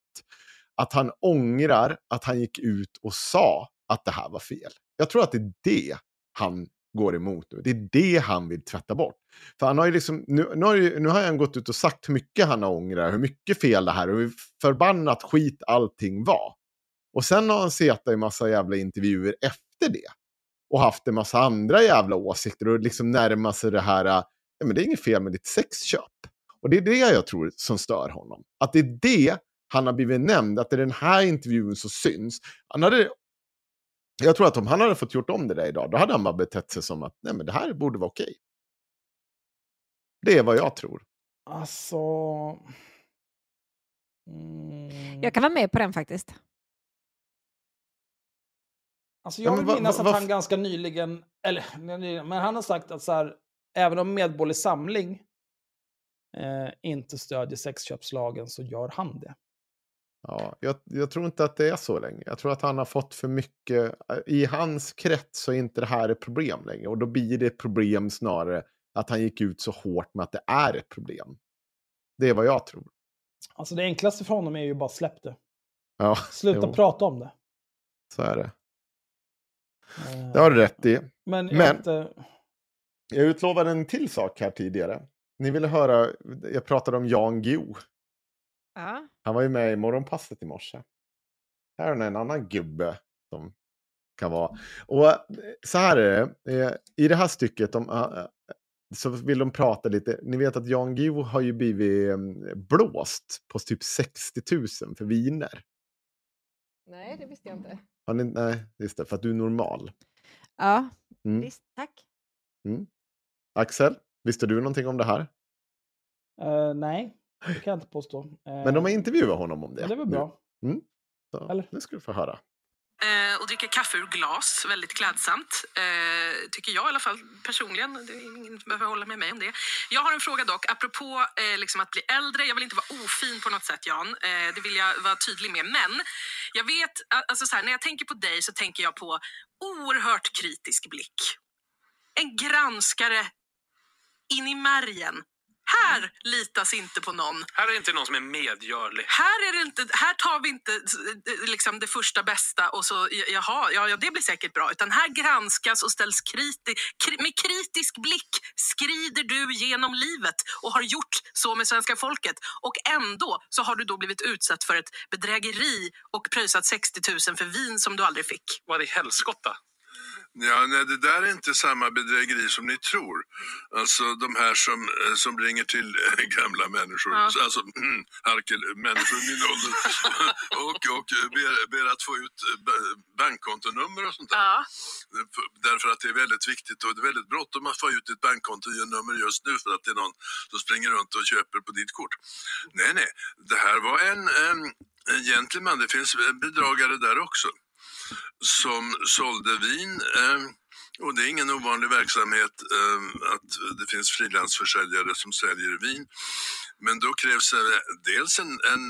Att han ångrar att han gick ut och sa att det här var fel. Jag tror att det är det han går emot nu. Det är det han vill tvätta bort. För han har ju liksom, nu, nu, har, ju, nu har han gått ut och sagt hur mycket han har ångrat, hur mycket fel det här, hur förbannat skit allting var. Och sen har han sett i massa jävla intervjuer efter det. Och haft en massa andra jävla åsikter. Och liksom närma sig det här. Ja, men det är inget fel med ditt sexköp. Och det är det jag tror som stör honom. Att det är det han har blivit nämnd. Att det är den här intervjun som syns. Han hade, jag tror att om han hade fått gjort om det där idag. Då hade han bara betett sig som att. Nej, men det här borde vara okej. Det är vad jag tror. Alltså. Mm. Jag kan vara med på den faktiskt. Alltså jag vill va, minnas va, va, att han ganska nyligen, eller men han har sagt att så här, även om Medborgerlig Samling eh, inte stödjer sexköpslagen så gör han det. Ja, jag, jag tror inte att det är så länge. Jag tror att han har fått för mycket, i hans krets så är inte det här ett problem längre. Och då blir det ett problem snarare att han gick ut så hårt med att det är ett problem. Det är vad jag tror. Alltså det enklaste för honom är ju bara släpp det. Ja, sluta jo. prata om det. Så är det. Det har du rätt i. Men, Men inte... jag utlovade en till sak här tidigare. Ni ville höra, jag pratade om Jan Guillou. Uh-huh. Han var ju med i morgonpasset i morse. Här är en annan gubbe som kan vara. Och så här är det. I det här stycket de, så vill de prata lite. Ni vet att Jan Guillou har ju blivit blåst på typ sextio tusen för viner. Nej, det visste jag inte. Ni, nej, just det, för att du är normal. Ja, mm. visst, tack. Mm. Axel, visste du någonting om det här? Uh, nej, det kan jag inte påstå. Uh, Men de har intervjuat honom om det. Det var bra. Mm. Så, Eller? Nu ska du få höra. Eh, och dricka kaffe ur glas, väldigt klädsamt. Eh, tycker jag i alla fall personligen. Det är ingen behöver hålla med mig om det. Jag har en fråga dock, apropå eh, liksom att bli äldre. Jag vill inte vara ofin på något sätt, Jan. Eh, det vill jag vara tydlig med. Men jag vet, alltså så här, när jag tänker på dig så tänker jag på oerhört kritisk blick. En granskare in i märgen. Här litas inte på någon. Här är inte någon som är medgörlig. Här, är det inte, här tar vi inte liksom det första bästa och så jaha, ja, ja, det blir säkert bra. Utan här granskas och ställs kriti, kri, med kritisk blick skrider du genom livet och har gjort så med svenska folket. Och ändå så har du då blivit utsatt för ett bedrägeri och pröjsat sextio tusen för vin som du aldrig fick. Vad är helskotta? Ja, nej, det där är inte samma bedrägeri som ni tror. Alltså de här som, som ringer till gamla människor, ja. Alltså harkelmänniskor i min ålder och, och ber, ber att få ut bankkontonummer och sånt där. Ja. Därför att det är väldigt viktigt och det är väldigt bråttom att få ut ett bankkontonummer just nu för att det är någon som springer runt och köper på ditt kort. Nej, nej, det här var en, en, en gentleman, det finns bedragare där också. Som sålde vin, och det är ingen ovanlig verksamhet att det finns frilansförsäljare som säljer vin. Men då krävs dels en, en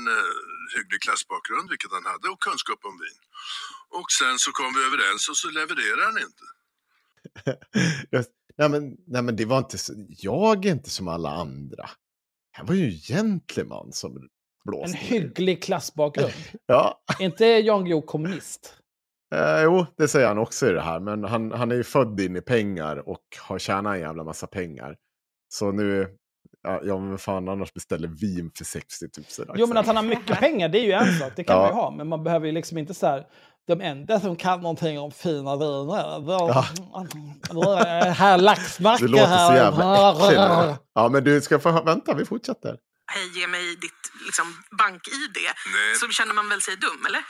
hygglig klassbakgrund, vilket han hade, och kunskap om vin. Och sen så kom vi överens och så levererar han inte. nej, men, nej men det var inte så, jag är inte som alla andra. Han var ju gentleman som... blåsning. En hygglig klassbakgrund. Ja. Inte Jan Guillou kommunist? Eh, jo, det säger han också i det här. Men han, han är ju född in i pengar och har tjänat en jävla massa pengar. Så nu, ja, ja men fan annars beställer vin för sextio tusen. Jo, men att han har mycket pengar, det är ju en sak. Det kan ja. man ju ha. Men man behöver ju liksom inte så här... De enda som kan någonting om fina viner. Ja. Här laxmackor. Det låter så jävla äckligt. Ja, men du ska få... Vänta, vi fortsätter. Hej, ge mig ditt liksom, bank-I D. Nej. Så känner man väl sig dum, eller?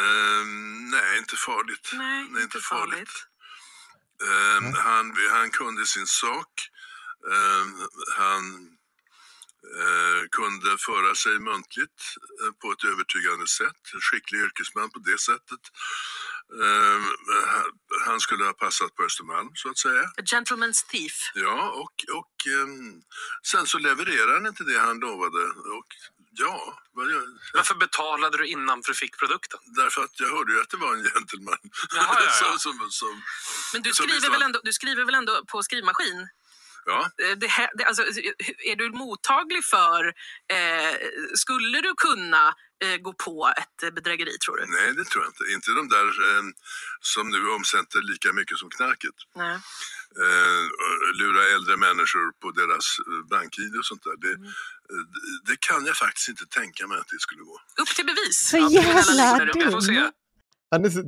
Uh, nej, inte farligt. Nej, nej inte, inte farligt. farligt. Uh, mm. han, han kunde sin sak. Uh, han eh, kunde föra sig muntligt eh, på ett övertygande sätt. En skicklig yrkesman på det sättet. Eh, han skulle ha passat på Östermalm, så att säga. A gentleman's thief. Ja, och, och eh, sen så levererade han inte det han lovade. Och ja. Vad jag, Varför betalade du innan för du fick produkten? Därför att jag hörde ju att det var en gentleman. Jaha, ja, ja. som, som, som, Men du skriver, som... väl ändå, du skriver väl ändå på skrivmaskin? Ja. Det här, det, alltså, är du mottaglig för, eh, skulle du kunna eh, gå på ett bedrägeri, tror du? Nej, det tror jag inte. Inte de där eh, som nu omsätter lika mycket som knarket. Nej. Eh, lura äldre människor på deras bank-I D och sånt där. Det, mm. det, det kan jag faktiskt inte tänka mig att det skulle gå. Upp till bevis! Så jävla dum!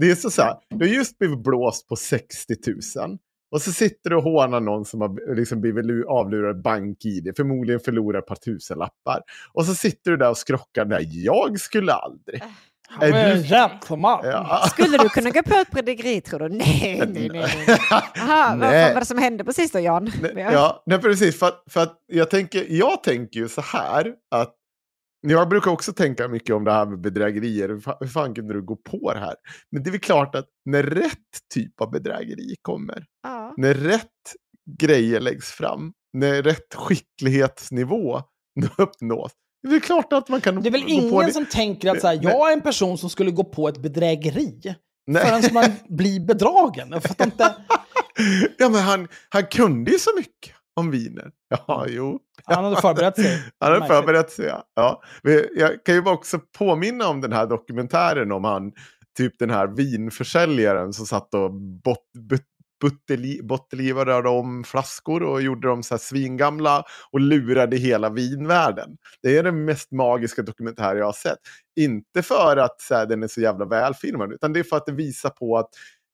Det är så, så här, du har just blivit blåst på sextio tusen. Och så sitter du och hånar någon som har liksom blivit avlurad bank-I D. Förmodligen förlorar ett par tusenlappar. Och så sitter du där och skrockar. Där. Jag skulle aldrig. Äh, är du... ja. Skulle du kunna gå på ett bedrägeri, tror du? Nej, nej, nej. nej. Aha, nej. Vad var det som hände precis då, Jan? Nej, ja, nej, precis. För, för att jag, tänker, jag tänker ju så här. Att jag brukar också tänka mycket om det här med bedrägerier. Hur fan kunde du gå på det här? Men det är väl klart att när rätt typ av bedrägeri kommer. Ja. När rätt grejer läggs fram. När rätt skicklighetsnivå uppnås. Det är väl klart att man kan... Det är väl ingen som tänker att så här, jag är en person som skulle gå på ett bedrägeri. Nej. Förrän man blir bedragen. Jag fattar inte... Ja, men han, han kunde ju så mycket. Om viner. Ja, jo. Han hade förberett sig. Han hade förberett sig, ja. ja. Jag kan ju också påminna om den här dokumentären om han, typ den här vinförsäljaren som satt och bot, but, butteli, bottelivade om flaskor och gjorde dem så här svingamla och lurade hela vinvärlden. Det är den mest magiska dokumentär jag har sett. Inte för att så här, den är så jävla välfilmad, utan det är för att det visar på att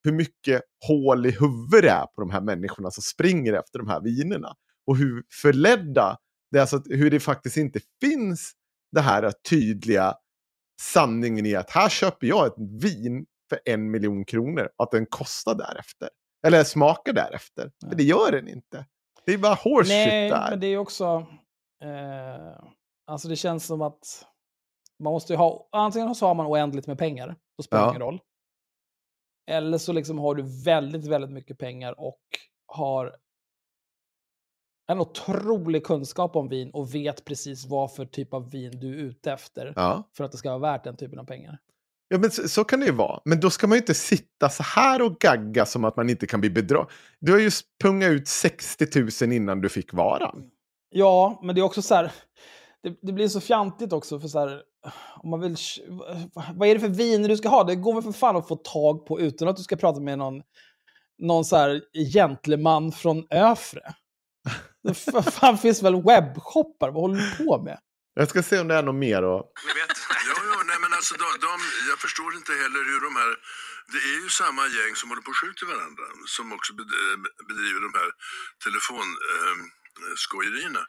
hur mycket hål i huvudet är på de här människorna som springer efter de här vinerna. Och hur förledda det är, alltså hur det faktiskt inte finns det här tydliga sanningen i att här köper jag ett vin för en miljon kronor. Att den kostar därefter. Eller smakar därefter. Nej. Men det gör den inte. Det är bara horseshit där. Nej, men det är också... Eh, alltså det känns som att man måste ju ha... Antingen så har man oändligt med pengar. Då spelar det ingen roll. Eller så liksom har du väldigt, väldigt mycket pengar och har en otrolig kunskap om vin och vet precis vad för typ av vin du är ute efter, ja, för att det ska vara värt den typen av pengar. Ja, men så, så kan det ju vara. Men då ska man ju inte sitta så här och gagga som att man inte kan bli bedragen. Du har ju pungat ut sextio tusen innan du fick varan. Ja, men det är också så här... Det, det blir så fjantigt också för så här... Om man vill, vad är det för viner du ska ha? Det går väl för fan att få tag på utan att du ska prata med någon, någon så här gentleman från Öfre. Det fan finns väl webbshoppar? Vad håller du på med? Jag ska se om det är något mer då. Ni vet, jo, jo, nej, men alltså, de, de, jag förstår inte heller hur de här... Det är ju samma gäng som håller på och skjuter varandra som också bedriver de här telefon... Eh, skojerierna.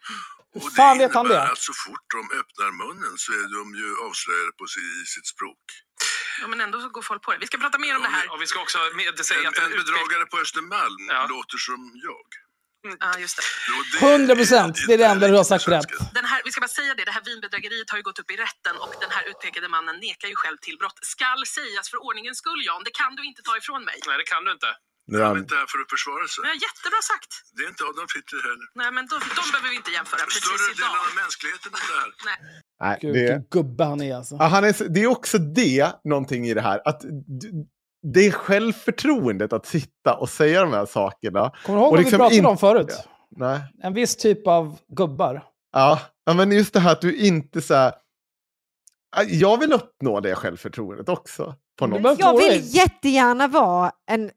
Och fan det innebär det? Att så fort de öppnar munnen så är de ju avslöjade på sig, i sitt språk. Ja, men ändå så går folk på det. Vi ska prata mer om, om det här. Och vi ska också med säga en, att en bedragare på Östermalm, ja, låter som jag. Mm. Ja, just det. hundra procent, det är det enda du har sagt rätt. Den här, vi ska bara säga det, det här vinbedrägeriet har ju gått upp i rätten och den här utpekade mannen nekar ju själv till brott. Skall sägas för ordningens skull, Jan, det kan du inte ta ifrån mig. Nej, det kan du inte. Han är inte här för att försvara sig. Nej, jättebra sagt. Det är inte Adam Hitler heller. Nej, men de, de behöver vi inte jämföra. Större delen av mänskligheten är där. Nej. Nej, Gud, det... vilken gubbe han är alltså. Ja, han är, det är också det, någonting i det här. Att det är självförtroendet att sitta och säga de här sakerna. Kommer du ihåg och liksom vi pratade in... om förut? Ja. Nej. En viss typ av gubbar. Ja, men just det här att du inte så här... Jag vill uppnå det självförtroendet också. På något sätt. Jag vill jättegärna vara en...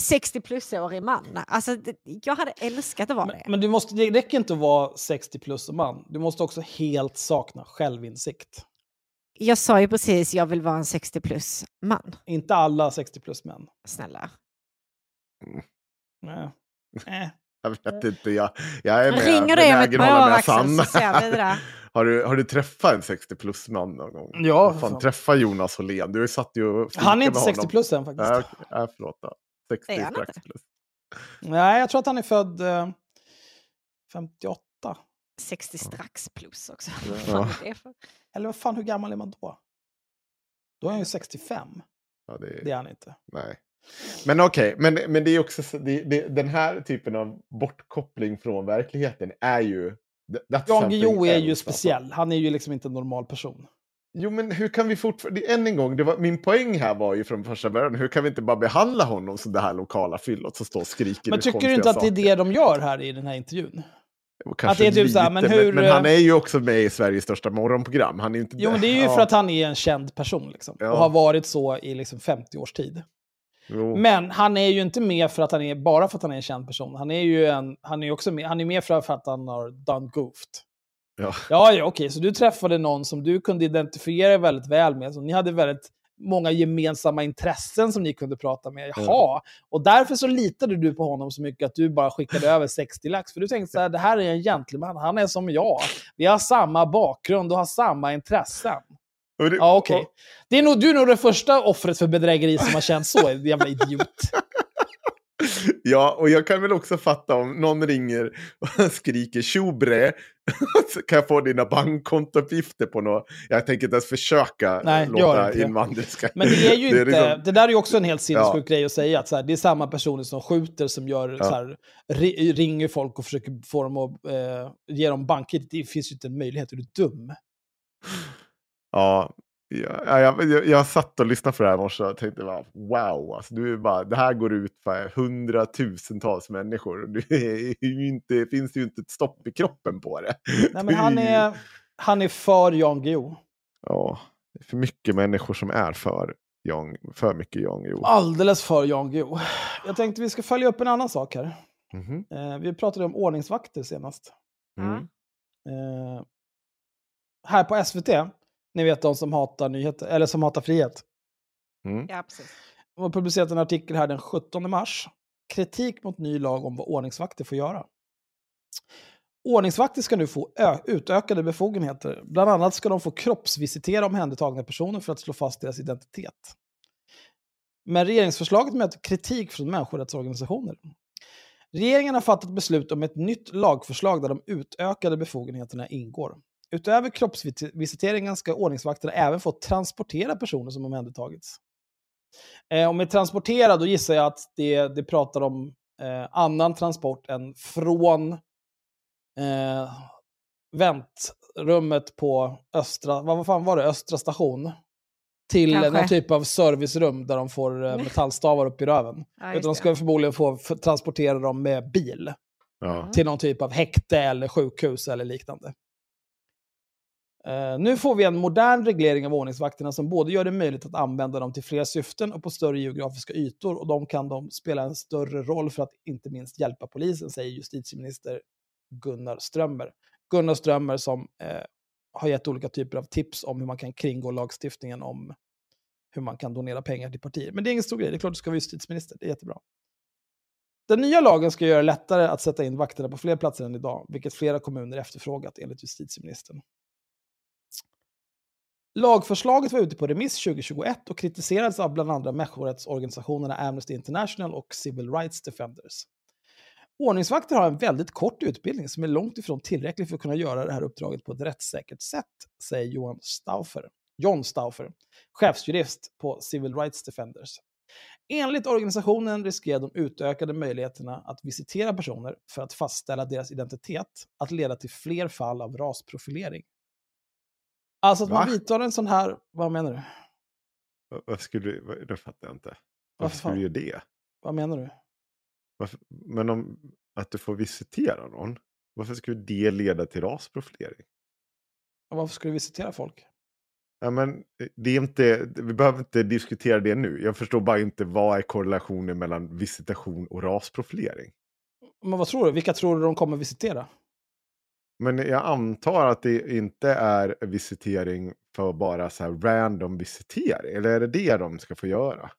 sextio-plus-årig man. Alltså, det, jag hade älskat att vara men, det. Men du måste, det räcker inte att vara sextio-plus-årig man. Du måste också helt sakna självinsikt. Jag sa ju precis, jag vill vara en sextio-plus-man. Inte alla sextio-plus-män. Snälla. Mm. Nej. Nej. Jag vet inte, jag, jag är med. Ringer du med ett par år, Axel, så ser vi det där. Har du, har du träffat en sextio-plus-man någon gång? Ja. Fan, fan. Träffa Jonas Holén. Du satt ju... Han är inte sextio-plus än faktiskt. Nej, äh, förlåt då. sextio plus. Nej, jag tror att han är född eh, femtioåtta. sextio strax plus också. Ja. Eller vad fan, hur gammal är man då? Då är han ju sextiofem. Ja, det... det är han inte. Nej. Men okej, okay. men, men det är också det, det, den här typen av bortkoppling från verkligheten är ju... Jan Guillou är ju speciell. Han är ju liksom inte en normal person. Jo, men hur kan vi fortfarande... Än en gång, det var, min poäng här var ju från första början. Hur kan vi inte bara behandla honom som det här lokala fyllot som står och skriker? Men tycker du inte att saker? Det är det de gör här i den här intervjun? Att det är typ lite, så här, men, hur... men, men han är ju också med i Sveriges största morgonprogram. Han är inte... Jo, men det är ju ja. för att han är en känd person liksom, ja. och har varit så i liksom femtio års tid. Jo. Men han är ju inte med för att han är bara för att han är en känd person. Han är ju en, han är också med, han är med för att han har done goofed. Ja, ja, ja, okej, så du träffade någon som du kunde identifiera väldigt väl med, som ni hade väldigt många gemensamma intressen som ni kunde prata med. Jaha, mm. och därför så litade du på honom så mycket att du bara skickade över sextio lax. För du tänkte så här, det här är en gentleman, han är som jag. Vi har samma bakgrund och har samma intressen. Det, ja, okej. Okay. Det är nog, du är nog det första offret för bedrägeri som har känt så, jävla idiot. Ja, och jag kan väl också fatta om någon ringer och skriker tjobre, så kan jag få dina bankkontouppgifter på något. Jag tänker inte ens försöka. Nej, låta invandrarska. Men det är ju det är inte, liksom... det där är ju också en helt sinnessjuk ja. grej att säga, att så här, det är samma personer som skjuter som gör ja. så här, ringer folk och försöker få dem att eh, ge dem bankkredit. Det finns ju inte en möjlighet, är du dum? Ja, jag, jag, jag, jag satt och lyssnade för det här morse och tänkte bara, wow, alltså du är bara, det här går ut för hundratusentals människor. Du är ju inte, det finns ju inte ett stopp i kroppen på det. Nej, men han är, han är för Jan Guillou. Ja, det är för mycket människor som är för Jan, för mycket Jan Guillou. Alldeles för Jan Guillou. Jag tänkte vi ska följa upp en annan sak här. Mm-hmm. Vi pratade om ordningsvakter senast. Mm. Eh, här på S V T. Ni vet, de som hatar nyheter, eller som hatar frihet. Mm. Ja, precis. De har publicerat en artikel här den sjuttonde mars. Kritik mot ny lag om vad ordningsvakter får göra. Ordningsvakter ska nu få ö- utökade befogenheter. Bland annat ska de få kroppsvisitera omhändertagna personer för att slå fast deras identitet. Men regeringsförslaget möter kritik från människorättsorganisationer. Regeringen har fattat beslut om ett nytt lagförslag där de utökade befogenheterna ingår. Utöver kroppsvisiteringen ska ordningsvakterna även få transportera personer som omhändertagits. Eh, om vi transporterar, då gissar jag att det, det pratar om eh, annan transport än från eh, väntrummet på Östra, vad fan var det, Östra station till Kanske. någon typ av servicerum där de får eh, metallstavar upp i röven. Ja, utan de ska förmodligen få för, transportera dem med bil ja. till någon typ av häkte eller sjukhus eller liknande. Uh, nu får vi en modern reglering av ordningsvakterna som både gör det möjligt att använda dem till fler syften och på större geografiska ytor, och de kan de spela en större roll för att inte minst hjälpa polisen, säger justitieminister Gunnar Strömmer. Gunnar Strömmer som uh, har gett olika typer av tips om hur man kan kringgå lagstiftningen om hur man kan donera pengar till partier. Men det är ingen stor grej, det är klart du ska vara justitieminister, det är jättebra. Den nya lagen ska göra det lättare att sätta in vakterna på fler platser än idag, vilket flera kommuner efterfrågat enligt justitieministern. Lagförslaget var ute på remiss tjugohundratjugoett och kritiserades av bland andra människorättsorganisationerna Amnesty International och Civil Rights Defenders. Ordningsvakter har en väldigt kort utbildning som är långt ifrån tillräcklig för att kunna göra det här uppdraget på ett rättssäkert sätt, säger Johan Stauffer, John Stauffer, chefsjurist på Civil Rights Defenders. Enligt organisationen riskerar de utökade möjligheterna att visitera personer för att fastställa deras identitet att leda till fler fall av rasprofilering. Alltså att Va? man vidtar en sån här... Vad menar du? Varför skulle du... Det fattar jag inte. Varför, Varför skulle du göra det? Vad menar du? Varför, men om att du får visitera någon. Varför skulle det leda till rasprofilering? Varför skulle du visitera folk? Ja, men det är inte... Vi behöver inte diskutera det nu. Jag förstår bara inte vad är korrelationen mellan visitation och rasprofilering. Men vad tror du? Vilka tror du de kommer visitera? Men jag antar att det inte är visitering för bara så här random visitering. Eller är det det de ska få göra?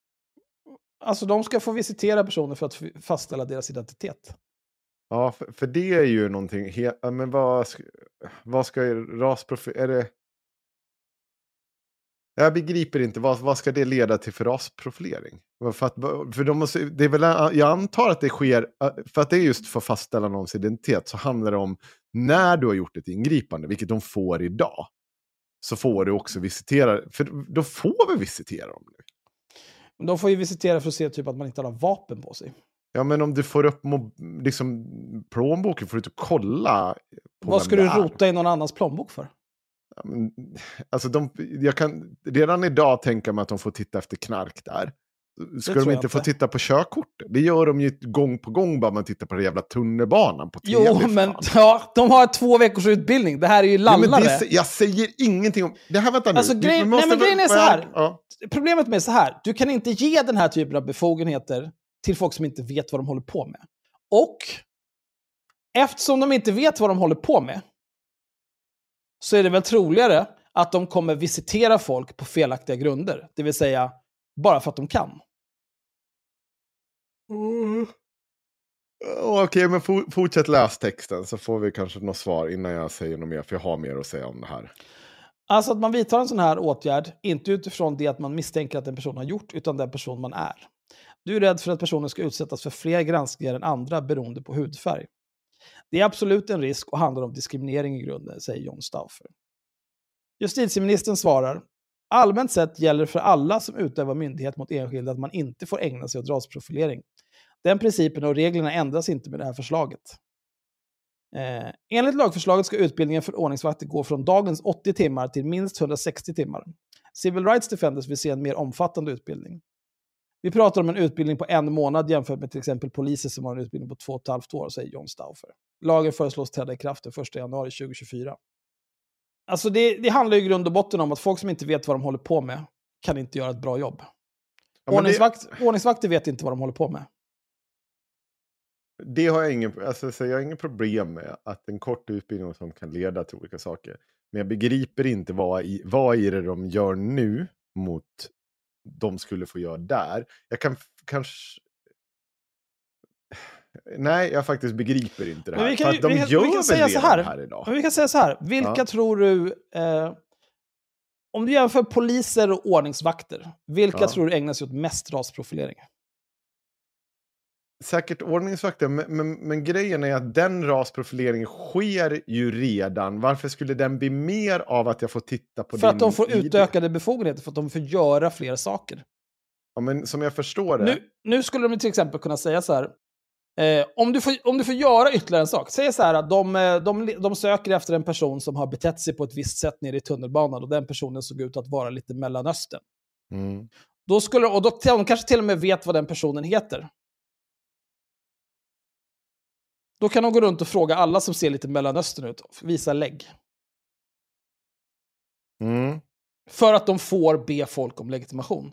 Alltså de ska få visitera personer för att fastställa deras identitet. Ja, för, för det är ju någonting... He- men vad, vad ska rasprofil... Är det... Jag begriper inte, vad, vad ska det leda till för rasprofilering? För att, för de måste, det är väl, jag antar att det sker, för att det är just för att fastställa någons identitet, så handlar det om när du har gjort ett ingripande, vilket de får idag, så får du också visitera, för då får vi visitera dem nu. De får ju visitera för att se typ att man inte har vapen på sig. Ja, men om du får upp mob- liksom, plånboken får du inte kolla på. Vad ska du rota i någon annans plånbok för? Ja, men, alltså de, jag kan redan idag tänka mig att de får titta efter knark där. Ska de inte, inte få titta på körkortet? Det gör de ju gång på gång, bara man tittar på den jävla tunnelbanan på T V. Jo, men ja, de har två veckors utbildning. Det här är ju lallare. Ja, det, jag säger ingenting om... Det här, vänta nu. Alltså, grej, du, nej, men grejen är så här. Ja. Problemet med så här. Du kan inte ge den här typen av befogenheter till folk som inte vet vad de håller på med. Och eftersom de inte vet vad de håller på med, så är det väl troligare att de kommer visitera folk på felaktiga grunder. Det vill säga bara för att de kan. Mm. Okej, okay, men for, fortsätt läs texten så får vi kanske något svar innan jag säger något mer, för jag har mer att säga om det här. Alltså att man vidtar en sån här åtgärd inte utifrån det att man misstänker att en person har gjort, utan den person man är. Du är rädd för att personen ska utsättas för fler granskningar än andra beroende på hudfärg. Det är absolut en risk och handlar om diskriminering i grunden, säger Johan Stauffer. Justitieministern svarar: allmänt sett gäller för alla som utövar myndighet mot enskilda att man inte får ägna sig åt rasprofilering. Den principen och reglerna ändras inte med det här förslaget. Eh, enligt lagförslaget ska utbildningen för ordningsvakter gå från dagens åttio timmar till minst hundrasextio timmar. Civil Rights Defenders vill se en mer omfattande utbildning. Vi pratar om en utbildning på en månad jämfört med till exempel poliser som har en utbildning på två och ett halvt år, säger John Stauffer. Lagen föreslås träda i kraft den första januari tjugohundratjugofyra. Alltså det, det handlar ju i grund och botten om att folk som inte vet vad de håller på med kan inte göra ett bra jobb. Ja, Ordningsvakt, det... Ordningsvakter vet inte vad de håller på med. Det har jag ingen, alltså, så jag har ingen problem med att en kort utbildning som kan leda till olika saker. Men jag begriper inte vad i, vad är det de gör nu mot de skulle få göra där. Jag kan f- kanske... Nej, jag faktiskt begriper inte det här. Men vi kan, för att de vi, gör vi kan säga så här, här idag. Men vi kan säga så här. Vilka ja. tror du... Eh, om du jämför poliser och ordningsvakter, vilka ja. tror du ägnar sig åt mest rasprofilering? Säkert ordningsvakter, men, men, men grejen är att den rasprofileringen sker ju redan. Varför skulle den bli mer av att jag får titta på din... För att de får utökade befogenheter, för att de får göra fler saker. Ja, men som jag förstår det... Nu, nu skulle de till exempel kunna säga så här... Eh, om, du får, om du får göra ytterligare en sak. Säg så här att de, de, de söker efter en person som har betett sig på ett visst sätt nere i tunnelbanan, och den personen såg ut att vara lite Mellanöstern. Mm. Då skulle, och då, de kanske till och med vet vad den personen heter. Då kan de gå runt och fråga alla som ser lite Mellanöstern ut. Visa lägg. Mm. För att de får be folk om legitimation.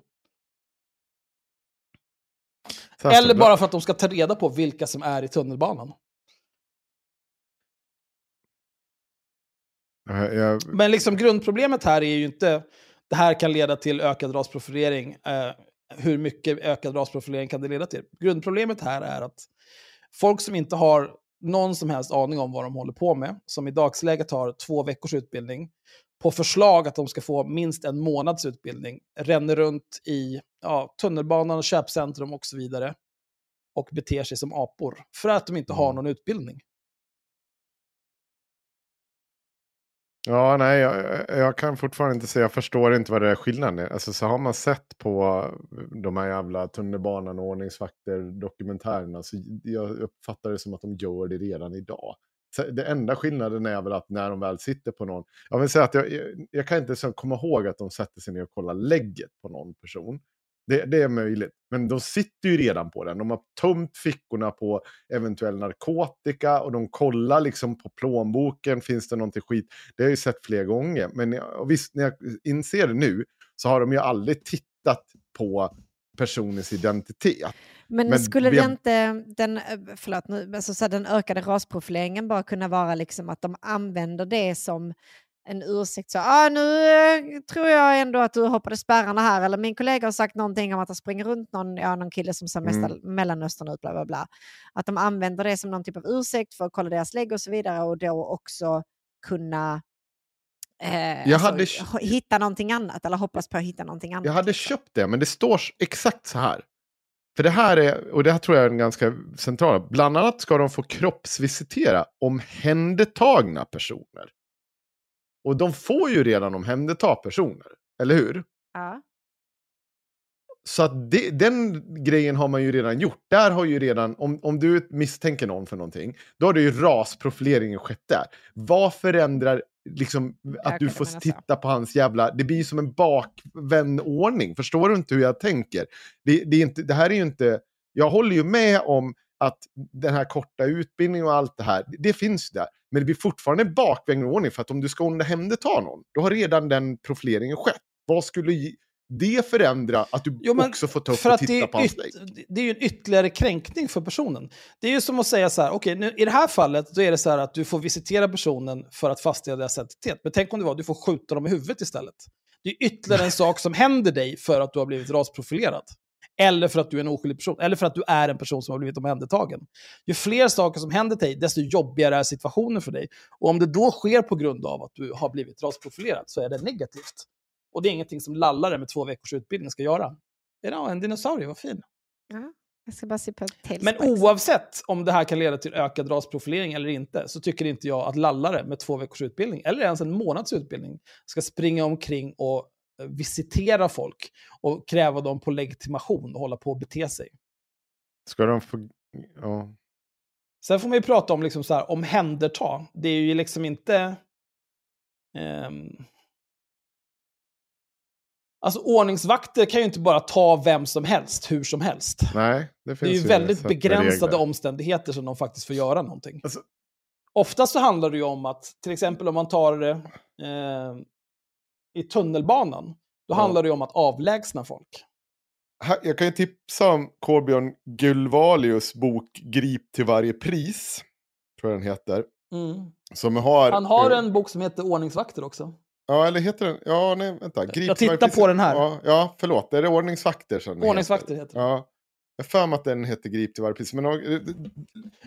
Eller bara för att de ska ta reda på vilka som är i tunnelbanan. Jag, jag... Men liksom grundproblemet här är ju inte... Det här kan leda till ökad rasprofilering. Eh, hur mycket ökad rasprofilering kan det leda till? Grundproblemet här är att folk som inte har någon som helst aning om vad de håller på med, som i dagsläget har två veckors utbildning, på förslag att de ska få minst en månads utbildning, ränner runt i ja, tunnelbanan och köpcentrum och så vidare och beter sig som apor för att de inte har någon utbildning. Ja, nej, jag, jag kan fortfarande inte säga, jag förstår inte vad det är skillnaden är. Alltså, så har man sett på de här jävla tunnelbanan och ordningsvakter-dokumentärerna, så jag uppfattar det som att de gör det redan idag. Det enda skillnaden är väl att när de väl sitter på någon... Jag vill säga att jag, jag, jag kan inte så komma ihåg att de sätter sig ner och kollar lägget på någon person. Det, det är möjligt. Men de sitter ju redan på den. De har tömt fickorna på eventuell narkotika och de kollar liksom på plånboken. Finns det någonting skit? Det har jag ju sett flera gånger. Men jag, visst, när jag inser det nu så har de ju aldrig tittat på personens identitet. Men, men skulle vi... det inte den, förlåt, nu, alltså så den ökade rasprofileringen bara kunna vara liksom att de använder det som en ursäkt? Så, ah, nu tror jag ändå att du hoppade spärrarna här, eller min kollega har sagt någonting om att jag springer runt någon, ja, någon kille som ser mest mm. Mellanöstern ut, bla bla bla. Att de använder det som någon typ av ursäkt för att kolla deras lägg och så vidare, och då också kunna Eh, jag hade alltså, k- hitta någonting annat eller hoppas på att hitta någonting annat. Jag hade köpt det, men det står exakt så här. För det här är, och det här tror jag är en ganska central. Bland annat ska de få kroppsvisitera omhändertagna personer. Och de får ju redan omhänderta personer, eller hur? Ja. Så att det, den grejen har man ju redan gjort. Där har ju redan, om, om du misstänker någon för någonting, då har det ju rasprofileringen skett där. Vad förändrar liksom att du får titta på hans jävla... Det blir ju som en bakvänd ordning. Förstår du inte hur jag tänker? Det, det, är inte, det här är ju inte... Jag håller ju med om att den här korta utbildningen och allt det här, det, det finns där. Men det blir fortfarande en bakvänd ordning, för att om du ska omhänderta någon, då har redan den profileringen skett. Vad skulle... Ge, det förändrar att du jo, men, också får ta upp och titta på hans yt- det är ju en ytterligare kränkning för personen. Det är ju som att säga så här, okej, okay, i det här fallet då är det så här att du får visitera personen för att fastställa deras identitet. Men tänk om det var, du får skjuta dem i huvudet istället. Det är ytterligare en sak som händer dig för att du har blivit rasprofilerad. Eller för att du är en oskyldig person. Eller för att du är en person som har blivit omhändertagen. Ju fler saker som händer dig, desto jobbigare är situationen för dig. Och om det då sker på grund av att du har blivit rasprofilerad, så är det negativt. Och det är ingenting som lallare med två veckors utbildning ska göra. Det är en dinosaurie, vad fin. Ja, jag ska bara se på ett. Men oavsett om det här kan leda till ökad rasprofilering eller inte, så tycker inte jag att lallare med två veckors utbildning, eller ens en månads utbildning, ska springa omkring och visitera folk och kräva dem på legitimation och hålla på och bete sig. Ska de få... Ja. Sen får man ju prata om liksom så här, omhänderta. Det är ju liksom inte... Um... Alltså ordningsvakter kan ju inte bara ta vem som helst, hur som helst. Nej, det, finns det är ju väldigt begränsade regler. Omständigheter som de faktiskt får göra någonting. Alltså, oftast så handlar det ju om att, till exempel om man tar eh, i tunnelbanan, då ja. handlar det ju om att avlägsna folk. Jag kan ju tipsa om Korbjörn Gullvalius bok Grip till varje pris, tror jag den heter. Mm. Som har, Han har en bok som heter Ordningsvakter också. Ja, eller heter den? Ja, nej, vänta. Grip jag tittar på den här. Ja, ja, förlåt. Är det ordningsvakter? Sen ordningsvakter heter den. Ja. Jag för mig att den heter Grip till varje pris. Men jag, jag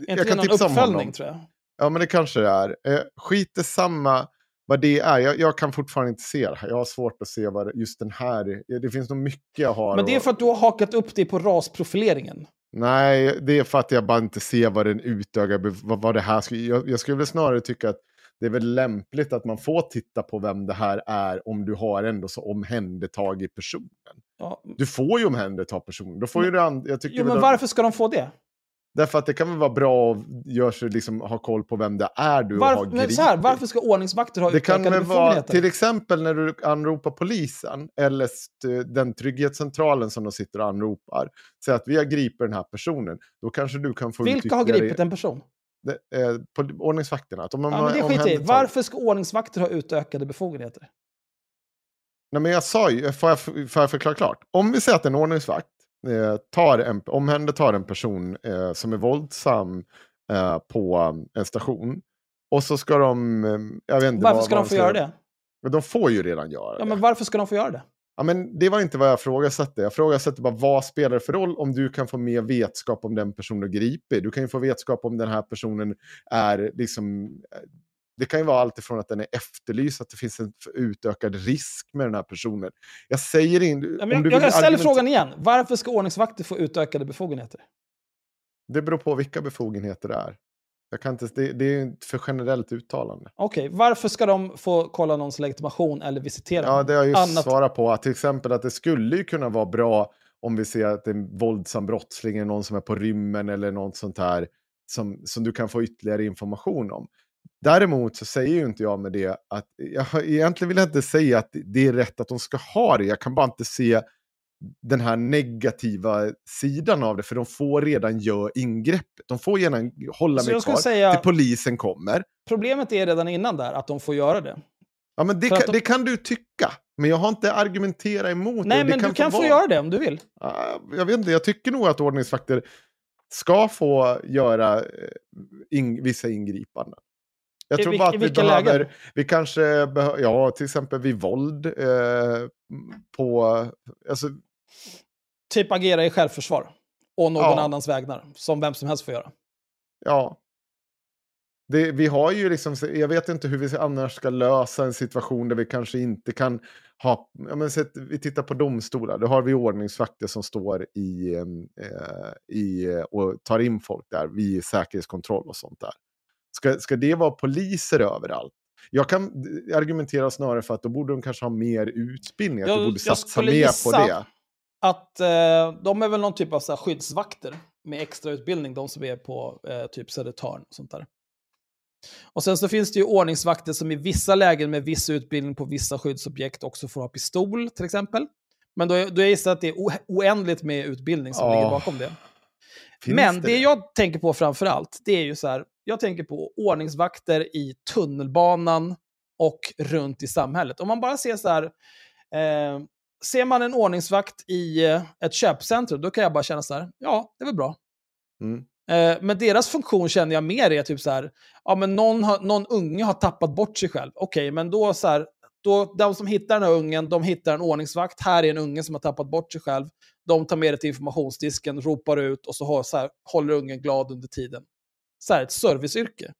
inte kan tipsa om honom. Tror jag. Ja, men det kanske det är. Skit är samma vad det är. Jag, jag kan fortfarande inte se det här. Jag har svårt att se vad just den här... Det finns nog mycket jag har. Men det är för att du har hakat upp dig på rasprofileringen. Nej, det är för att jag bara inte ser vad den utögar. Vad, vad det här skulle... Jag, jag skulle väl snarare tycka att det är väl lämpligt att man får titta på vem det här är om du har ändå så omhändertag i personen. Ja. Du får ju omhänderta personen. Då får men, ju and- jag tycker jo, men de... varför ska de få det? Därför att det kan väl vara bra att gör sig liksom, ha koll på vem det är du Varf- har gripit. Så här, varför ska ordningsvakter ha utökade befogenheter? Till exempel när du anropar polisen eller st- den trygghetscentralen som de sitter och anropar. Så att vi har gripit den här personen. Då kanske du kan få Vilka har gripit en person? Det, eh, på ordningsvakterna. Att om man, ja, men det skiter jag i. Varför ska ordningsvakter ha utökade befogenheter? Nej, men jag sa ju, får jag, får jag förklara klart. Om vi säger att en ordningsvakt eh, tar en, omhändertar en person eh, som är våldsam eh, på en station, och så ska de... Eh, jag vet inte varför vad, ska vad de få göra det? Men de får ju redan göra ja, det. Men varför ska de få göra det? Ja, men det var inte vad jag frågasatte. Jag frågasatte bara, vad spelar det för roll om du kan få mer vetskap om den personen du griper? Du kan ju få vetskap om den här personen är liksom... Det kan ju vara allt ifrån att den är efterlyst, att det finns en utökad risk med den här personen. Jag säger inte... Ja, jag, jag ställer argument... frågan igen. Varför ska ordningsvakter få utökade befogenheter? Det beror på vilka befogenheter det är. Jag kan inte, det, det är ju för generellt uttalande. Okej, okay, varför ska de få kolla någons legitimation eller visitera? Ja, det har jag ju annat... svarat på. Att till exempel att det skulle ju kunna vara bra om vi ser att det är en våldsam brottsling eller någon som är på rymmen eller något sånt här som, som du kan få ytterligare information om. Däremot så säger ju inte jag med det att, jag egentligen vill jag inte säga att det är rätt att de ska ha det. Jag kan bara inte se den här negativa sidan av det, för de får redan göra ingreppet. De får gärna hålla mig kvar säga, till polisen kommer. Problemet är redan innan där att de får göra det. Ja, men det, kan, de... det kan du tycka, men jag har inte argumenterat emot. Nej, det. Nej, men kan du kan få, få göra det om du vill. Jag vet inte, jag tycker nog att ordningsvakter ska få göra in, vissa ingripanden. Jag tror I, bara att vi behöver, lägen? vi kanske behöver, ja, till exempel vid våld eh, på, alltså... Typ agera i självförsvar och någon ja. annans vägnar, som vem som helst får göra. Ja. Det, vi har ju liksom, jag vet inte hur vi annars ska lösa en situation där vi kanske inte kan ha, ja men så vi tittar på domstolar, då har vi ordningsvakter som står i, eh, i och tar in folk där vid säkerhetskontroll och sånt där. Ska, ska det vara poliser överallt? Jag kan argumentera snarare för att då borde de kanske ha mer utbildning, att jag, de borde satsa mer på det. Att eh, de är väl någon typ av så här, skyddsvakter med extra utbildning, de som är på eh, typ Södertörn och sånt där. Och sen så finns det ju ordningsvakter som i vissa lägen med viss utbildning på vissa skyddsobjekt också får ha pistol till exempel. Men då, då jag gissar att det är oändligt med utbildning som oh. ligger bakom det. Finns Men det, det jag tänker på framförallt, det är ju så här, jag tänker på ordningsvakter i tunnelbanan och runt i samhället. Om man bara ser så här, eh, ser man en ordningsvakt i ett köpcentrum, då kan jag bara känna så här, ja, det är väl bra. Mm. Men deras funktion känner jag mer är typ så här, ja men någon, har, någon unge har tappat bort sig själv. Okej, okay, men då så här, då, de som hittar den här ungen, de hittar en ordningsvakt. Här är en unge som har tappat bort sig själv. De tar med det till informationsdisken, ropar ut och så, har, så här, håller ungen glad under tiden. Så här, ett serviceyrke.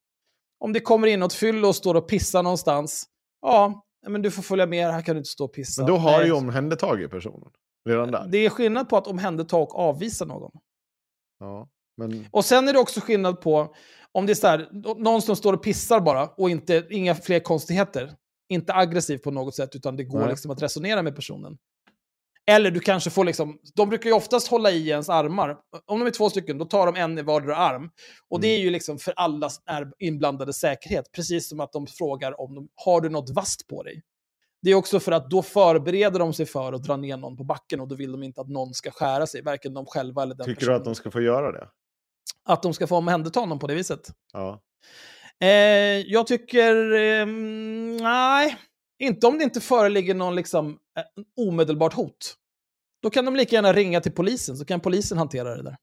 Om det kommer in något fyll och står och pissar någonstans, ja, men du får följa med, här kan du inte stå och pissa. Men då har du ju omhändertagit personen redan där. Det är skillnad på att omhändertag och avvisa någon. Ja. Men... Och sen är det också skillnad på om det är så här, någon som står och pissar bara och inte, inga fler konstigheter, inte aggressiv på något sätt, utan det går Nej. liksom att resonera med personen. Eller du kanske får liksom, de brukar ju oftast hålla i ens armar. Om de är två stycken, då tar de en i vardera arm. Och mm. det är ju liksom för allas inblandade säkerhet, precis som att de frågar om de, har du något vasst på dig? Det är också för att då förbereder de sig för att dra ner någon på backen, och då vill de inte att någon ska skära sig, varken de själva eller den Tycker personen. Du att de ska få göra det? Att de ska få omhänderta någon på det viset. Ja. Eh, jag tycker... Eh, nej. Inte om det inte föreligger någon liksom, eh, omedelbart hot. Då kan de lika gärna ringa till polisen. Så kan polisen hantera det där.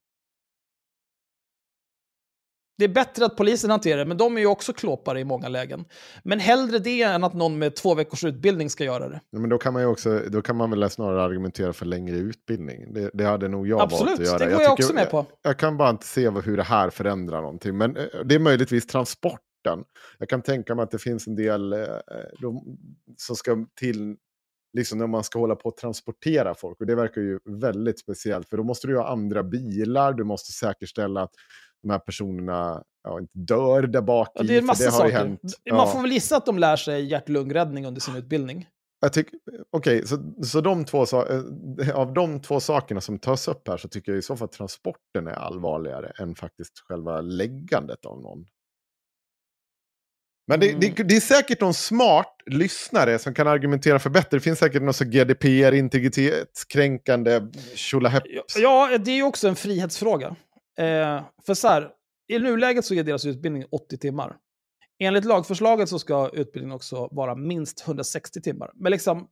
Det är bättre att polisen hanterar det. Men de är ju också klåpare i många lägen. Men hellre det än att någon med två veckors utbildning ska göra det. Ja, men då kan man ju också... Då kan man väl snarare argumentera för längre utbildning. Det, det hade nog jag Absolut, valt att göra. Absolut, det går jag, jag också jag, med på. Jag, jag kan bara inte se hur det här förändrar någonting. Men det är möjligtvis transporten. Jag kan tänka mig att det finns en del eh, de, som ska till... Liksom när man ska hålla på att transportera folk. Och det verkar ju väldigt speciellt. För då måste du ha andra bilar. Du måste säkerställa att de här personerna ja, inte dör där bak i. Ja, det är en massa saker. Man ja. får väl gissa att de lär sig hjärt-lungräddning under sin utbildning. Jag tycker, okej, okay, så, så de två, av de två sakerna som tas upp här så tycker jag i så fall att transporten är allvarligare än faktiskt själva läggandet av någon. Men det, mm. det, det är säkert någon smart lyssnare som kan argumentera för bättre. Det finns säkert någon så G D P R, integritetskränkande tjolahäpp. Ja, det är ju också en frihetsfråga. Eh, för så här, i nuläget så är deras utbildning åttio timmar. Enligt lagförslaget så ska utbildningen också vara minst hundrasextio timmar. Men liksom,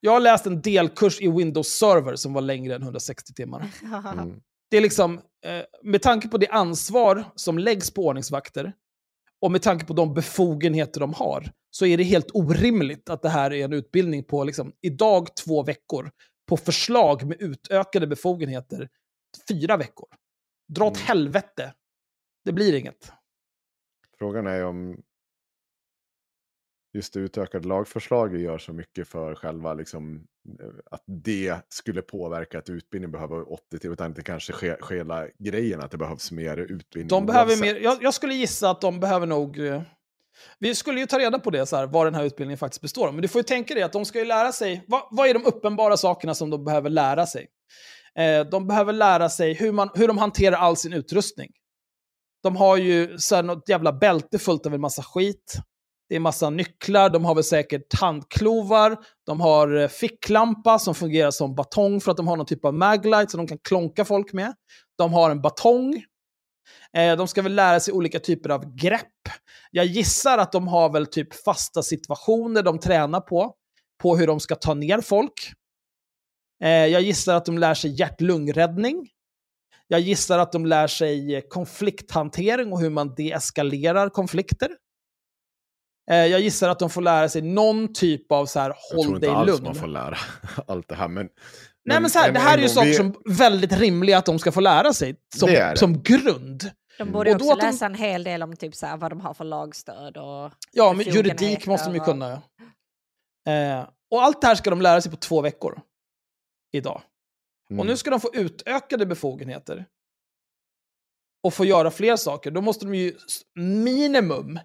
jag har läst en delkurs i Windows Server som var längre än hundrasextio timmar. Mm. Det är liksom, eh, med tanke på det ansvar som läggs på ordningsvakter och med tanke på de befogenheter de har, så är det helt orimligt att det här är en utbildning på liksom, idag två veckor. På förslag med utökade befogenheter fyra veckor. Dra åt mm. helvete. Det blir inget. Frågan är om just det utökade lagförslaget gör så mycket för själva liksom, att det skulle påverka att utbildning behöver åttio till, utan det kanske ske, skela grejen att det behövs mer utbildning. De behöver mer, jag, jag skulle gissa att de behöver nog... Vi skulle ju ta reda på det, så här, vad den här utbildningen faktiskt består av. Men du får ju tänka dig att de ska ju lära sig... Vad, vad är de uppenbara sakerna som de behöver lära sig? Eh, de behöver lära sig hur, man, hur de hanterar all sin utrustning. De har ju så här, något jävla bälte fullt av en massa skit. Det är en massa nycklar. De har väl säkert handklovar. De har ficklampa som fungerar som batong för att de har någon typ av maglite som de kan klonka folk med. De har en batong. De ska väl lära sig olika typer av grepp. Jag gissar att de har väl typ fasta situationer de tränar på. På hur de ska ta ner folk. Jag gissar att de lär sig hjärt-lungräddning. Jag gissar att de lär sig konflikthantering och hur man deeskalerar konflikter. Jag gissar att de får lära sig någon typ av så här, håll dig lugn. Jag tror inte alls man får lära allt det här, men... Nej men, men så här, det här är ju saker vi... som väldigt rimliga att de ska få lära sig som, som grund. De borde mm. också och då läsa de... en hel del om typ så här, vad de har för lagstöd. Och ja, men juridik måste de ju kunna. Och... Eh, och allt det här ska de lära sig på två veckor idag. Mm. Och nu ska de få utökade befogenheter och få göra fler saker. Då måste de ju minimum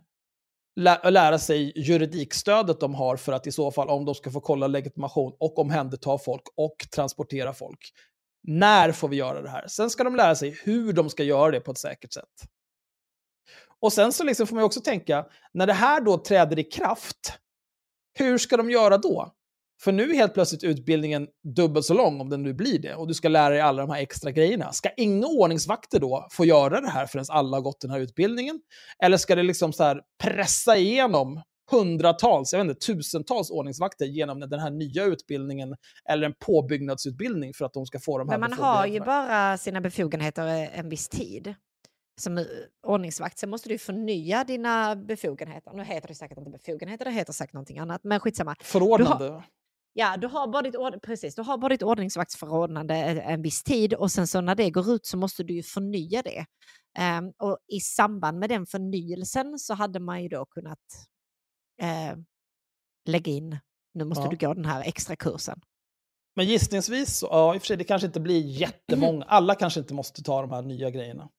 lä- lära sig juridikstödet de har, för att i så fall, om de ska få kolla legitimation och omhänderta folk och transportera folk. När får vi göra det här? Sen ska de lära sig hur de ska göra det på ett säkert sätt. Och sen så liksom får man ju också tänka, när det här då träder i kraft, hur ska de göra då? För nu är helt plötsligt utbildningen dubbelt så lång, om den nu blir det. Och du ska lära dig alla de här extra grejerna. Ska inga ordningsvakter då få göra det här förrän alla har gått den här utbildningen? Eller ska det liksom så här pressa igenom hundratals, jag vet inte, tusentals ordningsvakter genom den här nya utbildningen eller en påbyggnadsutbildning för att de ska få de här befogenheterna? Men man har ju bara sina befogenheter en viss tid som ordningsvakt, så måste du förnya dina befogenheter. Nu heter det säkert inte befogenheter, det heter säkert någonting annat, men skitsamma. Förordnande. Du har, ja, du har bara ditt, ord, precis, du har bara ditt ordningsvaktsförordnande en viss tid, och sen så när det går ut så måste du ju förnya det. Um, och i samband med den förnyelsen så hade man ju då kunnat uh, lägga in, nu måste ja. du gå den här extra kursen. Men gissningsvis, ja, i och för sig, det kanske inte blir jättemånga. Alla kanske inte måste ta de här nya grejerna.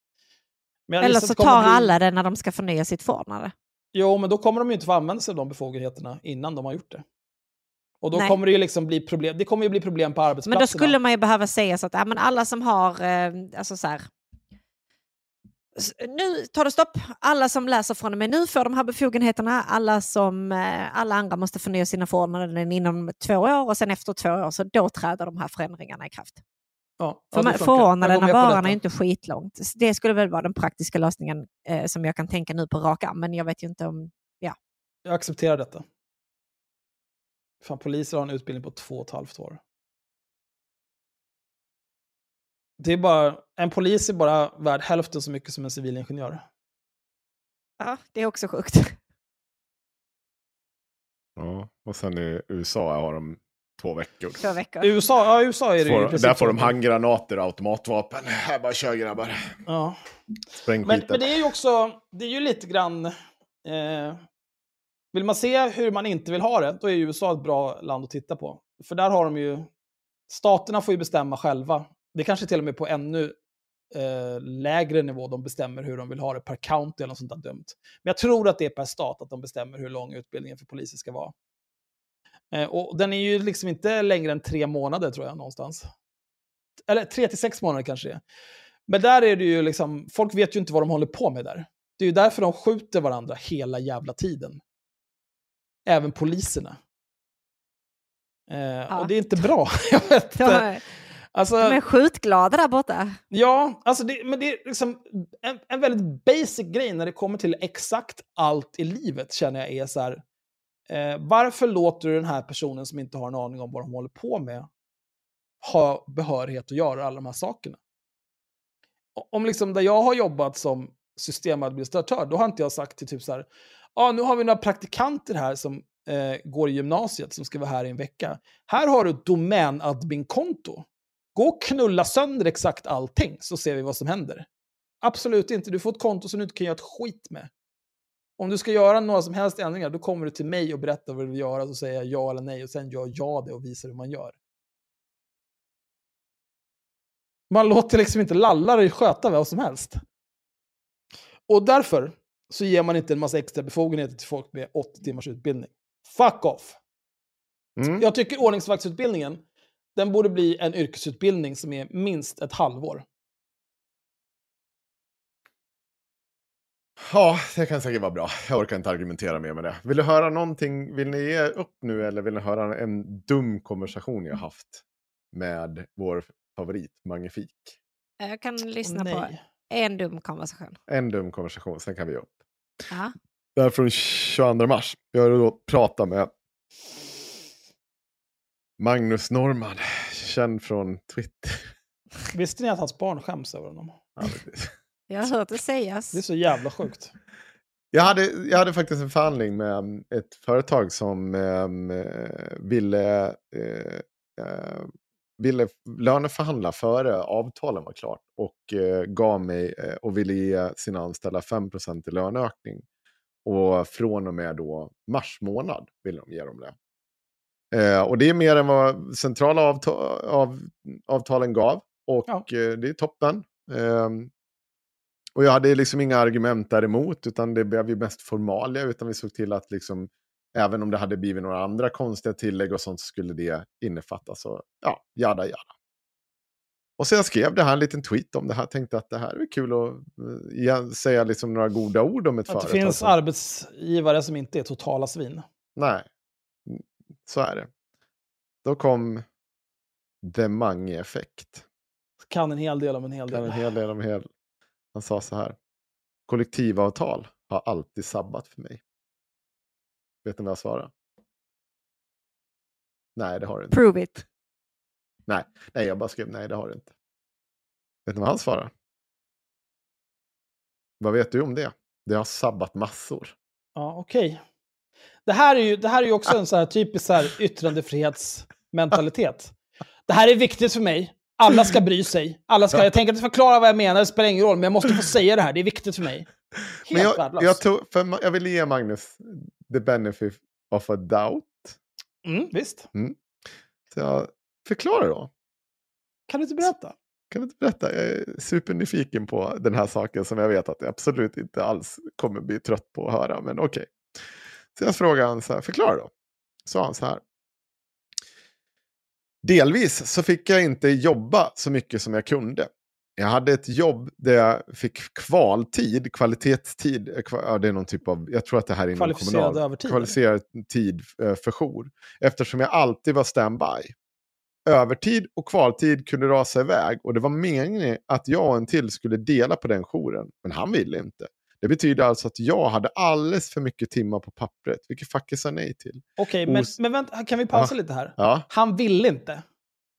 Eller så tar bli... alla det när de ska förnya sitt förordnande. Jo, men då kommer de ju inte få använda sig av de befogenheterna innan de har gjort det. Och då Nej. kommer det ju liksom bli problem. Det kommer ju bli problem på arbetsplatserna. Men då skulle man ju behöva säga så att ja, men alla som har, eh, alltså så här, nu tar det stopp. Alla som läser från och med nu får de här befogenheterna. Alla som, eh, alla andra måste förnya sina förordnanden inom två år, och sen efter två år så då träder de här förändringarna i kraft. Ja, för förordnanden av varorna är inte skitlångt. Det skulle väl vara den praktiska lösningen eh, som jag kan tänka nu på rak arm, men jag vet ju inte om... Ja. Jag accepterar detta. Fan, poliser har en utbildning på två och ett halvt år. Det är bara... En polis är bara värd hälften så mycket som en civilingenjör. Ja, det är också sjukt. Ja, och sen i U S A har de... Två veckor. Två veckor. U S A, ja, U S A är det får, ju precis. Där får de handgranater, automatvapen. Här bara kör grabbar. Ja. Men, men det är ju också, det är ju lite grann, eh, vill man se hur man inte vill ha det, då är U S A ett bra land att titta på. För där har de ju, staterna får ju bestämma själva. Det kanske till och med på ännu eh, lägre nivå de bestämmer hur de vill ha det, per county eller något sånt där dumt. Men jag tror att det är per stat att de bestämmer hur lång utbildningen för poliser ska vara. Och den är ju liksom inte längre än tre månader, tror jag, någonstans. Eller tre till sex månader kanske. Men där är det ju liksom, folk vet ju inte vad de håller på med där. Det är ju därför de skjuter varandra hela jävla tiden. Även poliserna. Eh, ja. Och det är inte bra. Jag vet inte. Alltså, de är skjutglada där borta. Ja, alltså det, men det är liksom en, en väldigt basic grej när det kommer till exakt allt i livet, känner jag är så här. Eh, varför låter du den här personen som inte har en aning om vad de håller på med ha behörighet att göra alla de här sakerna? Om liksom där jag har jobbat som systemadministratör, då har inte jag sagt till typ så här, ja ah, nu har vi några praktikanter här som eh, går i gymnasiet som ska vara här i en vecka. Här har du ett domänadminkonto. Gå och knulla sönder exakt allting så ser vi vad som händer. Absolut inte, du får ett konto som du inte kan göra ett skit med. Om du ska göra några som helst ändringar, då kommer du till mig och berättar vad du vill göra, så säger jag ja eller nej, och sen gör jag det och visar hur man gör. Man låter liksom inte lallare sköta vad som helst. Och därför så ger man inte en massa extra befogenheter till folk med åtta timmars utbildning. Fuck off! Mm. Jag tycker ordningsvaktsutbildningen, den borde bli en yrkesutbildning som är minst ett halvår. Ja, det kan säkert vara bra. Jag orkar inte argumentera mer med det. Vill du höra någonting? Vill ni ge upp nu, eller vill ni höra en dum konversation jag haft med vår favorit Magnifik? Jag kan lyssna Nej. på en dum konversation. En dum konversation, sen kan vi ge upp. Aha. Det är från tjugoandra mars. Jag har då pratat med Magnus Norman, känd från Twitter. Visste ni att hans barn skäms över honom? Ja, precis. Jag har hört det sägas. Det är så jävla sjukt. Jag hade, jag hade faktiskt en förhandling med ett företag som eh, ville eh, ville löneförhandla före avtalen var klart och eh, gav mig eh, och ville ge sina anställda fem procent i löneökning. Och från och med då mars månad ville de ge dem det. Eh, och det är mer än vad centrala avta- av, avtalen gav. Och ja. eh, det är toppen. Eh, och jag hade liksom inga argument däremot, utan det blev ju mest formalia, utan vi såg till att liksom, även om det hade blivit några andra konstiga tillägg och sånt, så skulle det innefattas. Och ja, jada jada. Och sen skrev det här en liten tweet om det här. Tänkte att det här är kul att säga liksom några goda ord om ett företag. Att det finns arbetsgivare som inte är totala svin. Nej, så är det. Då kom The Mange-effekt. Kan en hel del om en hel del. Kan en hel del om en hel. Han sa så här. Kollektivavtal har alltid sabbat för mig. Vet ni vad jag svarar? Nej, det har det inte. Prove it. Nej, nej, jag bara skrev nej, det har det inte. Vet ni vad han svarar? Vad vet du om det? Det har sabbat massor. Ja, okej. Okay. Det här är ju, det här är ju också en så här typisk så här yttrandefrihetsmentalitet. Det här är viktigt för mig. Alla ska bry sig. Alla ska, jag tänker inte förklara vad jag menar, det spelar ingen roll, men jag måste få säga det här. Det är viktigt för mig. Helt men jag, jag, tog, för jag vill ge Magnus the benefit of a doubt. Mm, visst. Mm. Så jag förklarar då. Kan du inte berätta? Kan du inte berätta? Jag är supernyfiken på den här saken som jag vet att jag absolut inte alls kommer bli trött på att höra, men okej. Okay. Så jag frågar han så här, förklara då. Så han så här. Delvis så fick jag inte jobba så mycket som jag kunde. Jag hade ett jobb där jag fick kvaltid, kvalitetstid, kval, ja, det är någon typ av, jag tror att det här är någon kommunal, kvalificerad tid för jour. Eftersom jag alltid var standby. Övertid och kvaltid kunde rasa iväg och det var meningen att jag och en till skulle dela på den jouren, men han ville inte. Det betyder alltså att jag hade alldeles för mycket timmar på pappret, vilket faktiskt sa nej till. Okej, okay, men, Os- men vänta, kan vi pausa ja. lite här? Ja. Han ville inte.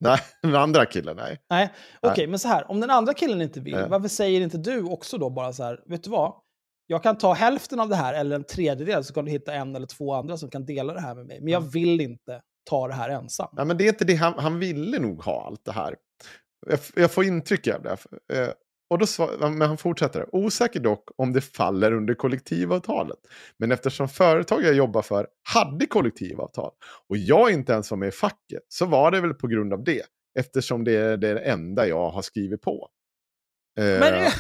Nej, den andra killen, nej. Nej, okej, okay, men så här, om den andra killen inte vill, nej. Varför säger inte du också då bara så här, vet du vad? Jag kan ta hälften av det här, eller en tredjedel, så kan du hitta en eller två andra som kan dela det här med mig. Men jag vill inte ta det här ensam. Nej, men det är inte det, han, han ville nog ha allt det här. Jag, jag får intryck av det. Och då svar, men han fortsätter. Osäker dock om det faller under kollektivavtalet. Men eftersom företag jag jobbar för hade kollektivavtal och jag inte ens var med i facket, så var det väl på grund av det. Eftersom det är det enda jag har skrivit på. Men eh,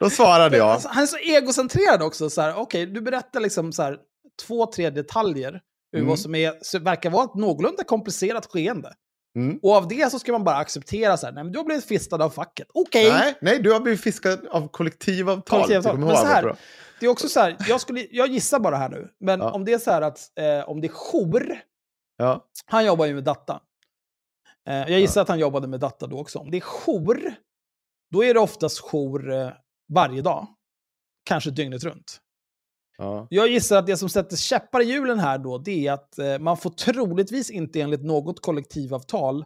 då svarade jag. Alltså, han är så egocentrerad också. Så här, okej, du berättar liksom så här, två, tre detaljer ur mm. vad som är, verkar vara ett någorlunda komplicerat skeende. Mm. Och av det så ska man bara acceptera så här, nej men du har blivit fiskad av facket. Okej. Okay. Nej, nej, du har blivit fiskad av kollektivavtal. kollektivavtal. Men så här, det är också så här, jag, skulle, jag gissar bara här nu. Men ja. om det är så här att, eh, om det är jour, ja. han jobbar ju med data. Eh, jag gissar ja. att han jobbade med data då också. Om det är jour, då är det oftast jour eh, varje dag. Kanske dygnet runt. Ja. Jag gissar att det som sätter käppar i hjulen här då, det är att eh, man får troligtvis inte enligt något kollektivavtal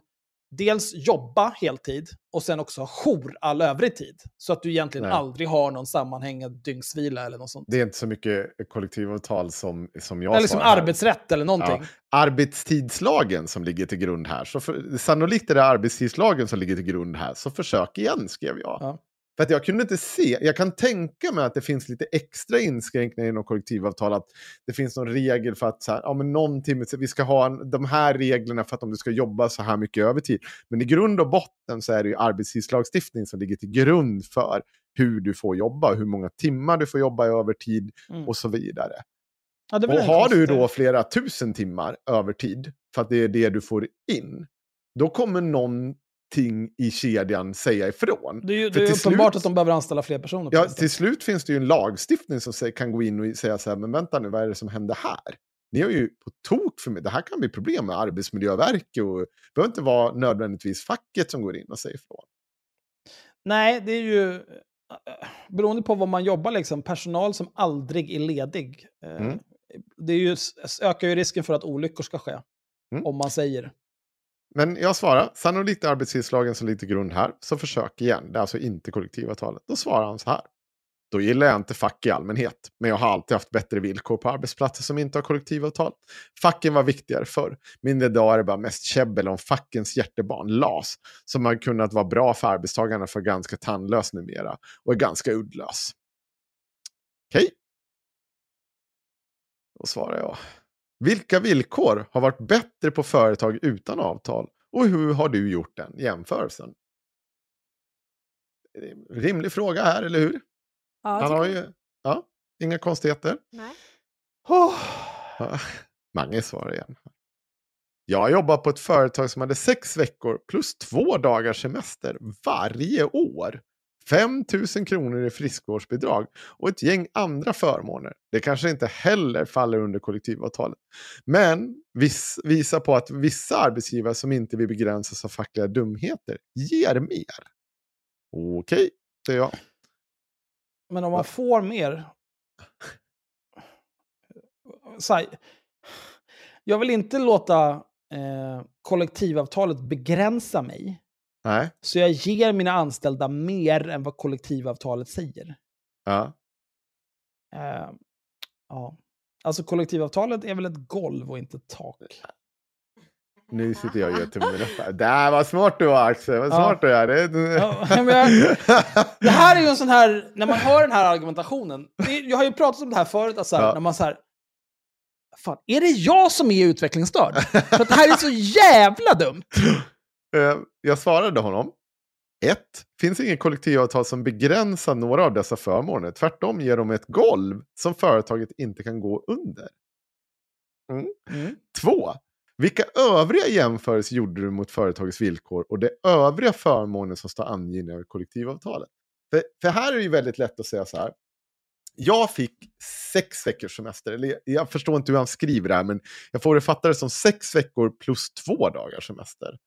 dels jobba heltid och sen också ha jour all övrig tid. Så att du egentligen Nej. aldrig har någon sammanhängande dygnsvila eller något sånt. Det är inte så mycket kollektivavtal som, som jag sa. Eller som här. arbetsrätt eller någonting. Ja. Arbetstidslagen som ligger till grund här. Så för, sannolikt är det arbetstidslagen som ligger till grund här. Så försök igen, skrev jag. Ja. För att jag kunde inte se, jag kan tänka mig att det finns lite extra inskränkningar i något kollektivavtal, att det finns någon regel för att så här, ja men någon timme, vi ska ha en, de här reglerna för att om du ska jobba så här mycket övertid. Men i grund och botten så är det ju arbetstidslagstiftning som ligger till grund för hur du får jobba, hur många timmar du får jobba i övertid mm. och så vidare. Ja, och har du då flera tusen timmar övertid för att det är det du får in, då kommer någon ting i kedjan säga ifrån. Det är ju, det är ju uppenbart slut, att de behöver anställa fler personer. Ja, till slut finns det ju en lagstiftning som säger, kan gå in och säga så här, men vänta nu, vad är det som händer här? Ni har ju på tok för mig, det här kan bli problem med Arbetsmiljöverket och det behöver inte vara nödvändigtvis facket som går in och säger ifrån. Nej, det är ju beroende på vad man jobbar liksom, personal som aldrig är ledig. Mm. Det är ju, ökar ju risken för att olyckor ska ske. Mm. Om man säger. Men jag svarar, sannolikt är arbetstidslagen som ligger till grund här, så försök igen. Det är alltså inte kollektivavtalet. Då svarar han så här. Då gillar jag inte fack i allmänhet, men jag har alltid haft bättre villkor på arbetsplatser som inte har kollektivavtal. Facken var viktigare förr. Men idag är det bara mest käbbel om fackens hjärtebarn, L A S, som har kunnat vara bra för arbetstagarna för ganska tandlös numera och är ganska uddlös. Okej. Då svarar jag. Vilka villkor har varit bättre på företag utan avtal och hur har du gjort den jämförelsen? Rimlig fråga här, eller hur? Ja, han har ju, ja, inga konstigheter. Nej. Oh, Mange svarar igen. Jag jobbar på ett företag som hade sex veckor plus två dagars semester varje år. fem tusen kronor i friskvårdsbidrag och ett gäng andra förmåner. Det kanske inte heller faller under kollektivavtalet. Men vis, visar på att vissa arbetsgivare som inte vill begränsas av fackliga dumheter ger mer. Okej, det är jag. Men om man får mer... Här, jag vill inte låta eh, kollektivavtalet begränsa mig. Nej. Så jag ger mina anställda mer än vad kollektivavtalet säger. Ja. Eh, ja. Alltså kollektivavtalet är väl ett golv och inte ett tak. Nu sitter jag och gör tummen upp. Där, vad smart du var, Axel. Vad smart ja. du är. Det... Ja, men jag... det här är ju en sån här... När man hör den här argumentationen. Jag har ju pratat om det här förut. Alltså, ja. När man så här... Fan, är det jag som är utvecklingsstörd? För det här är så jävla dumt. Jag svarade honom. ett. Finns ingen kollektivavtal som begränsar några av dessa förmåner. Tvärtom ger de ett golv som företaget inte kan gå under. Mm. Mm. två. Vilka övriga jämförelser gjorde du mot företagets villkor och det övriga förmånen som står angivna i kollektivavtalet? För, för här är det ju väldigt lätt att säga så här. Jag fick sex veckors semester. Eller jag förstår inte hur han skriver det här, men jag får det fatta det som sex veckor plus två dagars semester.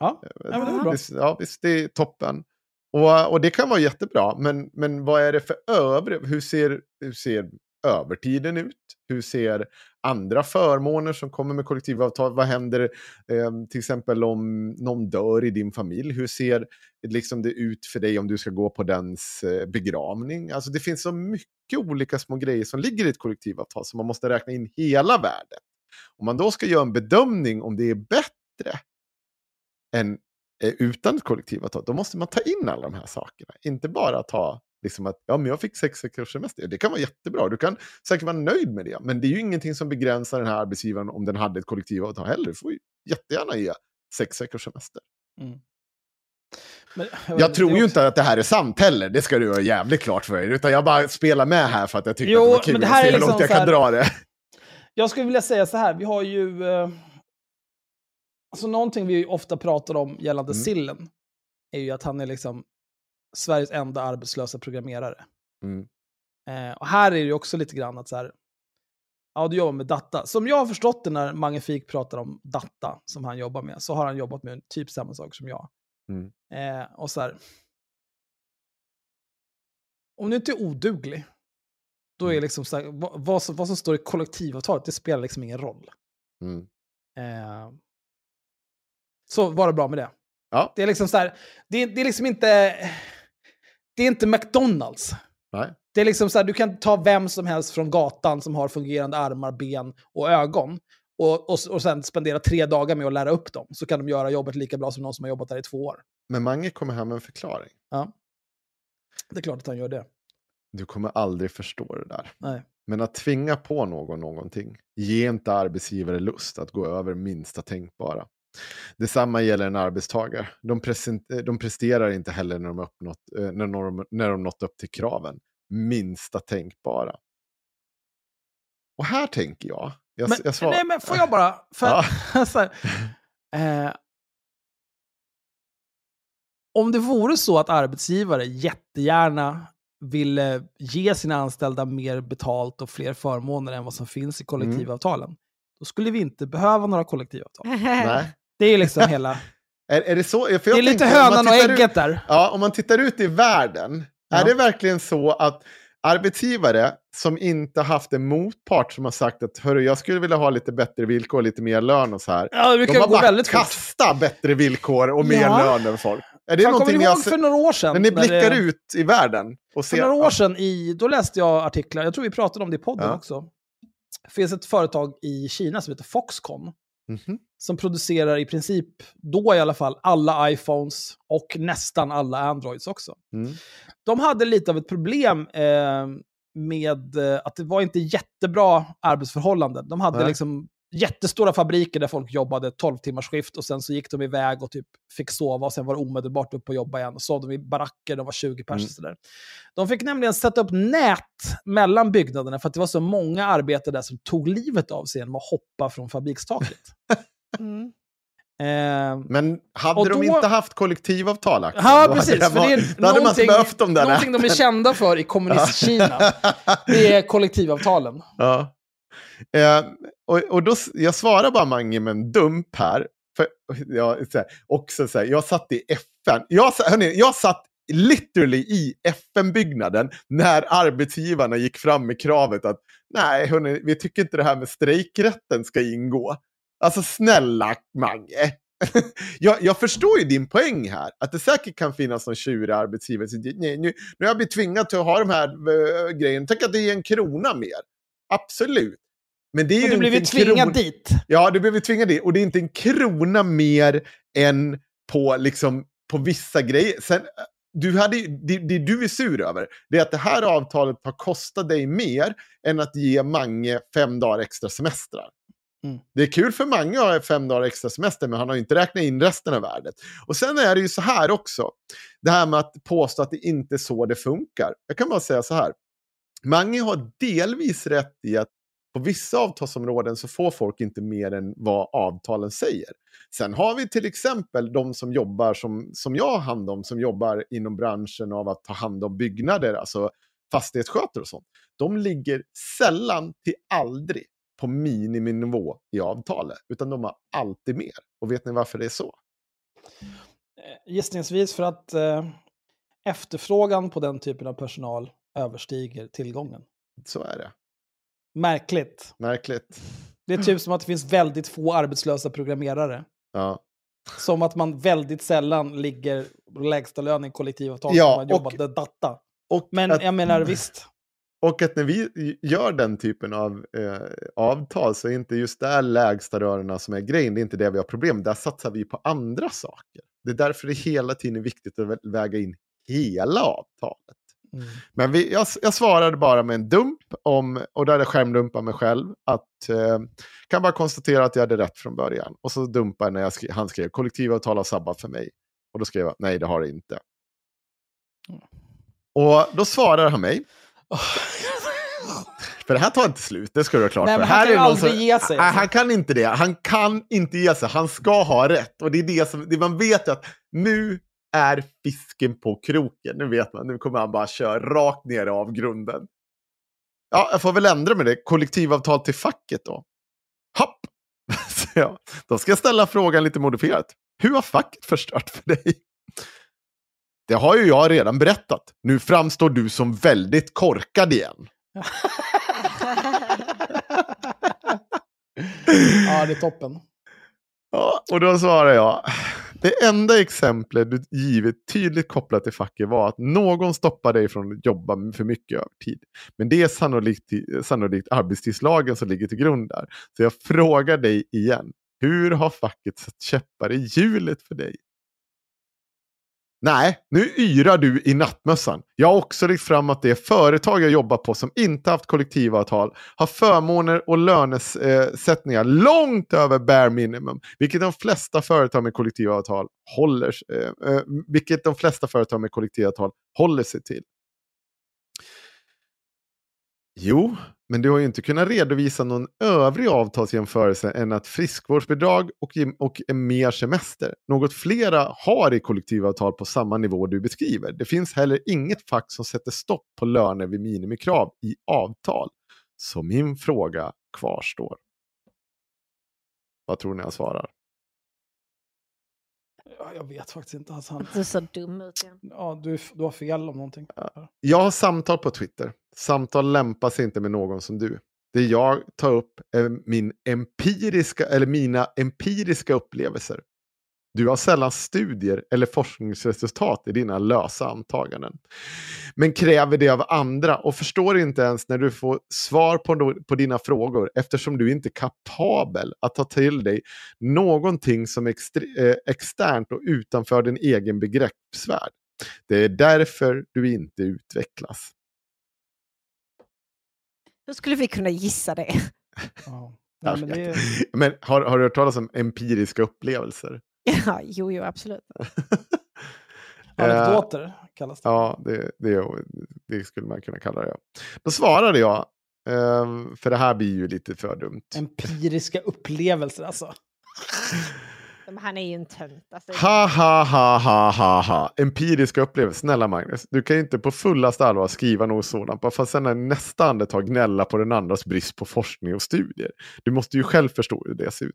Ja, det är bra. Ja, visst, det är toppen. Och, och det kan vara jättebra, men, men vad är det för övriga? Hur ser... Hur ser övertiden ut? Hur ser andra förmåner som kommer med kollektivavtal? Vad händer eh, till exempel om någon dör i din familj? Hur ser liksom, det ut för dig om du ska gå på dens eh, begravning? Alltså det finns så mycket olika små grejer som ligger i ett kollektivavtal som man måste räkna in hela världen. Om man då ska göra en bedömning om det är bättre än eh, utan ett kollektivavtal, då måste man ta in alla de här sakerna. Inte bara ta liksom att, ja men jag fick sex veckors semester. Det kan vara jättebra, du kan säkert vara nöjd med det. Men det är ju ingenting som begränsar den här arbetsgivaren om den hade ett kollektivavtal heller. Du får ju jättegärna ge sex veckors semester. Mm. Men, jag, jag tror ju också... inte att det här är sant heller. Det ska du göra jävligt klart för dig. Utan jag bara spelar med här för att jag tycker jo, att det var kul. Men det här är liksom jag kan här... dra det. Jag skulle vilja säga så här, vi har ju eh... alltså någonting vi ofta pratar om gällande mm. sillen är ju att han är liksom Sveriges enda arbetslösa programmerare. Mm. Eh, och här är det ju också lite grann att så här, ja du jobbar med data. Som jag har förstått det när Magnifik pratar om data som han jobbar med, så har han jobbat med typ samma sak som jag. Mm. Eh, och så här, om du inte är oduglig, då är liksom så här, vad, vad, som, vad som står i kollektivavtalet, det spelar liksom ingen roll. Mm. Eh, så var det bra med det. Ja. Det är liksom så här, det, det är liksom inte det är inte McDonald's. Nej. Det är liksom så här, du kan ta vem som helst från gatan som har fungerande armar, ben och ögon och, och, och sen spendera tre dagar med att lära upp dem, så kan de göra jobbet lika bra som någon som har jobbat där i två år. Men Mange kommer hem med en förklaring. Ja. Det är klart att han gör det. Du kommer aldrig förstå det där. Nej. Men att tvinga på någon någonting ger inte arbetsgivare lust att gå över minsta tänkbara. Detsamma gäller en arbetstagare. De, present- de presterar inte heller när de, uppnått, när, de, när de nått upp till kraven. Minsta tänkbara. Och här tänker jag. jag, men, jag svar- nej, men får jag bara... För, ja. Alltså, eh, om det vore så att arbetsgivare jättegärna ville ge sina anställda mer betalt och fler förmåner än vad som finns i kollektivavtalen. Mm. Då skulle vi inte behöva några kollektivavtal. Nej. Det är liksom hela... är, är det så? För jag det är lite hönan och ägget ut, där. Ja, om man tittar ut i världen. Ja. Är det verkligen så att arbetsgivare som inte haft en motpart som har sagt att hörru, jag skulle vilja ha lite bättre villkor, lite mer lön och så här. Ja, det de har gå bara väldigt kasta fort. Bättre villkor och mer ja. Lön än folk. Är det jag kommer ihåg jag se- för några år sedan. När ni blickar det, ut i världen. Och ser, för några år sedan, i, då läste jag artiklar, jag tror vi pratade om det i podden ja. också. Det finns ett företag i Kina som heter Foxconn. Mm-hmm. Som producerar i princip, då i alla fall, alla iPhones och nästan alla Androids också. Mm. De hade lite av ett problem eh, med att det var inte jättebra arbetsförhållanden. De hade Nej. liksom jättestora fabriker där folk jobbade tolv timmars skift och sen så gick de iväg och typ fick sova och sen var det omedelbart upp och jobba igen. Och sov de i baracker, de var tjugo pers mm. sådär. De fick nämligen sätta upp nät mellan byggnaderna för att det var så många arbetare där som tog livet av sig genom att hoppa från fabrikstaket. Mm. Eh, men hade de då inte haft kollektivavtal? Axel, ja, precis. Hade, för det är då hade man behövt dem där. Någonting där. De är kända för i kommunistkina. Det är kollektivavtalen. Ja. Eh, och, och då, jag svarar bara Mange med en dump här. För, ja, så här också så här, jag satt i F N. Jag, hörrni, jag satt literally i F N-byggnaden när arbetsgivarna gick fram med kravet att nej, hörrni, vi tycker inte det här med strejkrätten ska ingå. Alltså snälla Mange. jag, jag förstår ju din poäng här. Att det säkert kan finnas någon tjurig arbetsgivare. Nej, nu, nu har jag blivit tvingad till att ha de här äh, grejen. Tänk att det är en krona mer. Absolut. Men det är ju du blev ju tvingad kron- dit. Ja, du blev ju tvingad dit. Och det är inte en krona mer än på, liksom, på vissa grejer. Sen, du hade, det, det du är sur över det är att det här avtalet har kostat dig mer än att ge Mange fem dagar extra semestrar. Mm. Det är kul för Mange att ha fem dagar extra semester, men han har inte räknat in resten av värdet. Och sen är det ju så här också. Det här med att påstå att det inte är så det funkar. Jag kan bara säga så här. Mange har delvis rätt i att på vissa avtalsområden så får folk inte mer än vad avtalen säger. Sen har vi till exempel de som jobbar som, som jag har hand om, som jobbar inom branschen av att ta hand om byggnader, alltså fastighetsskötare och sånt. De ligger sällan till aldrig på miniminivå i avtalet, utan de har alltid mer. Och vet ni varför det är så? Gissningsvis för att eh, efterfrågan på den typen av personal överstiger tillgången. Så är det. Märkligt. Märkligt. Det är typ som att det finns väldigt få arbetslösa programmerare. Ja. Som att man väldigt sällan ligger lägsta lön i kollektivavtal ja, som man jobbat med data. Och men att, jag menar visst. Och att när vi gör den typen av eh, avtal så är inte just det lägsta rörerna som är grejen. Det är inte det vi har problem. Där satsar vi på andra saker. Det är därför det hela tiden är viktigt att väga in hela avtalet. Mm. Men vi, jag, jag svarade bara med en dump om, och där hade jag skärmdumpat mig själv att eh, kan bara konstatera att jag hade rätt från början. Och så dumpade när jag skri, han skrev kollektivavtal har sabbat för mig. Och då skrev jag, nej det har det inte. Mm. Och då svarade han mig. Oh. För det här tar inte slut, det ska du ha klart. Nej, men han här kan är aldrig som, ge sig. Han kan inte det, han kan inte ge sig. Han ska ha rätt. Och det är det som, det man vet att nu är fisken på kroken. Nu vet man, nu kommer han bara köra rakt ner av grunden. Ja, jag får väl ändra med det. Kollektivavtal till facket då. Hopp! Så ja, då ska jag ställa frågan lite modifierat. Hur har facket förstört för dig? Det har ju jag redan berättat. Nu framstår du som väldigt korkad igen. Ja, det är toppen. Ja, och då svarar jag... Det enda exemplet du givit tydligt kopplat till facket var att någon stoppade dig från att jobba för mycket övertid. Men det är sannolikt, sannolikt arbetstidslagen som ligger till grund där. Så jag frågar dig igen. Hur har facket satt käppar i hjulet för dig? Nej, nu yrar du i nattmössan. Jag har också lyft fram att det företag jag jobbar på som inte haft kollektivavtal har förmåner och lönesättningar långt över bare minimum, vilket de flesta företag med kollektivavtal håller, eh, vilket de flesta företag med kollektivavtal håller sig till. Jo, men du har ju inte kunnat redovisa någon övrig avtalsjämförelse än att friskvårdsbidrag och, och en mer semester. Något flera har i kollektivavtal på samma nivå du beskriver. Det finns heller inget fack som sätter stopp på löner vid minimikrav i avtal. Så min fråga kvarstår. Vad tror ni jag svarar? Ja, jag vet faktiskt inte. Alltså. Du är så dum ut igen. Ja, du, du har fel om någonting. Jag har samtal på Twitter. Samtal lämpas inte med någon som du. Det jag tar upp är min empiriska, eller mina empiriska upplevelser. Du har sällan studier eller forskningsresultat i dina lösa antaganden, men kräver det av andra och förstår inte ens när du får svar på, på dina frågor, eftersom du inte är kapabel att ta till dig någonting som är extre- externt och utanför din egen begreppsvärld. Det är därför du inte utvecklas. Hur skulle vi kunna gissa det? Ja. Nej, men, det... men har, har du hört talas om empiriska upplevelser? Ja, jo, jo, absolut. Anekdoter kallas det. Ja, det, det, det skulle man kunna kalla det. Ja. Då svarade jag, för det här blir ju lite för dumt. Empiriska upplevelser, alltså. Han är ju en tönt. Alltså. Ha, ha, ha, ha, ha, ha. Empiriska upplevelser. Snälla Magnus, du kan ju inte på fullast allvar skriva något sådant. Bara för att sen nästa andetag gnälla på den andras brist på forskning och studier. Du måste ju själv förstå hur det ser ut.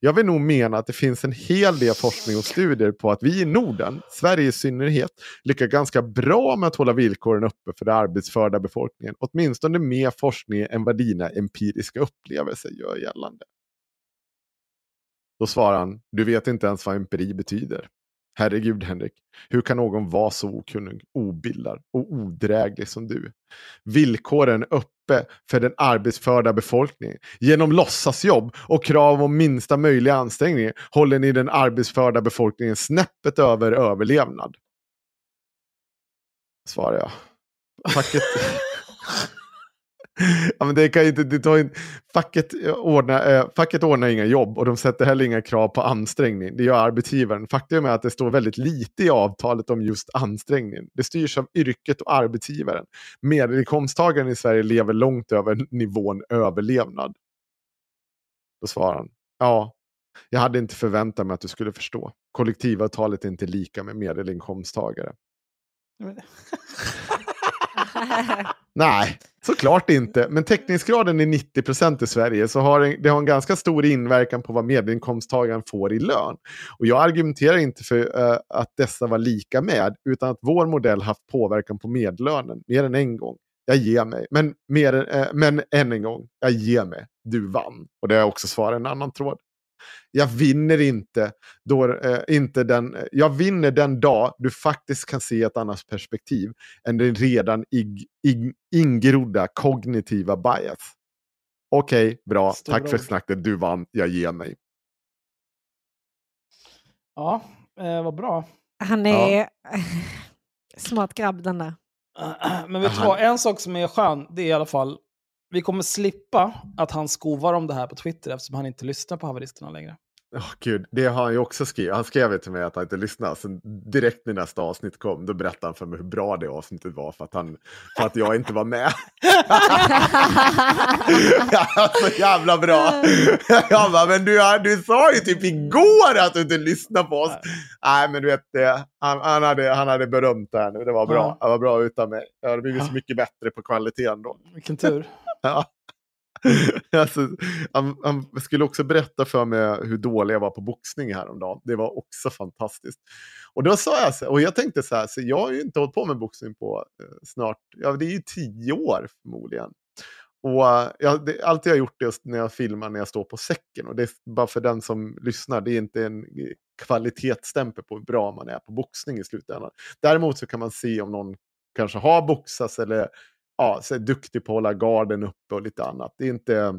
Jag vill nog mena att det finns en hel del forskning och studier på att vi i Norden, Sverige i synnerhet, lyckas ganska bra med att hålla villkoren uppe för den arbetsförda befolkningen. Åtminstone mer forskning än vad dina empiriska upplevelser gör gällande. Då svarar han, du vet inte ens vad empiri betyder. Herregud Henrik, hur kan någon vara så okunnig, obildad och odräglig som du? Villkoren är uppe för den arbetsförda befolkningen. Genom låtsasjobb och krav om minsta möjliga ansträngning håller ni den arbetsförda befolkningen snäppet över överlevnad. Svarar jag. Facket... Ja, men det kan inte, det tar inte, facket, ordnar, eh, facket ordnar inga jobb och de sätter heller inga krav på ansträngning. Det gör arbetsgivaren. Faktum är att det står väldigt lite i avtalet om just ansträngning. Det styrs av yrket och arbetsgivaren. Medelinkomsttagaren i Sverige lever långt över nivån överlevnad. Då svarar han. Ja, jag hade inte förväntat mig att du skulle förstå. Kollektivavtalet är inte lika med medelinkomsttagare. Nej, såklart inte. Men täckningsgraden är nittio procent i Sverige, så har det har en ganska stor inverkan på vad medelinkomsttagaren får i lön. Och jag argumenterar inte för uh, att dessa var lika med, utan att vår modell haft påverkan på medlönen mer än en gång. Jag ger mig. Men, mer, uh, men än en gång, jag ger mig. Du vann. Och det har jag också svarat en annan tråd. Jag vinner inte, då, eh, inte den, jag vinner den dag du faktiskt kan se ett annat perspektiv än den redan ig, ig, ingrodda kognitiva bias. Okej, okay, bra. Stor Tack ord. För snacket. Du vann. Jag ger mig. Ja, eh, vad bra. Han är ja. Smart grabb den där. Men vi tar en sak som är skön, det är i alla fall vi kommer slippa att han skovar om det här på Twitter eftersom han inte lyssnar på haveristerna längre. Åh oh, gud, det har han ju också skrivit. Han skrev ju till mig att han inte lyssnar. Sen direkt när nästa avsnitt kom, då berättade han för mig hur bra det avsnittet var för att, han, för att jag inte var med. Ja, så jävla bra. Jag bara, men du, du sa ju typ igår att du inte lyssnar på oss. Nej, Nej men du vet det. Han, han, hade, han hade berömt det här nu. Det var bra. Ja. Det var bra utan mig. Det har blivit så mycket bättre på kvaliteten då. Vilken tur. Ja. Alltså, han, han skulle också berätta för mig hur dålig jag var på boxning häromdagen. Det var också fantastiskt. Och då sa jag så, och jag tänkte så här, så jag har ju inte hållit på med boxning på eh, snart, ja det är ju tio år förmodligen. Och uh, jag, det, allt jag har gjort är när jag filmar när jag står på säcken. Och det är bara för den som lyssnar, det är inte en kvalitetsstämpel på hur bra man är på boxning i slutändan. Däremot så kan man se om någon kanske har boxats eller ja, så är duktig på att hålla garden uppe och lite annat. Det är inte,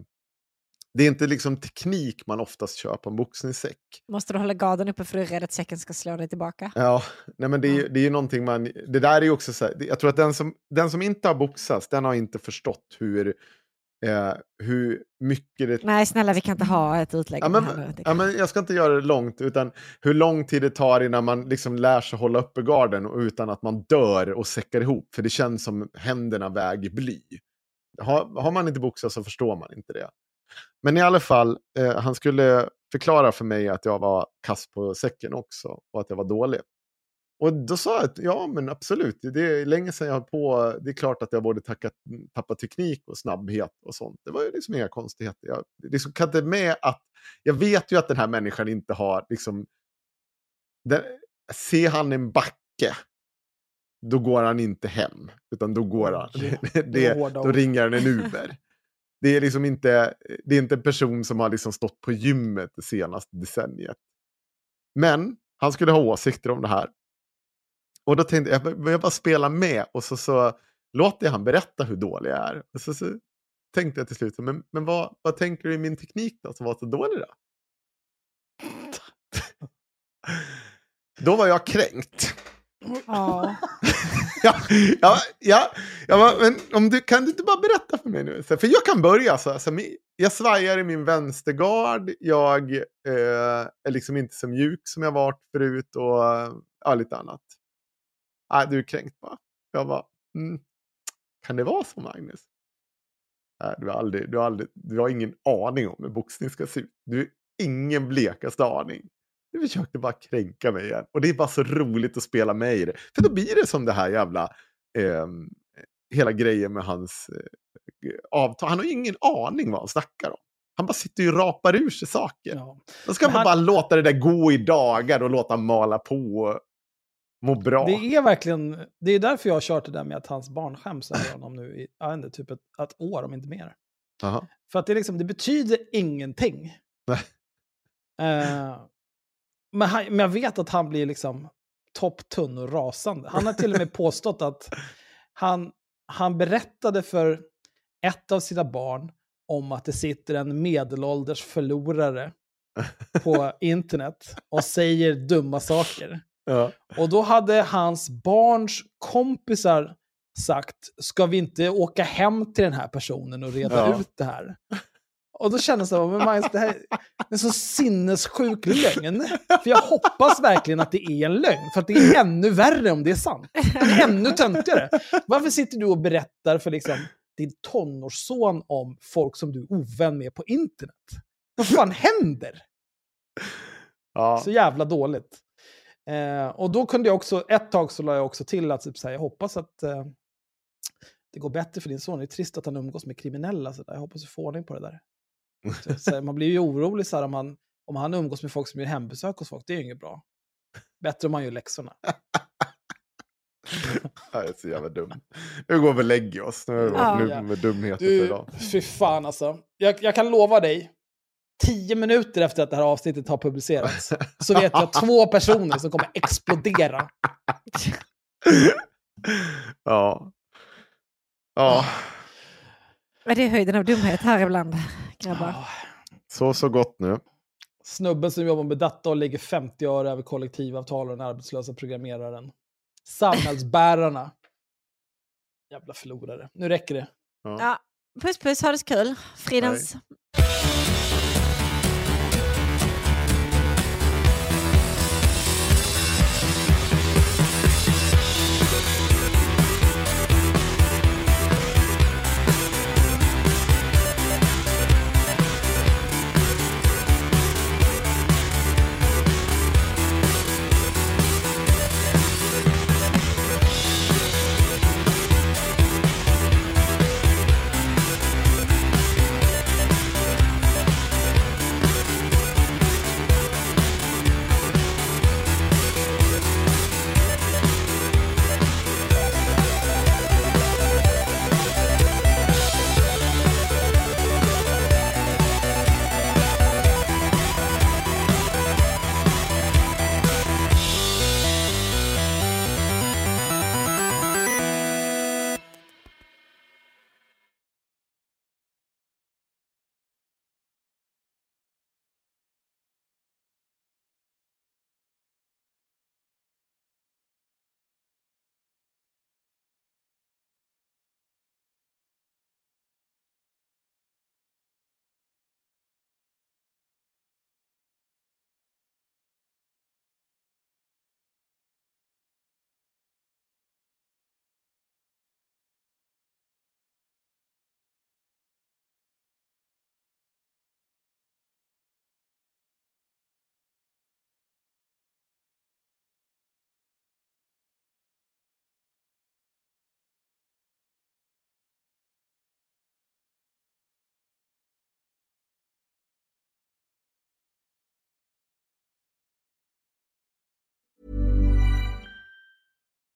det är inte liksom teknik man oftast kör på en boxningssäck. Måste du hålla garden uppe för du är rädd att säcken ska slå dig tillbaka? Ja, nej men det är, det är ju någonting man... Det där är ju också så här, jag tror att den som, den som inte har boxats, den har inte förstått hur... Eh, hur mycket det... Nej snälla, vi kan inte ha ett utlägg. Ja, men, här, ja, men jag ska inte göra det långt, utan hur lång tid det tar innan man liksom lär sig hålla uppe garden utan att man dör och säckar ihop, för det känns som händerna väger bly. Har, har man inte boxat så förstår man inte det. Men i alla fall, eh, han skulle förklara för mig att jag var kass på säcken också och att jag var dålig. Och då sa jag att ja men absolut, det är länge sedan jag höll på, det är klart att jag borde tacka, tappa teknik och snabbhet och sånt. Det var ju liksom inga konstigheter. Jag liksom kan inte med att, jag vet ju att den här människan inte har liksom, där, ser han en backe, då går han inte hem. Utan då går han, det, det, då ringer han en Uber. Det är liksom inte, det är inte en person som har liksom stått på gymmet det senaste decenniet. Men han skulle ha åsikter om det här. Och då tänkte jag, jag bara spelar med. Och så, så låter jag han berätta hur dålig jag är. Och så, så tänkte jag till slut, men, men vad, vad tänker du i min teknik då som var så dålig då? Då var jag kränkt. Ja. ja, ja, ja, jag var, men om du, kan du inte bara berätta för mig nu? För jag kan börja så här. Så jag svajar i min vänstergard. Jag eh, är liksom inte så mjuk som jag varit förut. Och ja, lite annat. Nej, du är kränkt va? Jag bara, mm, kan det vara så Magnus? Nej, du har aldrig, du har aldrig, du har ingen aning om hur boxning ska se ut. Du har ingen blekaste aning. Du försökte bara kränka mig igen. Och det är bara så roligt att spela med i det. För då blir det som det här jävla... Eh, hela grejen med hans eh, avtal. Han har ingen aning vad han snackar om. Han bara sitter ju och rapar ur sig saker. Ja. Då ska men man han... bara låta det där gå i dagar och låta mala på och må bra. Det är verkligen... Det är därför jag har kört det där med att hans barn skäms över honom nu i jag vet inte, typ ett, ett år om inte mer. Aha. För att det, liksom, det betyder ingenting. eh... Men, han, men jag vet att han blir liksom topptunn och rasande. Han har till och med påstått att han, han berättade för ett av sina barn om att det sitter en medelålders förlorare på internet och säger dumma saker. Ja. Och då hade hans barns kompisar sagt, ska vi inte åka hem till den här personen och reda ja. ut det här? Och då kändes det som, men Magnus, det här är en så sinnessjuk lögn. För jag hoppas verkligen att det är en lögn. För att det är ännu värre om det är sant. Det är ännu töntigare. Varför sitter du och berättar för liksom, din tonårsson om folk som du är ovän med på internet? Vad fan händer? Ja. Så jävla dåligt. Eh, och då kunde jag också, ett tag så la jag också till att typ, så här, jag hoppas att... Eh, det går bättre för din son. Det är trist att han umgås med kriminella. Så där. Jag hoppas du får ordning på det där. Så man blir ju orolig så här, om, han, om han umgås med folk som gör hembesök hos folk. Det är ju inget bra. Bättre om han gör läxorna. Det är så jävla dumt. Nu går vi och lägger oss. Nu är ah, ja. med dumheter du, för idag. Fy fan alltså. Jag, jag kan lova dig. Tio minuter efter att det här avsnittet har publicerats. Så vet jag två personer som kommer explodera. Ja. Ja. Men det är höjden av dumhet här ibland, grabbar. Så, så gott nu. Snubben som jobbar med data och ligger femtio år över kollektivavtal och den arbetslösa programmeraren. Samhällsbärarna. Jävla förlorare. Nu räcker det. Ja. Ja. Puss, puss. Ha det så kul. Fridens.